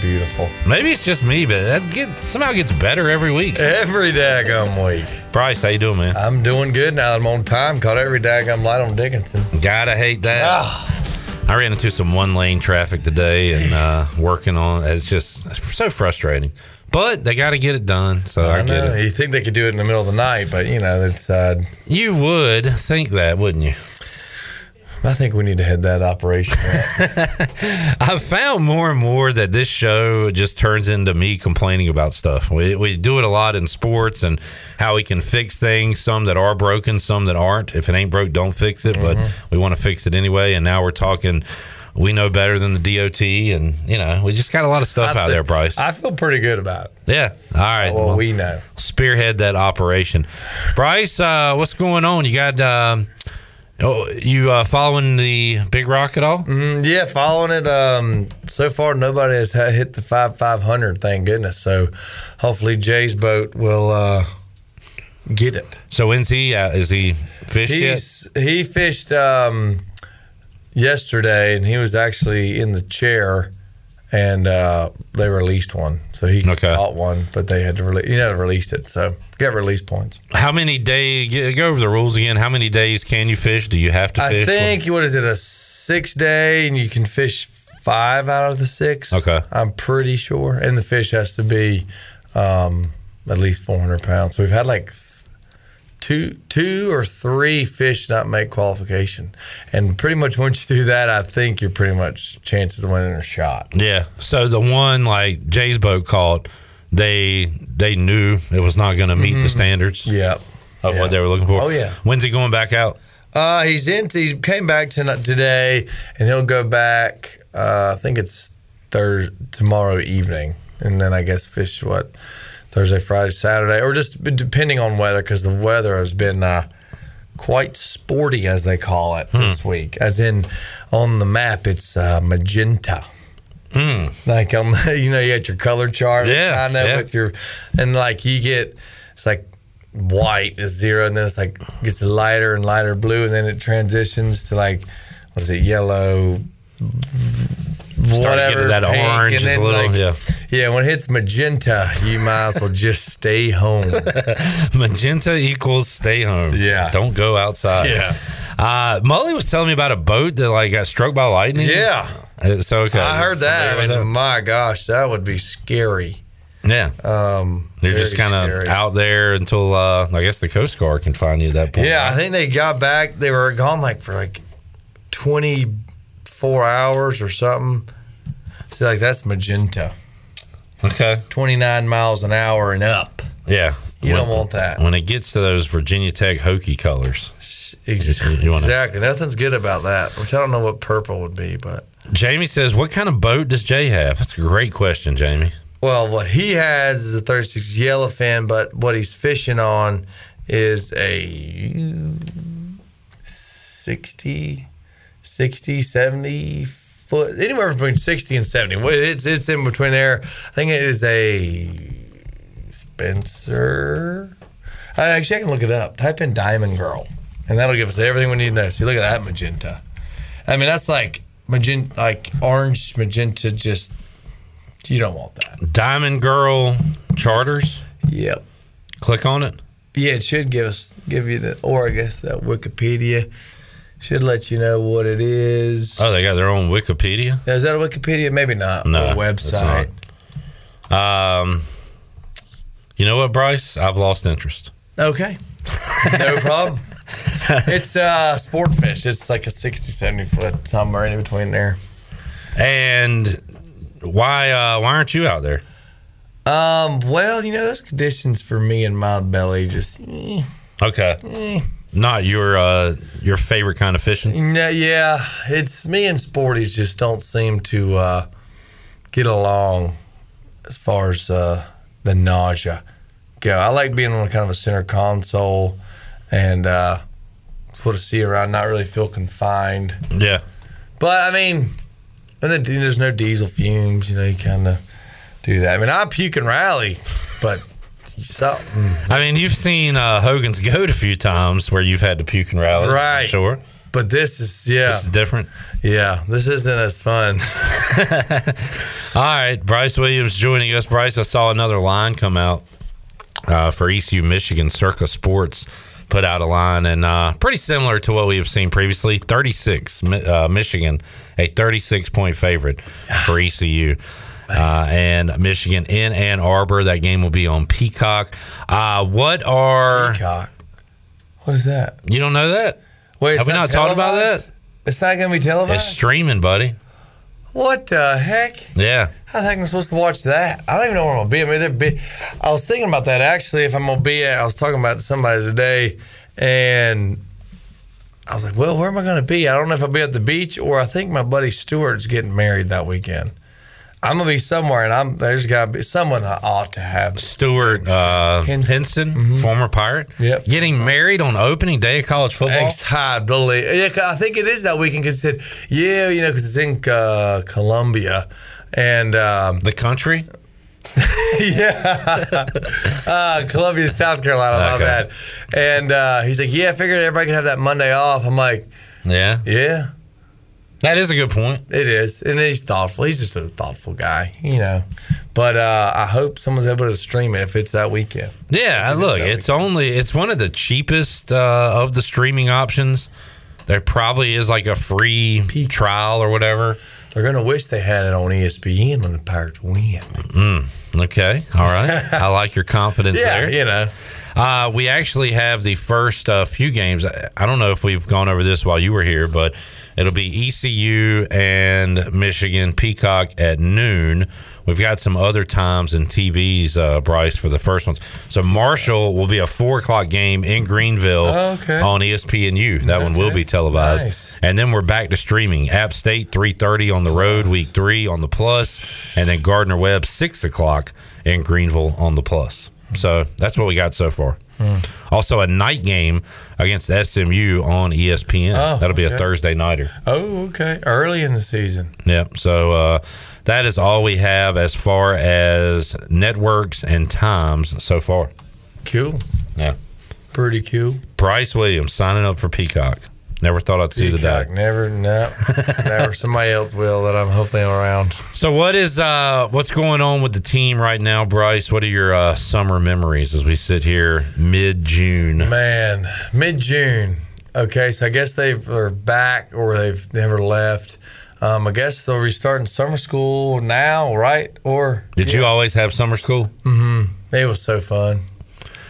Beautiful. Maybe it's just me, but that get, somehow gets better every week. Every daggum week. Bryce, how you doing, man? I'm doing good now that I'm on time. Caught every daggum light on Dickinson. Gotta hate that. Ah. I ran into some one-lane traffic today and uh, working on it's just it's so frustrating. But they got to get it done, so I, I get know. it. You think they could do it in the middle of the night, but, you know, that's... Uh, you would think that, wouldn't you? I think we need to head that operation up. I've found more and more that this show just turns into me complaining about stuff. We we do it a lot in sports and how we can fix things, some that are broken, some that aren't. If it ain't broke, don't fix it, mm-hmm. but we want to fix it anyway. And now we're talking, we know better than the D O T. And, you know, we just got a lot of stuff I out th- there, Bryce. I feel pretty good about it. Yeah. All right. Well, well we know. Spearhead that operation. Bryce, uh, what's going on? You got... Um, Oh, you uh, following the Big Rock at all? Mm, yeah, following it. Um, so far, nobody has hit the five five hundred, thank goodness. So hopefully Jay's boat will uh, get it. So when's he out? Is he fished He's, yet? He fished um, yesterday, and he was actually in the chair, and uh, they released one. So he okay. caught one, but they had to release, you know, released it. So got release points. How many days, go over the rules again, how many days can you fish? Do you have to fish? I think, what is it, a six day, and you can fish five out of the six. Okay. I'm pretty sure. And the fish has to be um, at least four hundred pounds. So we've had like two two or three fish not make qualification, and pretty much once you do that, I think you're pretty much chances of winning are shot. Yeah. So the one like Jay's boat caught, they they knew it was not going to meet mm-hmm. the standards yeah of yeah. what they were looking for. Oh yeah. When's he going back out? Uh he's in he came back tonight today, and he'll go back uh I think it's Thursday tomorrow evening, and then I guess fish what Thursday, Friday, Saturday, or just depending on weather, because the weather has been uh, quite sporty, as they call it, hmm. this week. As in, on the map, it's uh, magenta. Hmm. Like, on the, you know, you got your color chart. Yeah. I know yeah. with your, and like you get, it's like white is zero, and then it's like gets lighter and lighter blue, and then it transitions to like, what is it, yellow, whatever, to get that pink, orange and then a little, like, yeah. yeah, when it hits magenta, you might as well just stay home. Magenta equals stay home. Yeah. Don't go outside. Yeah. Uh, Mully was telling me about a boat that like got struck by lightning. Yeah. So okay. I heard that. I mean, my gosh, that would be scary. Yeah. Um, You're just kind of out there until, uh, I guess, the Coast Guard can find you at that point. Yeah, I think they got back. They were gone like for like twenty-four hours or something. See, like that's magenta. Okay. twenty-nine miles an hour and up. Yeah. You when, don't want that. When it gets to those Virginia Tech Hokie colors. Exactly. You, you wanna... exactly. Nothing's good about that, which I don't know what purple would be, but. Jamie says, what kind of boat does Jay have? That's a great question, Jamie. Well, what he has is a thirty-six yellowfin, but what he's fishing on is a sixty, seventy foot, anywhere between sixty and seventy. It's it's in between there. I think it is a Spencer. Uh, actually, I can look it up. Type in Diamond Girl, and that'll give us everything we need to know. See, look at that magenta. I mean, that's like magenta, like orange magenta. Just you don't want that. Diamond Girl charters. Yep. Click on it. Yeah, it should give us give you the, or I guess that Wikipedia. Should let you know what it is. Oh, they got their own Wikipedia? Is that a Wikipedia? Maybe not. No, a website. It's not. Um, you know what, Bryce? I've lost interest. Okay. No problem. It's uh, sport fish. It's like a sixty, seventy foot somewhere in between there. And Why uh, why aren't you out there? Um, well, you know, those conditions for me and my belly just... Eh, okay. Eh. Not your uh, your favorite kind of fishing? No, yeah. It's me and sporties just don't seem to uh, get along as far as uh, the nausea go. I like being on kind of a center console and uh, put a sea around, not really feel confined. Yeah. But, I mean, and there's no diesel fumes, you know, you kind of... do that. I mean, I puke and rally, but something. I mean, you've seen uh, Hogan's Goat a few times where you've had to puke and rally, right? Sure, but this is yeah, this is different. Yeah, this isn't as fun. All right, Bryce Williams joining us. Bryce, I saw another line come out uh, for E C U Michigan. Circa Sports put out a line, and uh, pretty similar to what we have seen previously. Thirty-six, uh, Michigan, a thirty-six point favorite for E C U. Uh, and Michigan in Ann Arbor. That game will be on Peacock. Uh, what are... Peacock? What is that? You don't know that? Wait, have we not talked about that? It's not going to be televised? It's streaming, buddy. What the heck? Yeah. How the heck am I supposed to watch that? I don't even know where I'm going to be. I mean, be... I was thinking about that, actually, if I'm going to be at... I was talking about somebody today, and I was like, well, where am I going to be? I don't know if I'll be at the beach, or I think my buddy Stewart's getting married that weekend. I'm gonna be somewhere, and I'm there's gotta be someone I ought to have. Stuart uh, Henson, mm-hmm. former Pirate, yep. getting married on opening day of college football. I believe, yeah, I think it is that weekend because it said, yeah, you know, because it's in uh, Columbia and um, the country. yeah, uh, Columbia, South Carolina. My okay. bad. And uh, he's like, yeah, I figured everybody could have that Monday off. I'm like, yeah, yeah. That is a good point. It is. And he's thoughtful. He's just a thoughtful guy, you know. But uh, I hope someone's able to stream it if it's that weekend. Yeah, if look, it's, it's only – it's one of the cheapest uh, of the streaming options. There probably is like a free Peacock trial or whatever. They're going to wish they had it on E S P N when the Pirates win. Mm, okay. All right. I like your confidence yeah, there. Yeah, you know. Uh, we actually have the first uh, few games. I don't know if we've gone over this while you were here, but – it'll be E C U and Michigan, Peacock at noon. We've got some other times and T Vs, uh, Bryce, for the first ones. So Marshall will be a four o'clock game in Greenville oh, okay. on E S P N U. That okay. one will be televised. Nice. And then we're back to streaming. App State, three thirty on the road, week three on the Plus. And then Gardner-Webb, six o'clock in Greenville on the Plus. So that's what we got so far. Mm. Also, a night game against S M U on E S P N. Oh, That'll be okay. a Thursday nighter. Oh, okay. Early in the season. Yep. So uh, that is all we have as far as networks and times so far. Cool. Yeah. Pretty cool. Bryce Williams signing up for Peacock. Never thought I'd see Peacock, the day. Never, no, never. Somebody else will that I'm hopefully around. So, what is uh, what's going on with the team right now, Bryce? What are your uh, summer memories as we sit here mid June? Man, mid June. Okay, so I guess they've are back or they've never left. Um, I guess they'll be starting summer school now, right? Or did yeah. you always have summer school? Mm-hmm. It was so fun.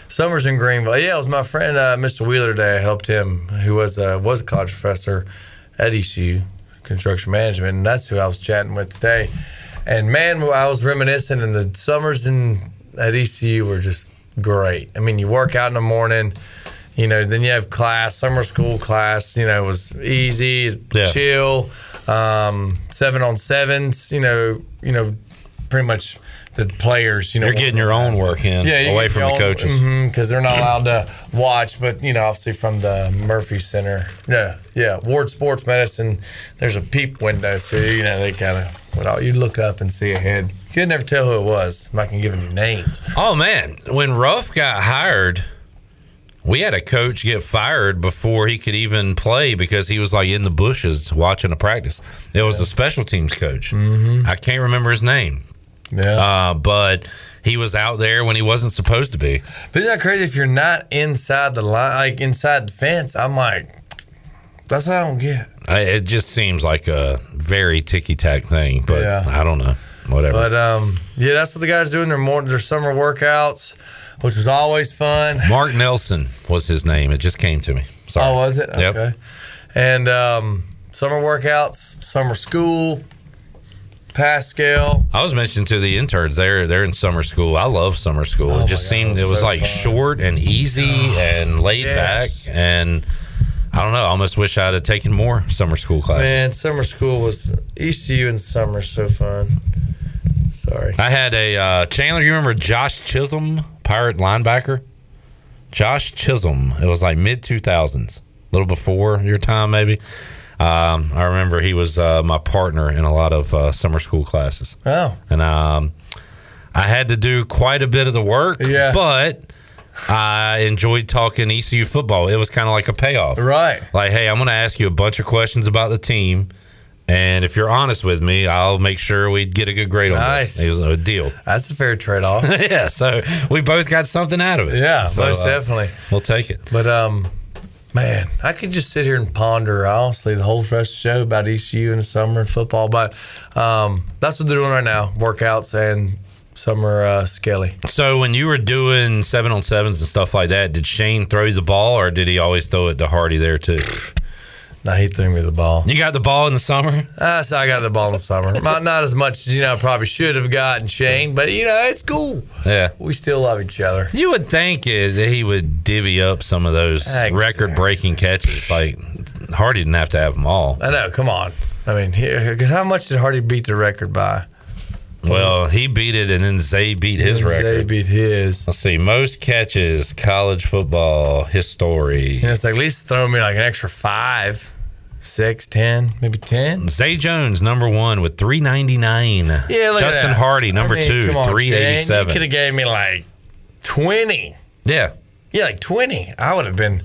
Summers in Greenville. Yeah, it was my friend uh, Mister Wheeler today. I helped him, who was uh, was a college professor at E C U, construction management, and that's who I was chatting with today. And, man, I was reminiscing, and the summers in at E C U were just great. I mean, you work out in the morning, you know, then you have class, summer school class, you know, it was easy, it was yeah. chill, um, seven-on-sevens, you know, you know, pretty much – the players, you know, you're getting your own work in yeah, away from the coaches because mm-hmm, they're not allowed to watch. But you know, obviously from the Murphy Center, yeah, yeah, Ward Sports Medicine. There's a peep window, so you know they kind of you look up and see a head. You could never tell who it was. I'm not gonna give them your name. Oh man, when Ruff got hired, we had a coach get fired before he could even play because he was like in the bushes watching a practice. It was yeah. the special teams coach. Mm-hmm. I can't remember his name. Yeah, uh, but he was out there when he wasn't supposed to be. But isn't that crazy? If you're not inside the line, like inside the fence, I'm like, that's what I don't get. I, it just seems like a very ticky tack thing, but yeah. I don't know, whatever. But um, yeah, that's what the guys do in their morning, their summer workouts, which was always fun. Mark Nelson was his name. It just came to me. Sorry. Oh, was it? Yep. Okay. And um, summer workouts, summer school. Pascal. I was mentioning to the interns, they're they're in summer school. I love summer school. Oh, it just God, seemed it was so like fun. Short and easy oh, and laid yes. back, and I don't know. I almost wish I had taken more summer school classes. Man, summer school was E C U in summer so fun. Sorry, I had a uh, Chandler. You remember Josh Chisholm, Pirate linebacker? Josh Chisholm. It was like mid two thousands, a little before your time maybe. Um, I remember he was uh, my partner in a lot of uh, summer school classes. Oh, and um, I had to do quite a bit of the work. Yeah, but I enjoyed talking E C U football. It was kind of like a payoff, right? Like, hey, I'm going to ask you a bunch of questions about the team, and if you're honest with me, I'll make sure we get a good grade on nice. This. It was a deal. That's a fair trade-off. Yeah, so we both got something out of it. Yeah, so, most definitely. Uh, we'll take it. But um. Man, I could just sit here and ponder, honestly, the whole fresh show about E C U in the summer and football. But um, that's what they're doing right now, workouts and summer uh, skelly. So when you were doing seven-on-sevens and stuff like that, did Shane throw the ball, or did he always throw it to Hardy there too? No, he threw me the ball. You got the ball in the summer? Uh, so I got the ball in the summer. not, not as much as, you know, I probably should have gotten Shane, but, you know, it's cool. Yeah. We still love each other. You would think uh, that he would divvy up some of those exactly. record-breaking catches. Like, Hardy didn't have to have them all. I know. Come on. I mean, because how much did Hardy beat the record by? Well, he beat it, and then Zay beat his Zay record. Zay beat his. Let's see. Most catches, college football, history. You know, it's like at least throw me like an extra five, six, ten, maybe ten. Zay Jones, number one, with three ninety-nine. Yeah, look Justin at that. Hardy, number I mean, two, on, three eighty-seven. Shane, you could have gave me like twenty. Yeah. Yeah, like twenty. I would have been,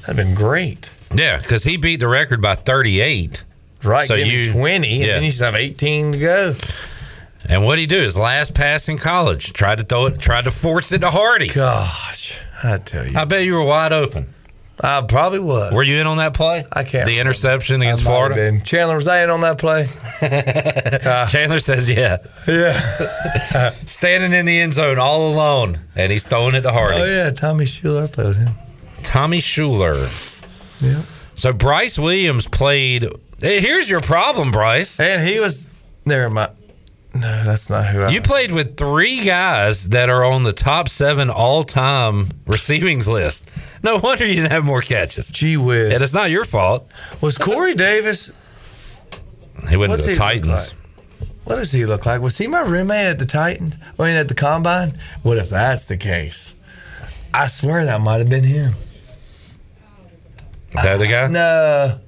that'd been great. Yeah, because he beat the record by thirty-eight. Right, so give you, me twenty, yeah. And then you still have eighteen to go. And what did he do? His last pass in college. Tried to throw it, tried to force it to Hardy. Gosh, I tell you. I bet you were wide open. I probably was. Were you in on that play? I can't. The interception against Florida? Been. Chandler, was I in on that play? uh, Chandler says yeah. Yeah. Standing in the end zone all alone, and he's throwing it to Hardy. Oh, yeah, Tommy Shuler. I played with him. Tommy Shuler. Yeah. So Bryce Williams played. Hey, here's your problem, Bryce. And he was. Never mind. No, that's not who I You played with three guys that are on the top seven all-time receivings list. No wonder you didn't have more catches. Gee whiz. And it's not your fault. Was Corey Davis... He went to the Titans. Like? What does he look like? Was he my roommate at the Titans? I mean, at the Combine? What if that's the case? I swear that might have been him. Is that the guy? No.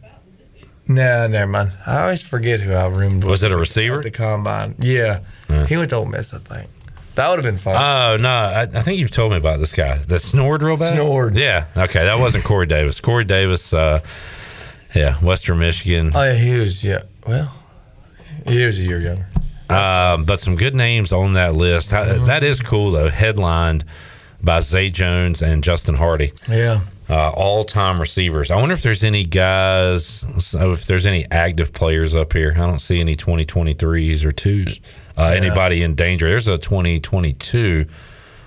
No, never mind. I always forget who I roomed with. Was it a receiver? At the Combine. Yeah. yeah. He went to Ole Miss, I think. That would have been fun. Oh, no. I, I think you've told me about this guy that snored real bad? Snored. Yeah. Okay. That wasn't Corey Davis. Corey Davis, uh, yeah, Western Michigan. Oh, yeah. He was, yeah. Well, he was a year younger. Um, but some good names on that list. Mm-hmm. That is cool, though. Headlined by Zay Jones and Justin Hardy. Yeah. Uh, all-time receivers. I wonder if there's any guys, if there's any active players up here. I don't see any twenty twenty-threes or twos. Uh, yeah. Anybody in danger? There's a twenty twenty-two,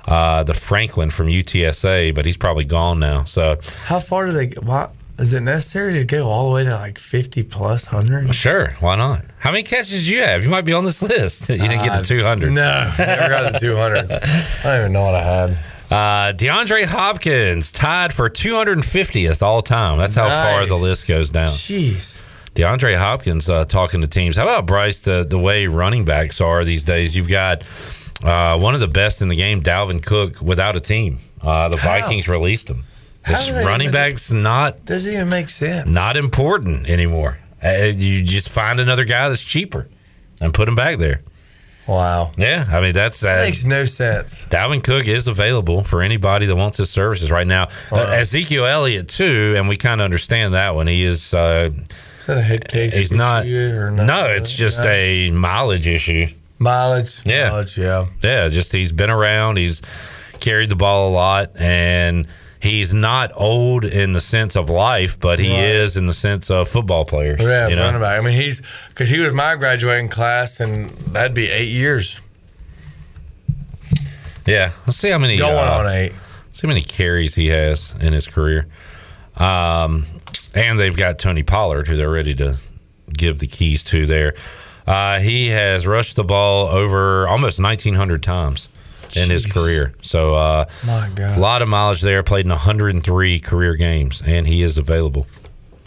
uh, the Franklin from U T S A, but he's probably gone now. So, how far do they? Why, is it necessary to go all the way to like fifty plus hundred? Sure, why not? How many catches do you have? You might be on this list. You didn't uh, get to two hundred. No, never got to two hundred. I don't even know what I had. Uh, DeAndre Hopkins tied for two hundred fiftieth all time. That's how nice. Far the list goes down. Jeez. DeAndre Hopkins uh, talking to teams. How about, Bryce, the, the way running backs are these days? You've got uh, one of the best in the game, Dalvin Cook, without a team. Uh, the how? Vikings released him. This running back's even, not... Doesn't even make sense. Not important anymore. Uh, you just find another guy that's cheaper and put him back there. Wow. Yeah, I mean, that's... That uh, makes no sense. Dalvin Cook is available for anybody that wants his services right now. Wow. Uh, Ezekiel Elliott, too, and we kind of understand that one. He is... Uh, is that a head case? He's not... Or not? No, it's just no. a mileage issue. Mileage? Yeah. Mileage, yeah. Yeah, just he's been around. He's carried the ball a lot, and he's not old in the sense of life, but he right. is in the sense of football players. Yeah, you know? Running back. I mean, he's... Because he was my graduating class, and that'd be eight years. Yeah. Let's see how many... Going uh, on eight. Let's see how many carries he has in his career. Um, and they've got Tony Pollard, who they're ready to give the keys to there. Uh, he has rushed the ball over almost nineteen hundred times Jeez. in his career. So uh, My God. a lot of mileage there, played in one hundred three career games, and he is available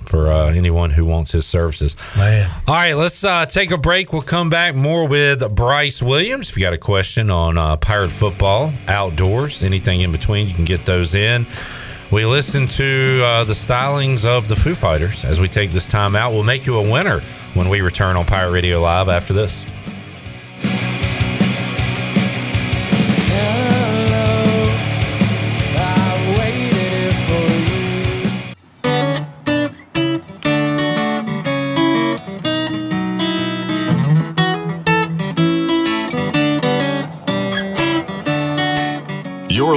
for uh, anyone who wants his services. Man. All right, let's uh, take a break. We'll come back more with Bryce Williams. If you got a question on uh, Pirate football, outdoors, anything in between, you can get those in. We listen to uh, the stylings of the Foo Fighters as we take this time out. We'll make you a winner when we return on Pirate Radio Live after this. You're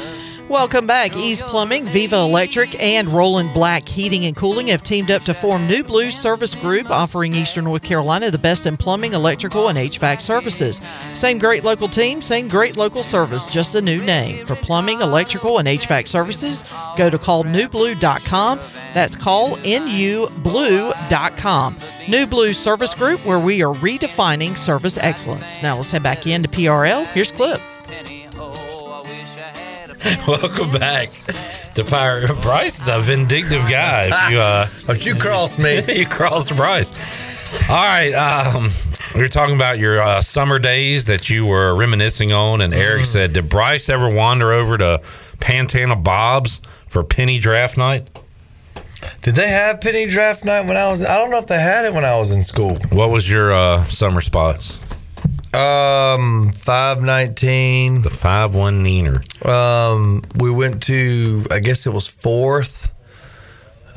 Welcome back. East Plumbing, Viva Electric, and Roland Black Heating and Cooling have teamed up to form New Blue Service Group, offering Eastern North Carolina the best in plumbing, electrical, and H V A C services. Same great local team, same great local service, just a new name. For plumbing, electrical, and H V A C services, go to call new blue dot com. That's call N U blue dot com. New Blue Service Group, where we are redefining service excellence. Now let's head back into P R L. Here's Cliff. Welcome back to Pirate. Bryce is a vindictive guy. If you, uh, but you crossed me. You crossed Bryce. All right. Um, we were talking about your uh, summer days that you were reminiscing on, and Eric mm-hmm. said, did Bryce ever wander over to Pantana Bob's for penny draft night? Did they have penny draft night when I was? I don't know if they had it when I was in school. What was your uh, summer spots? Um, five nineteen. The five one neener. Um, we went to, I guess it was fourth,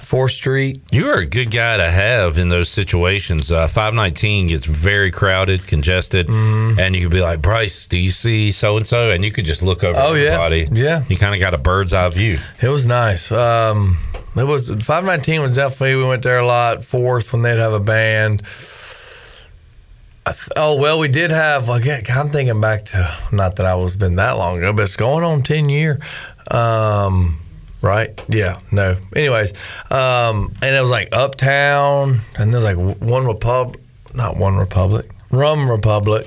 fourth Street. You are a good guy to have in those situations. Uh, five nineteen gets very crowded, congested, mm. and you could be like, Bryce, do you see so-and-so? And you could just look over oh, everybody. Yeah. yeah. You kind of got a bird's eye view. It was nice. Um, it was, five nineteen was definitely, we went there a lot. Fourth, when they'd have a band. Oh, well, we did have, like, I'm thinking back to, not that I was been that long ago, but it's going on ten year, um, right? Yeah, no. Anyways, um, and it was like Uptown, and there was like One Republic, not One Republic, Rum Republic,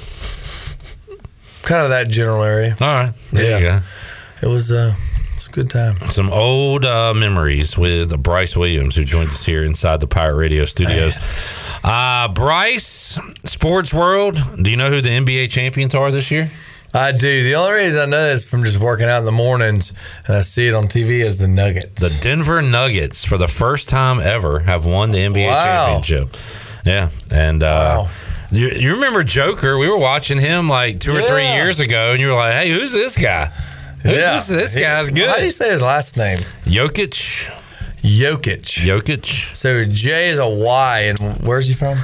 kind of that general area. All right, there yeah. you go. It was, uh, it was a good time. Some old uh, memories with Bryce Williams, who joins us here inside the Pirate Radio Studios. Uh, Bryce, sports world, do you know who the N B A champions are this year? I do. The only reason I know this is from just working out in the mornings and I see it on T V is the Nuggets. The Denver Nuggets, for the first time ever, have won the N B A wow. championship. Yeah. And uh, wow. you, you remember Joker? We were watching him like two yeah. or three years ago, and you were like, hey, who's this guy? Who's yeah. this? This he, guy's good. How do you say his last name? Jokic. Jokic. Jokic. So J is a Y, and where's he from?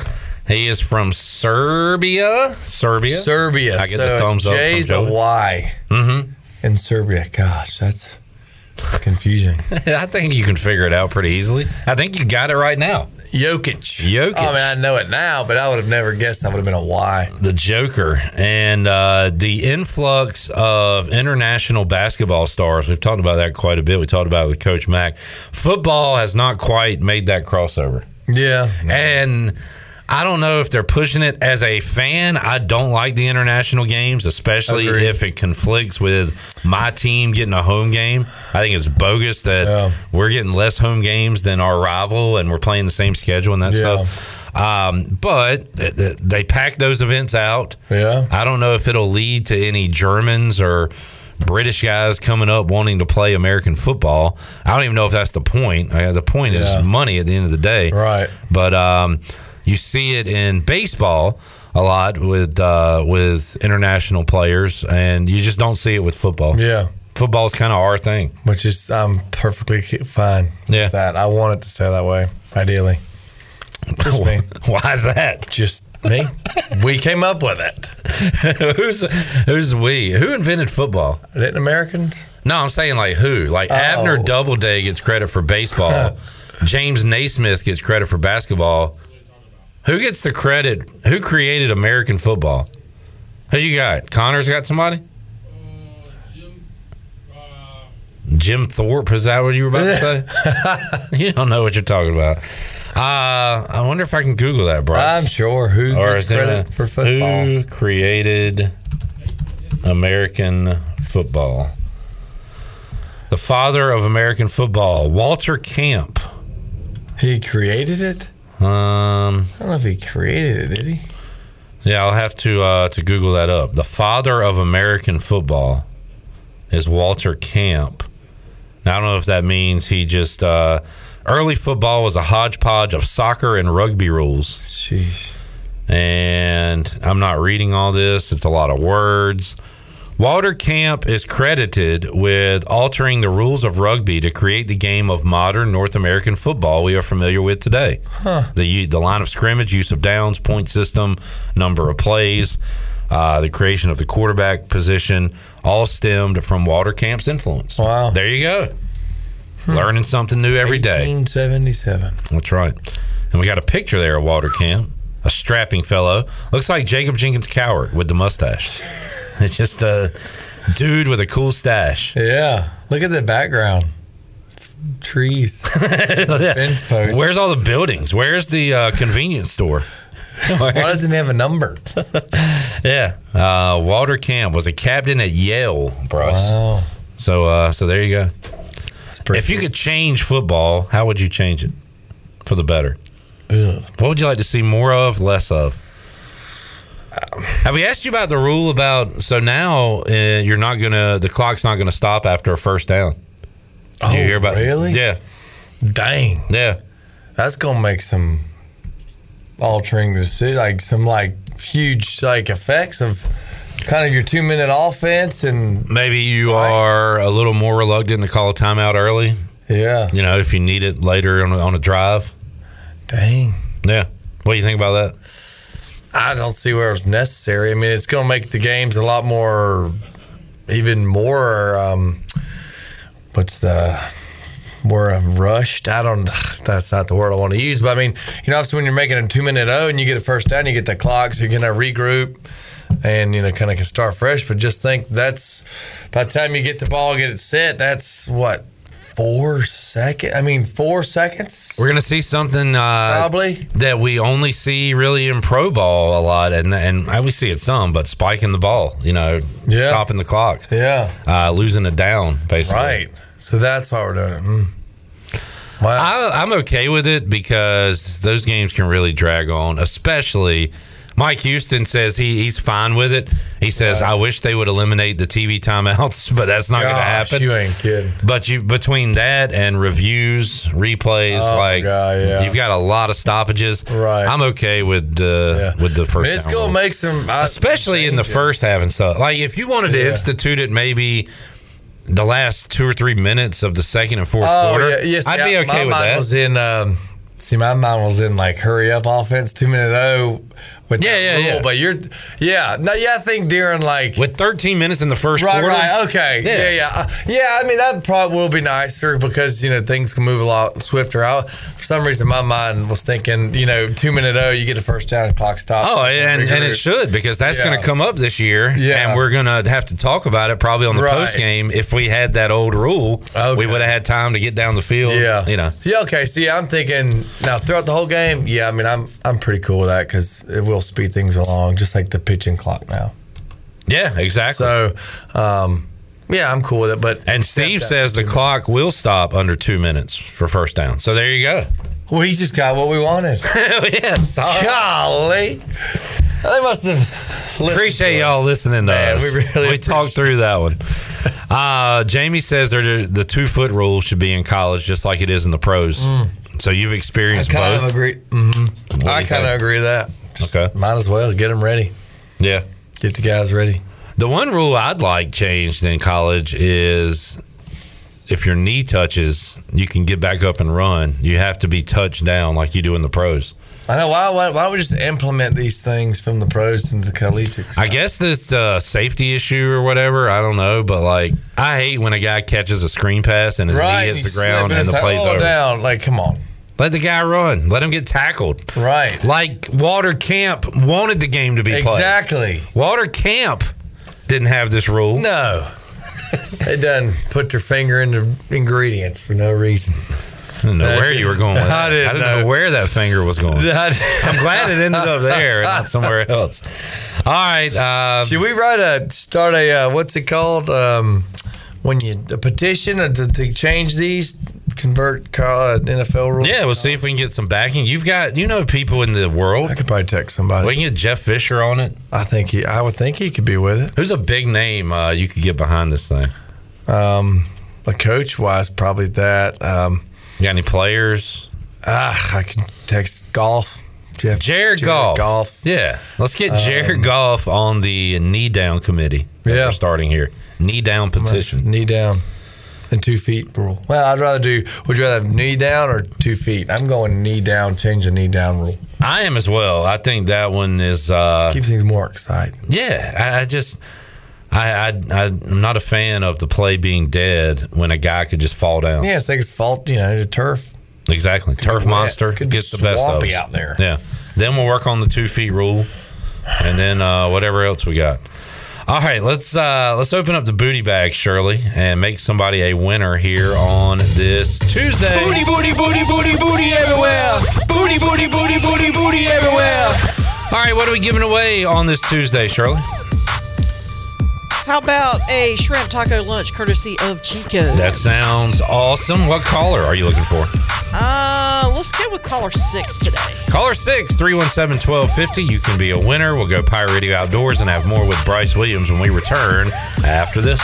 He is from Serbia. Serbia. Serbia. I get so the thumbs up. J is a Y. Mm-hmm. In Serbia. Gosh, that's confusing. I think you can figure it out pretty easily. I think you got it right now. Jokic. Jokic. I mean, I know it now, but I would have never guessed that would have been a Y. The Joker. And uh, the influx of international basketball stars, we've talked about that quite a bit. We talked about it with Coach Mack. Football has not quite made that crossover. Yeah. And I don't know if they're pushing it. As a fan, I don't like the international games, especially Agreed. if it conflicts with my team getting a home game. I think it's bogus that yeah. we're getting less home games than our rival, and we're playing the same schedule and that yeah. stuff. Um, but they pack those events out. Yeah, I don't know if it'll lead to any Germans or British guys coming up wanting to play American football. I don't even know if that's the point. The point is yeah. money at the end of the day. Right. But um, – you see it in baseball a lot with uh, with international players, and you just don't see it with football. Yeah. Football is kind of our thing. Which is, I'm perfectly fine yeah. with that. I want it to stay that way, ideally. Just me. Why is that? Just me. We came up with it. who's who's we? Who invented football? Didn't Americans? No, I'm saying like who? Like oh. Abner Doubleday gets credit for baseball. James Naismith gets credit for basketball. Who gets the credit? Who created American football? Who you got? Connor's got somebody? Uh, Jim, uh... Jim Thorpe? Is that what you were about to say? You don't know what you're talking about. Uh, I wonder if I can Google that, Bryce. I'm sure. Who or gets credit a, for football? Who created American football? The father of American football, Walter Camp. He created it? Um, I don't know if he created it, did he? Yeah, I'll have to uh, to Google that up. The father of American football is Walter Camp. Now, I don't know if that means he just... Uh, early football was a hodgepodge of soccer and rugby rules. Jeez. And I'm not reading all this. It's a lot of words. Walter Camp is credited with altering the rules of rugby to create the game of modern North American football we are familiar with today. Huh. The the line of scrimmage, use of downs, point system, number of plays, uh, the creation of the quarterback position, all stemmed from Walter Camp's influence. Wow. There you go. Hmm. Learning something new every day. eighteen seventy-seven. That's right. And we got a picture there of Walter Camp, a strapping fellow. Looks like Jacob Jenkins Coward with the mustache. It's just a dude with a cool stash. Yeah. Look at the background. It's trees. Fence posts. Where's all the buildings? Where's the uh, convenience store? Why doesn't it have a number? Yeah. Uh, Walter Camp was a captain at Yale, Bryce. Wow. So, uh, so there you go. If you could change football, how would you change it for the better? Ugh. What would you like to see more of, less of? Have we asked you about the rule about so now uh, you're not gonna the clock's not gonna stop after a first down? Oh, you hear about, really? Yeah. Dang. Yeah. That's gonna make some altering to see like some like huge like effects of kind of your two-minute offense, and maybe you like, are a little more reluctant to call a timeout early. Yeah, you know, if you need it later on a, on a drive. Dang. Yeah. What do you think about that? I don't see where it's necessary. I mean, it's going to make the games a lot more, even more. Um, what's the more rushed? I don't. That's not the word I want to use. But I mean, you know, when you're making a two-minute oh and you get a first down, you get the clock, so you're going to regroup. And, you know, kind of can start fresh. But just think that's – by the time you get the ball, get it set, that's, what, four seconds? I mean, four seconds? We're going to see something uh, probably that we only see really in pro ball a lot. And and I, we see it some, but spiking the ball, you know, yeah. Stopping the clock. Yeah. Uh, losing a down, basically. Right. So that's why we're doing it. Mm. Wow. I, I'm okay with it because those games can really drag on, especially – Mike Houston says he, he's fine with it. He says, right. I wish they would eliminate the T V timeouts, but that's not going to happen. You ain't kidding. But you, between that and reviews, replays, oh, like God, yeah. You've got a lot of stoppages. Right. I'm okay with, uh, yeah. with the first I mean, it's going to make some... I, Especially some in the first half and stuff. Like, if you wanted to yeah. institute it maybe... the last two or three minutes of the second and fourth oh, quarter, yeah. Yeah, see, I'd be okay I, my with mind that. Was in, um, see, my mind was in, like, hurry-up offense, two-minute oh... With yeah, yeah, rule, yeah. But you're, yeah, no, yeah. I think during like with thirteen minutes in the first right, quarter, right, right, okay, yeah, yeah, yeah. Uh, yeah. I mean, that probably will be nicer because you know things can move a lot swifter. I, for some reason, my mind was thinking, you know, two minute oh, you get a first down, the clock stops. Oh, and and, and it should because that's yeah. going to come up this year, yeah. and we're going to have to talk about it probably on the right. post game. If we had that old rule, okay. we would have had time to get down the field. Yeah, you know. Yeah, okay. So yeah, I'm thinking now throughout the whole game. Yeah, I mean, I'm I'm pretty cool with that because it will. We'll speed things along, just like the pitching clock now. Yeah, exactly. So, um, yeah, I'm cool with it. But and Steve says the clock will stop under two minutes for first down. So there you go. We just got what we wanted. Yeah, sorry. Golly. They must have listened Appreciate to us. Y'all listening to Man, us. We really we talked through that one. Uh, Jamie says the two-foot rule should be in college just like it is in the pros. Mm. So you've experienced both. I kind both. of agree. Mm-hmm. I kind of agree with that. Just okay. Might as well get them ready. Yeah. Get the guys ready. The one rule I'd like changed in college is if your knee touches, you can get back up and run. You have to be touched down like you do in the pros. I know. Why Why, why don't we just implement these things from the pros into the collegiate? I guess this uh, safety issue or whatever. I don't know. But, like, I hate when a guy catches a screen pass and his right, knee hits the ground and the play's over. Down. Like, come on. Let the guy run. Let him get tackled. Right. Like Walter Camp wanted the game to be played. Exactly. Walter Camp didn't have this rule. No. They done put their finger in the ingredients for no reason. I didn't know That's where it. you were going with that. I didn't, I didn't know. know where that finger was going. I'm glad it ended up there and not somewhere else. All right. Um, Should we write a, start a, uh, what's it called? Um, when you, a petition to, to change these? Convert uh, N F L rules. Yeah, we'll see if we can get some backing. You've got, you know, people in the world. I could probably text somebody. We can get Jeff Fisher on it. I think he. I would think he could be with it. Who's a big name uh, you could get behind this thing? Um, a coach wise, probably that. Um, you got any players? Ah, uh, I can text golf. Jeff Jared, Jared Goff. Goff. Yeah, let's get Jared um, Goff on the knee down committee. Yeah, we're starting here. Knee down petition. Knee down. And two feet rule. Well, I'd rather do, would you rather have knee down or two feet? I'm going knee down, change the knee down rule. I am as well. I think that one is... Uh, keeps things more exciting. Yeah. I, I just, I, I, I'm not a fan of the play being dead when a guy could just fall down. Yeah, it's like his fault, you know, the turf. Exactly. Could turf monster could gets the best of us. Out there. Yeah. Then we'll work on the two feet rule and then uh, whatever else we got. All right, let's uh, let's open up the booty bag, Shirley, and make somebody a winner here on this Tuesday. Booty, booty, booty, booty, booty everywhere. Booty, booty, booty, booty, booty everywhere. All right, what are we giving away on this Tuesday, Shirley? How about a shrimp taco lunch courtesy of Chico's? That sounds awesome. What caller are you looking for? Uh, let's go with caller six today. Caller six, three one seven, one two five zero. You can be a winner. We'll go Pirate Radio Outdoors and have more with Bryce Williams when we return after this.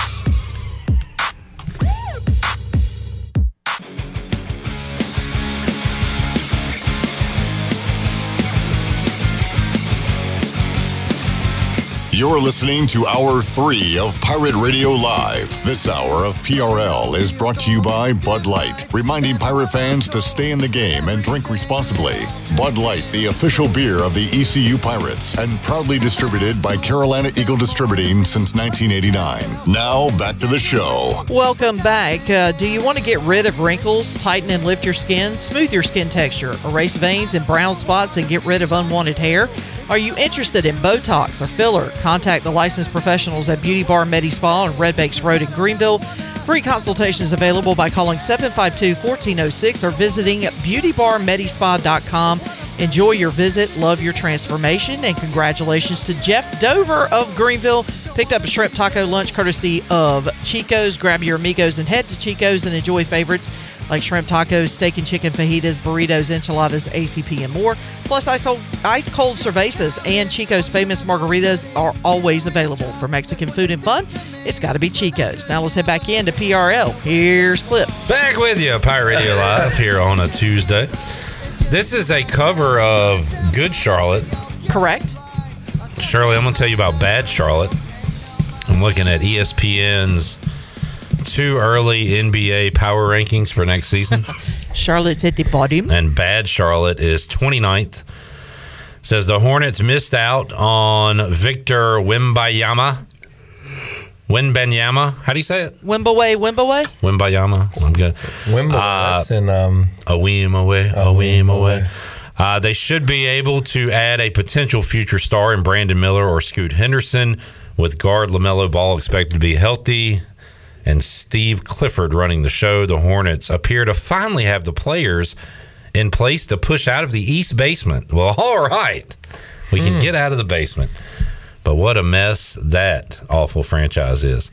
You're listening to Hour three of Pirate Radio Live. This hour of P R L is brought to you by Bud Light, reminding pirate fans to stay in the game and drink responsibly. Bud Light, the official beer of the E C U Pirates, and proudly distributed by Carolina Eagle Distributing since nineteen eighty-nine. Now, back to the show. Welcome back. Uh, do you want to get rid of wrinkles, tighten and lift your skin, smooth your skin texture, erase veins and brown spots, and get rid of unwanted hair? Are you interested in Botox or filler? Contact the licensed professionals at Beauty Bar Medi Spa on Red Banks Road in Greenville. Free consultations available by calling seven five two, one four zero six or visiting beauty bar medi spa dot com. Enjoy your visit, love your transformation, and congratulations to Jeff Dover of Greenville. Picked up a shrimp taco lunch courtesy of Chico's. Grab your amigos and head to Chico's and enjoy favorites like shrimp tacos, steak and chicken fajitas, burritos, enchiladas, A C P, and more. Plus, ice-cold cervezas and Chico's famous margaritas are always available. For Mexican food and fun, it's got to be Chico's. Now let's head back in to P R L. Here's Cliff. Back with you, Pirate Radio Live, here on a Tuesday. This is a cover of Good Charlotte. Correct. Shirley, I'm going to tell you about Bad Charlotte. I'm looking at E S P N's too early N B A power rankings for next season. Charlotte's at the bottom. And Bad Charlotte is twenty-ninth. It says the Hornets missed out on Victor Wembanyama. Wembanyama. How do you say it? Wembaway, Wembaway? Wembanyama. I'm good. Wemba, uh, that's in... Um, Awimaway, Awimaway. Uh, they should be able to add a potential future star in Brandon Miller or Scoot Henderson, with guard LaMelo Ball expected to be healthy and Steve Clifford running the show. The Hornets appear to finally have the players in place to push out of the East basement. Well, all right. We can mm. get out of the basement. But what a mess that awful franchise is.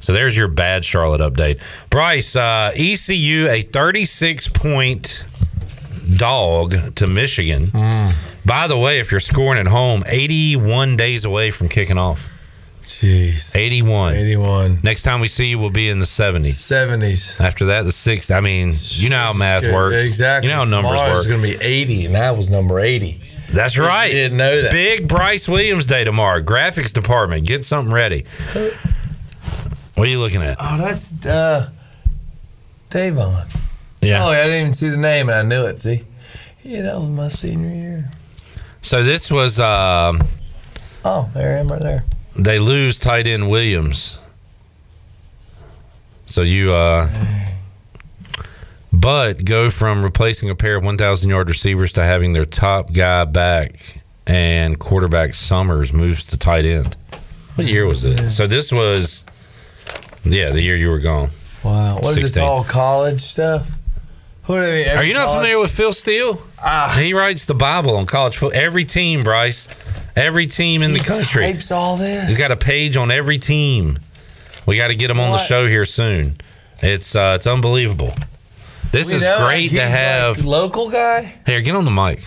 So there's your Bad Charlotte update. Bryce, uh, E C U, a thirty-six point dog to Michigan. Mm. By the way, if you're scoring at home, eighty-one days away from kicking off. Jeez. eighty-one. eighty-one. Next time we see you, we'll be in the seventies. seventies. After that, the sixties. I mean, you know how math good. works. Exactly. You know how Tomorrow numbers work. It's going to be eighty, and that was number eighty. That's right. I didn't know that. Big Bryce Williams Day tomorrow. Graphics department, get something ready. What are you looking at? Oh, that's uh, Davon. Yeah. Oh, I didn't even see the name, and I knew it, see? Yeah, that was my senior year. So this was... Um, oh, there I am right there. They lose tight end Williams. So you... Uh, But go from replacing a pair of one thousand yard receivers to having their top guy back and quarterback Summers moves to tight end. What year was it? Yeah. So this was, yeah, the year you were gone. Wow. What sixteen. Is this, all college stuff? What are, they, are you not college? Familiar with Phil Steele? Uh, he writes the Bible on college football. Every team, Bryce. Every team in the country. He types all this. He's got a page on every team. We got to get him on what? the show here soon. It's uh, it's unbelievable. This we is know, great like to have. Like local guy? Here, get on the mic.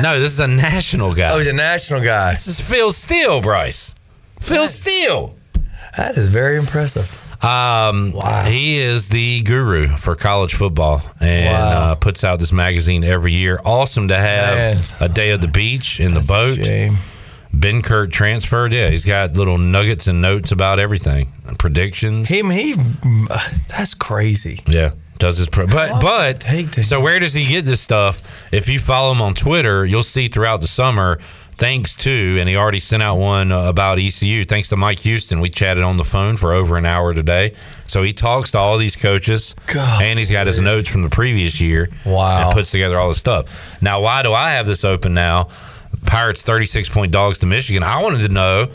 No, this is a national guy. Oh, he's a national guy. This is Phil Steele, Bryce. Phil that Steele. Is, that is very impressive. Um, wow. He is the guru for college football and wow. uh, puts out this magazine every year. Awesome to have Man. a day of the beach in That's the boat. A shame. Ben Kurt transferred. Yeah, he's got little nuggets and notes about everything, predictions. Him, he, that's crazy. Yeah, does his pro- but but so where does he get this stuff? If you follow him on Twitter, you'll see throughout the summer. Thanks to, and he already sent out one about E C U, thanks to Mike Houston. We chatted on the phone for over an hour today. So he talks to all these coaches, God, and he's got his notes from the previous year. Wow. And puts together all this stuff. Now, why do I have this open now? Pirates thirty-six point dogs to Michigan. I wanted to know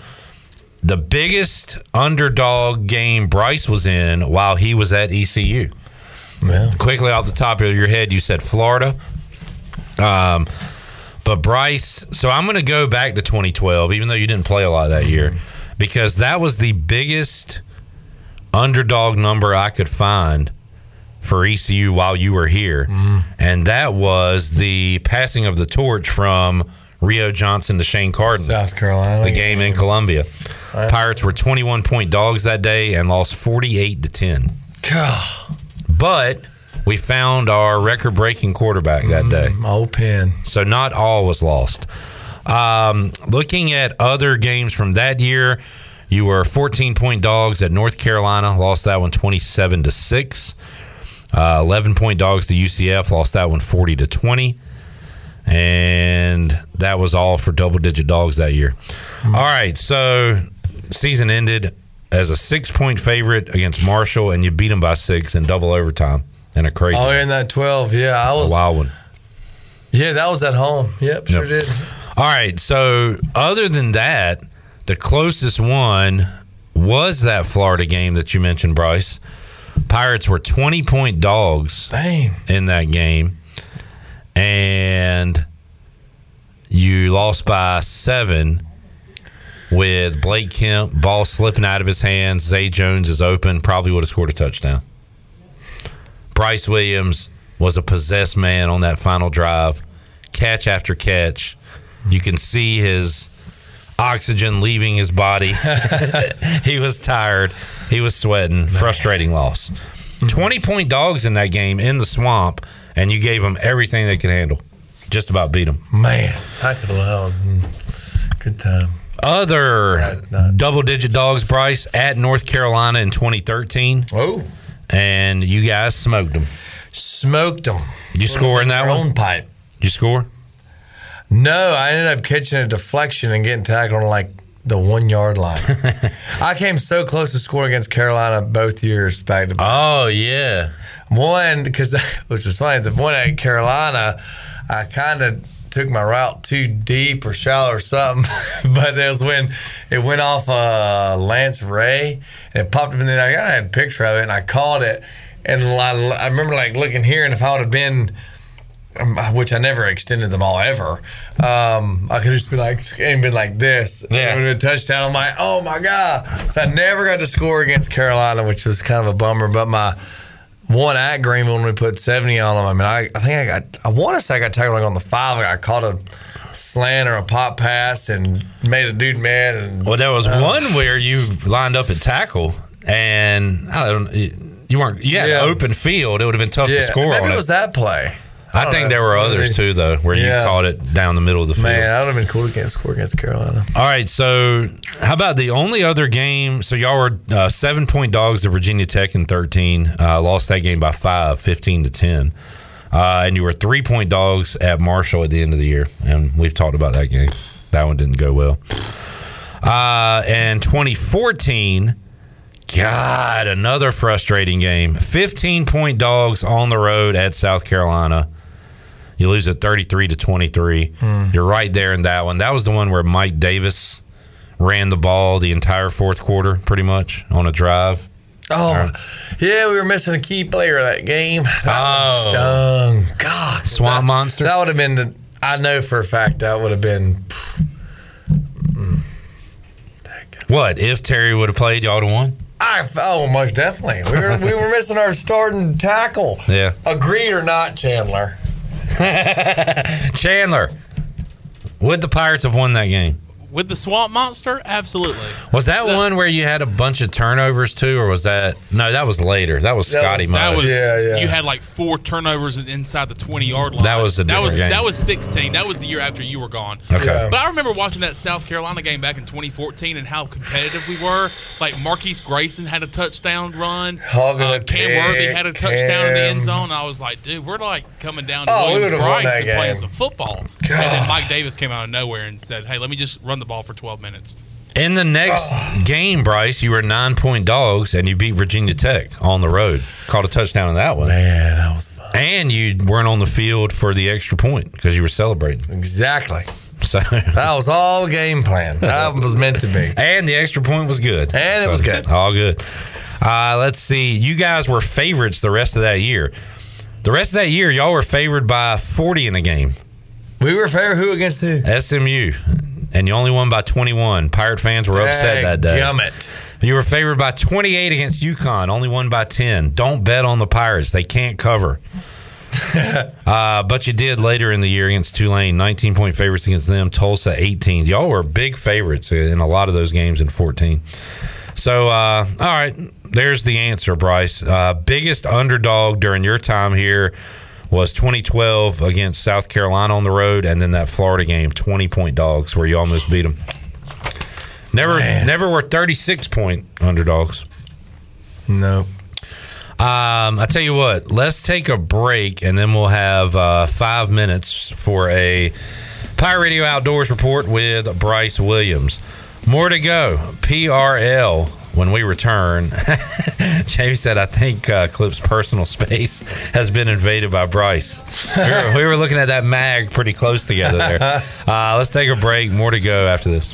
the biggest underdog game Bryce was in while he was at E C U. Yeah. Quickly off the top of your head, you said Florida. Um... But Bryce, so I'm going to go back to twenty twelve, even though you didn't play a lot that year, because that was the biggest underdog number I could find for E C U while you were here. Mm. And that was the passing of the torch from Rio Johnson to Shane Carden. South Carolina. The game in Columbia. Right. Pirates were twenty-one point dogs that day and lost forty-eight to ten. God. But we found our record-breaking quarterback that day. Mm, my old pen. So not all was lost. Um, looking at other games from that year, you were fourteen point dogs at North Carolina. Lost that one twenty-seven to six. Uh, eleven point dogs to U C F. Lost that one forty to twenty. And that was all for double-digit dogs that year. Mm. All right, so season ended as a six-point favorite against Marshall, and you beat them by six in double overtime. And a crazy. Oh, in that twelve, yeah, I was a wild one. Yeah, that was at home. Yep, sure yep. did. All right, so other than that, the closest one was that Florida game that you mentioned, Bryce. Pirates were twenty point dogs. Dang. In that game, and you lost by seven with Blake Kemp ball slipping out of his hands. Zay Jones is open. Probably would have scored a touchdown. Bryce Williams was a possessed man on that final drive, catch after catch. You can see his oxygen leaving his body. He was tired. He was sweating. Frustrating loss. twenty-point dogs in that game in the swamp, and you gave them everything they could handle. Just about beat them. Man, I could have held. Good time. Other double-digit dogs, Bryce, at North Carolina in twenty thirteen. Oh. And you guys smoked them. Smoked them. You score in that one? Pipe. You score? No, I ended up catching a deflection and getting tackled on like the one yard line. I came so close to scoring against Carolina both years back to back. Oh yeah. One because which was funny. The one at Carolina, I kind of took my route too deep or shallow or something, but that was when it went off uh, Lance Ray and it popped up in the net. I had a picture of it and I caught it, and I remember like looking here, and if I would have been, which I never extended them all ever, um, I could have just been like and been like this, yeah. and it would have been a touchdown. I'm like, oh my god! So I never got to score against Carolina, which was kind of a bummer. But my one at Greenville when we put seventy on them. I mean, I, I think I got, I want to say I got tackled like on the five. I caught a slant or a pop pass and made a dude mad. And, well, there was uh, one where you lined up at tackle and I don't, you weren't, you had yeah. an open field. It would have been tough yeah. to score. Maybe on it was it. that play. I, I think know. there were others too, though, where yeah. you caught it down the middle of the field. Man, that would have been cool to score against Carolina. All right, so how about the only other game? So y'all were uh, seven-point dogs to Virginia Tech in thirteen. Uh, lost that game by five, fifteen to ten. Uh, and you were three-point dogs at Marshall at the end of the year. And we've talked about that game. That one didn't go well. Uh, and twenty fourteen, God, another frustrating game. fifteen-point dogs on the road at South Carolina. You lose at thirty-three to twenty-three. Mm. You're right there in that one. That was the one where Mike Davis ran the ball the entire fourth quarter, pretty much, on a drive. Oh, right. Yeah, we were missing a key player that game. That oh. stung. God. Swamp that, Monster? That would have been, the, I know for a fact, that would have been... Mm. What, if Terry would have played, y'all would have won? I oh most definitely. We were we were missing our starting tackle. Yeah. Agreed or not, Chandler. Chandler. Would the Pirates have won that game? With the Swamp Monster? Absolutely. Was that the, one where you had a bunch of turnovers too, or was that no, that was later. That was that Scotty Mudge. That was yeah, yeah. You had like four turnovers inside the twenty-yard line. That was a different that was game. That was sixteen. That was the year after you were gone. Okay. Yeah. But I remember watching that South Carolina game back in twenty fourteen and how competitive we were. Like Marquise Grayson had a touchdown run. Uh, Cam Worthy had a touchdown Cam. in the end zone. I was like, dude, we're like coming down to oh, Williams-Brice and game. playing some football. God. And then Mike Davis came out of nowhere and said, hey, let me just run the ball for twelve minutes. In the next oh. game, Bryce, you were nine-point dogs, and you beat Virginia Tech on the road. Caught a touchdown in that one. Man, that was fun. And you weren't on the field for the extra point because you were celebrating. Exactly. So that was all game plan. That was meant to be. And the extra point was good. And so, it was good. All good. Uh, let's see. You guys were favorites the rest of that year. The rest of that year, y'all were favored by forty in a game. We were favored who against who? S M U. And you only won by twenty-one. Pirate fans were upset that day. Gummit. You were favored by twenty-eight against UConn. Only won by ten. Don't bet on the Pirates. They can't cover. uh, but you did later in the year against Tulane. nineteen-point favorites against them. Tulsa, eighteen. Y'all were big favorites in a lot of those games in fourteen. So, uh, all right. There's the answer, Bryce. Uh, biggest underdog during your time here was twenty twelve against South Carolina on the road, and then that Florida game, twenty-point dogs, where you almost beat them. Never Man. never were thirty-six-point underdogs. No. Um, I tell you what, let's take a break, and then we'll have uh, five minutes for a Pirate Radio Outdoors report with Bryce Williams. More to go. P R L. When we return, Jamie said, I think uh, Clip's personal space has been invaded by Bryce. We were, we were looking at that mag pretty close together there. Uh, let's take a break. More to go after this.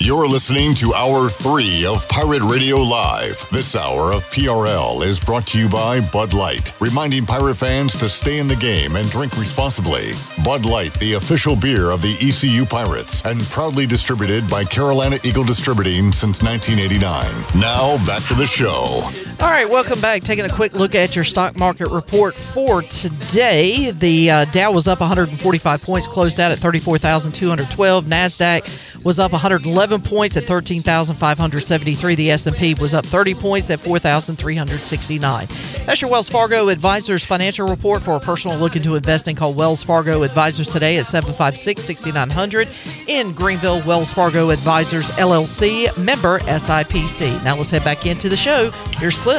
You're listening to Hour three of Pirate Radio Live. This hour of P R L is brought to you by Bud Light, reminding pirate fans to stay in the game and drink responsibly. Bud Light, the official beer of the E C U Pirates, and proudly distributed by Carolina Eagle Distributing since nineteen eighty-nine. Now, back to the show. All right, welcome back. Taking a quick look at your stock market report for today. The uh, Dow was up one hundred forty-five points, closed out at thirty-four thousand two hundred twelve. NASDAQ was up one hundred eleven points at thirteen thousand five hundred seventy-three. The S and P was up thirty points at four thousand three hundred sixty-nine. That's your Wells Fargo Advisors financial report. For a personal look into investing, call Wells Fargo Advisors today at seven five six, six nine zero zero in Greenville. Wells Fargo Advisors, L L C, member S I P C. Now let's head back into the show. Here's Cliff.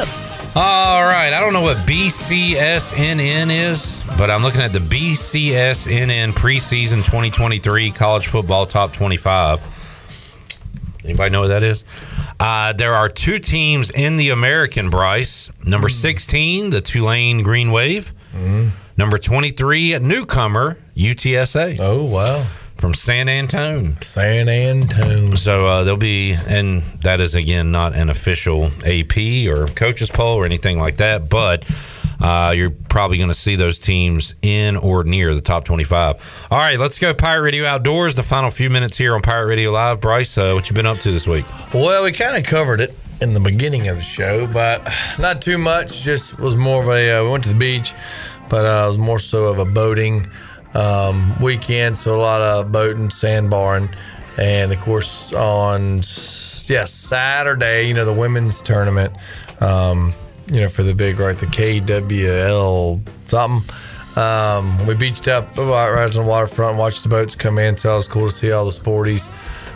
All right. I don't know what B C S N N is, but I'm looking at the B C S N N preseason twenty twenty-three college football top twenty-five. Anybody know what that is? Uh, there are two teams in the American, Bryce. Number sixteen, the Tulane Green Wave. Mm. Number twenty-three, a newcomer, U T S A. Oh, wow. From San Antone. San Antone. So uh, they'll be, and that is, again, not an official A P or coaches poll or anything like that, but uh, you're probably going to see those teams in or near the top twenty-five. All right, let's go Pirate Radio Outdoors. The final few minutes here on Pirate Radio Live. Bryce, uh, what you been up to this week? Well, we kind of covered it in the beginning of the show, but not too much. Just was more of a, uh, we went to the beach, but uh, it was more so of a boating um, weekend. So a lot of boating, sandbarring, and of course on, yeah, Saturday, you know, the women's tournament, um, you know, for the big, right, the K W L something. Um, we beached up right on the waterfront, watched the boats come in, so it was cool to see all the sporties.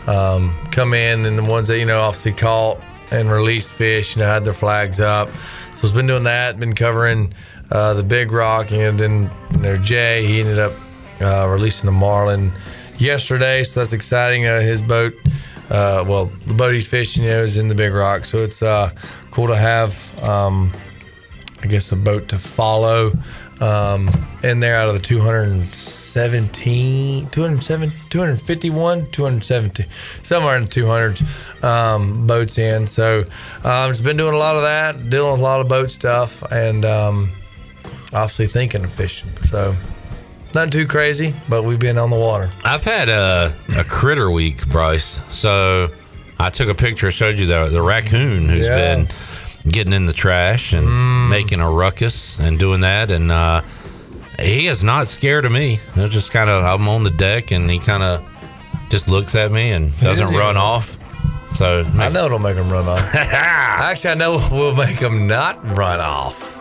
um, come in, and the ones that, you know, obviously caught and released fish, you know, had their flags up. So it's been doing that, been covering uh, the Big Rock, and then, you know, Jay, he ended up uh, releasing the Marlin yesterday, so that's exciting. Uh, his boat, uh, well, the boat he's fishing, you know, is in the Big Rock, so it's uh, cool to have, um, I guess, a boat to follow um, in there out of the two hundred seventeen, two hundred seven, two hundred fifty-one, two hundred seventeen, somewhere in the two hundreds um, boats in. So um, it's been doing a lot of that, dealing with a lot of boat stuff, and um, obviously thinking of fishing. So nothing too crazy, but we've been on the water. I've had a, a critter week, Bryce. So I took a picture, showed you the, the raccoon who's yeah. been getting in the trash and mm. making a ruckus and doing that. And uh, he is not scared of me. It just kind of, I'm on the deck and he kind of just looks at me and doesn't run off. So I know it'll make him run off. Actually, I know we'll make him not run off.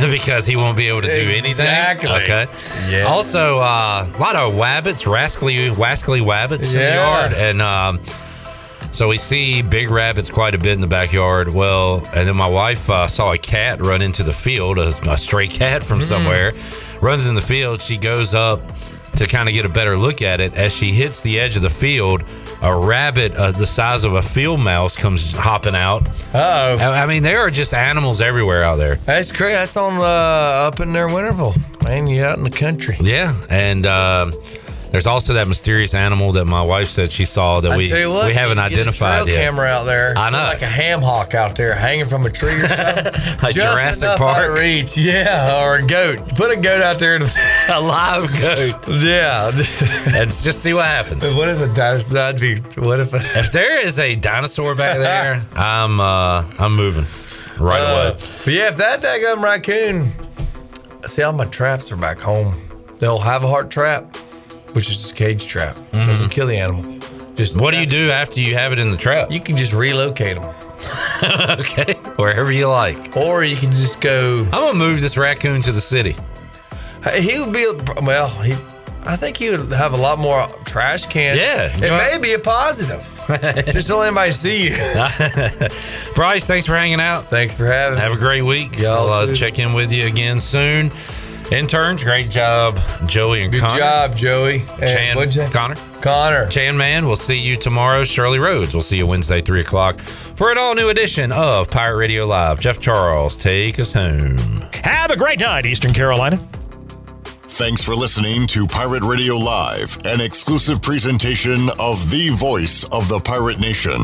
Because he won't be able to do exactly. anything. Okay. Yes. Also, uh, a lot of wabbits, rascally, wascally wabbits yeah. in the yard. And um, so we see big rabbits quite a bit in the backyard. Well, and then my wife uh, saw a cat run into the field, a, a stray cat from mm. somewhere, runs in the field. She goes up to kind of get a better look at it. As she hits the edge of the field, a rabbit uh, the size of a field mouse comes hopping out. Uh-oh. I mean, there are just animals everywhere out there. That's crazy. That's on uh, up in there, Winterville. Man, you're out in the country. Yeah, and uh, there's also that mysterious animal that my wife said she saw that I we, what, we haven't identified yet. Camera out there. I know. Like a ham hock out there hanging from a tree or something. Like just Jurassic enough Park. Out of reach. Yeah, or a goat. Put a goat out there. To a live goat. Yeah. And just see what happens. What if a dinosaur? What if? A... If there is a dinosaur back there, I'm uh, I'm moving right uh, away. But yeah, if that daggum raccoon. See, all my traps are back home. They'll have a heart trap, which is just a cage trap. Mm-hmm. Doesn't kill the animal. Just what do you do after you have it in the trap? You can just relocate them. Okay, wherever you like. Or you can just go. I'm gonna move this raccoon to the city. He would be, well, he, I think he would have a lot more trash cans. Yeah. It may be a positive. Just don't let anybody see you. Bryce, thanks for hanging out. Thanks for having me. Have a great week. Y'all I'll uh, check in with you again soon. Interns, great job, Joey and Good Connor. Good job, Joey. Chan, and you Connor. Connor. Chan Man, we'll see you tomorrow. Shirley Rhodes, we'll see you Wednesday, three o'clock, for an all-new edition of Pirate Radio Live. Jeff Charles, take us home. Have a great night, Eastern Carolina. Thanks for listening to Pirate Radio Live, an exclusive presentation of the voice of the Pirate Nation.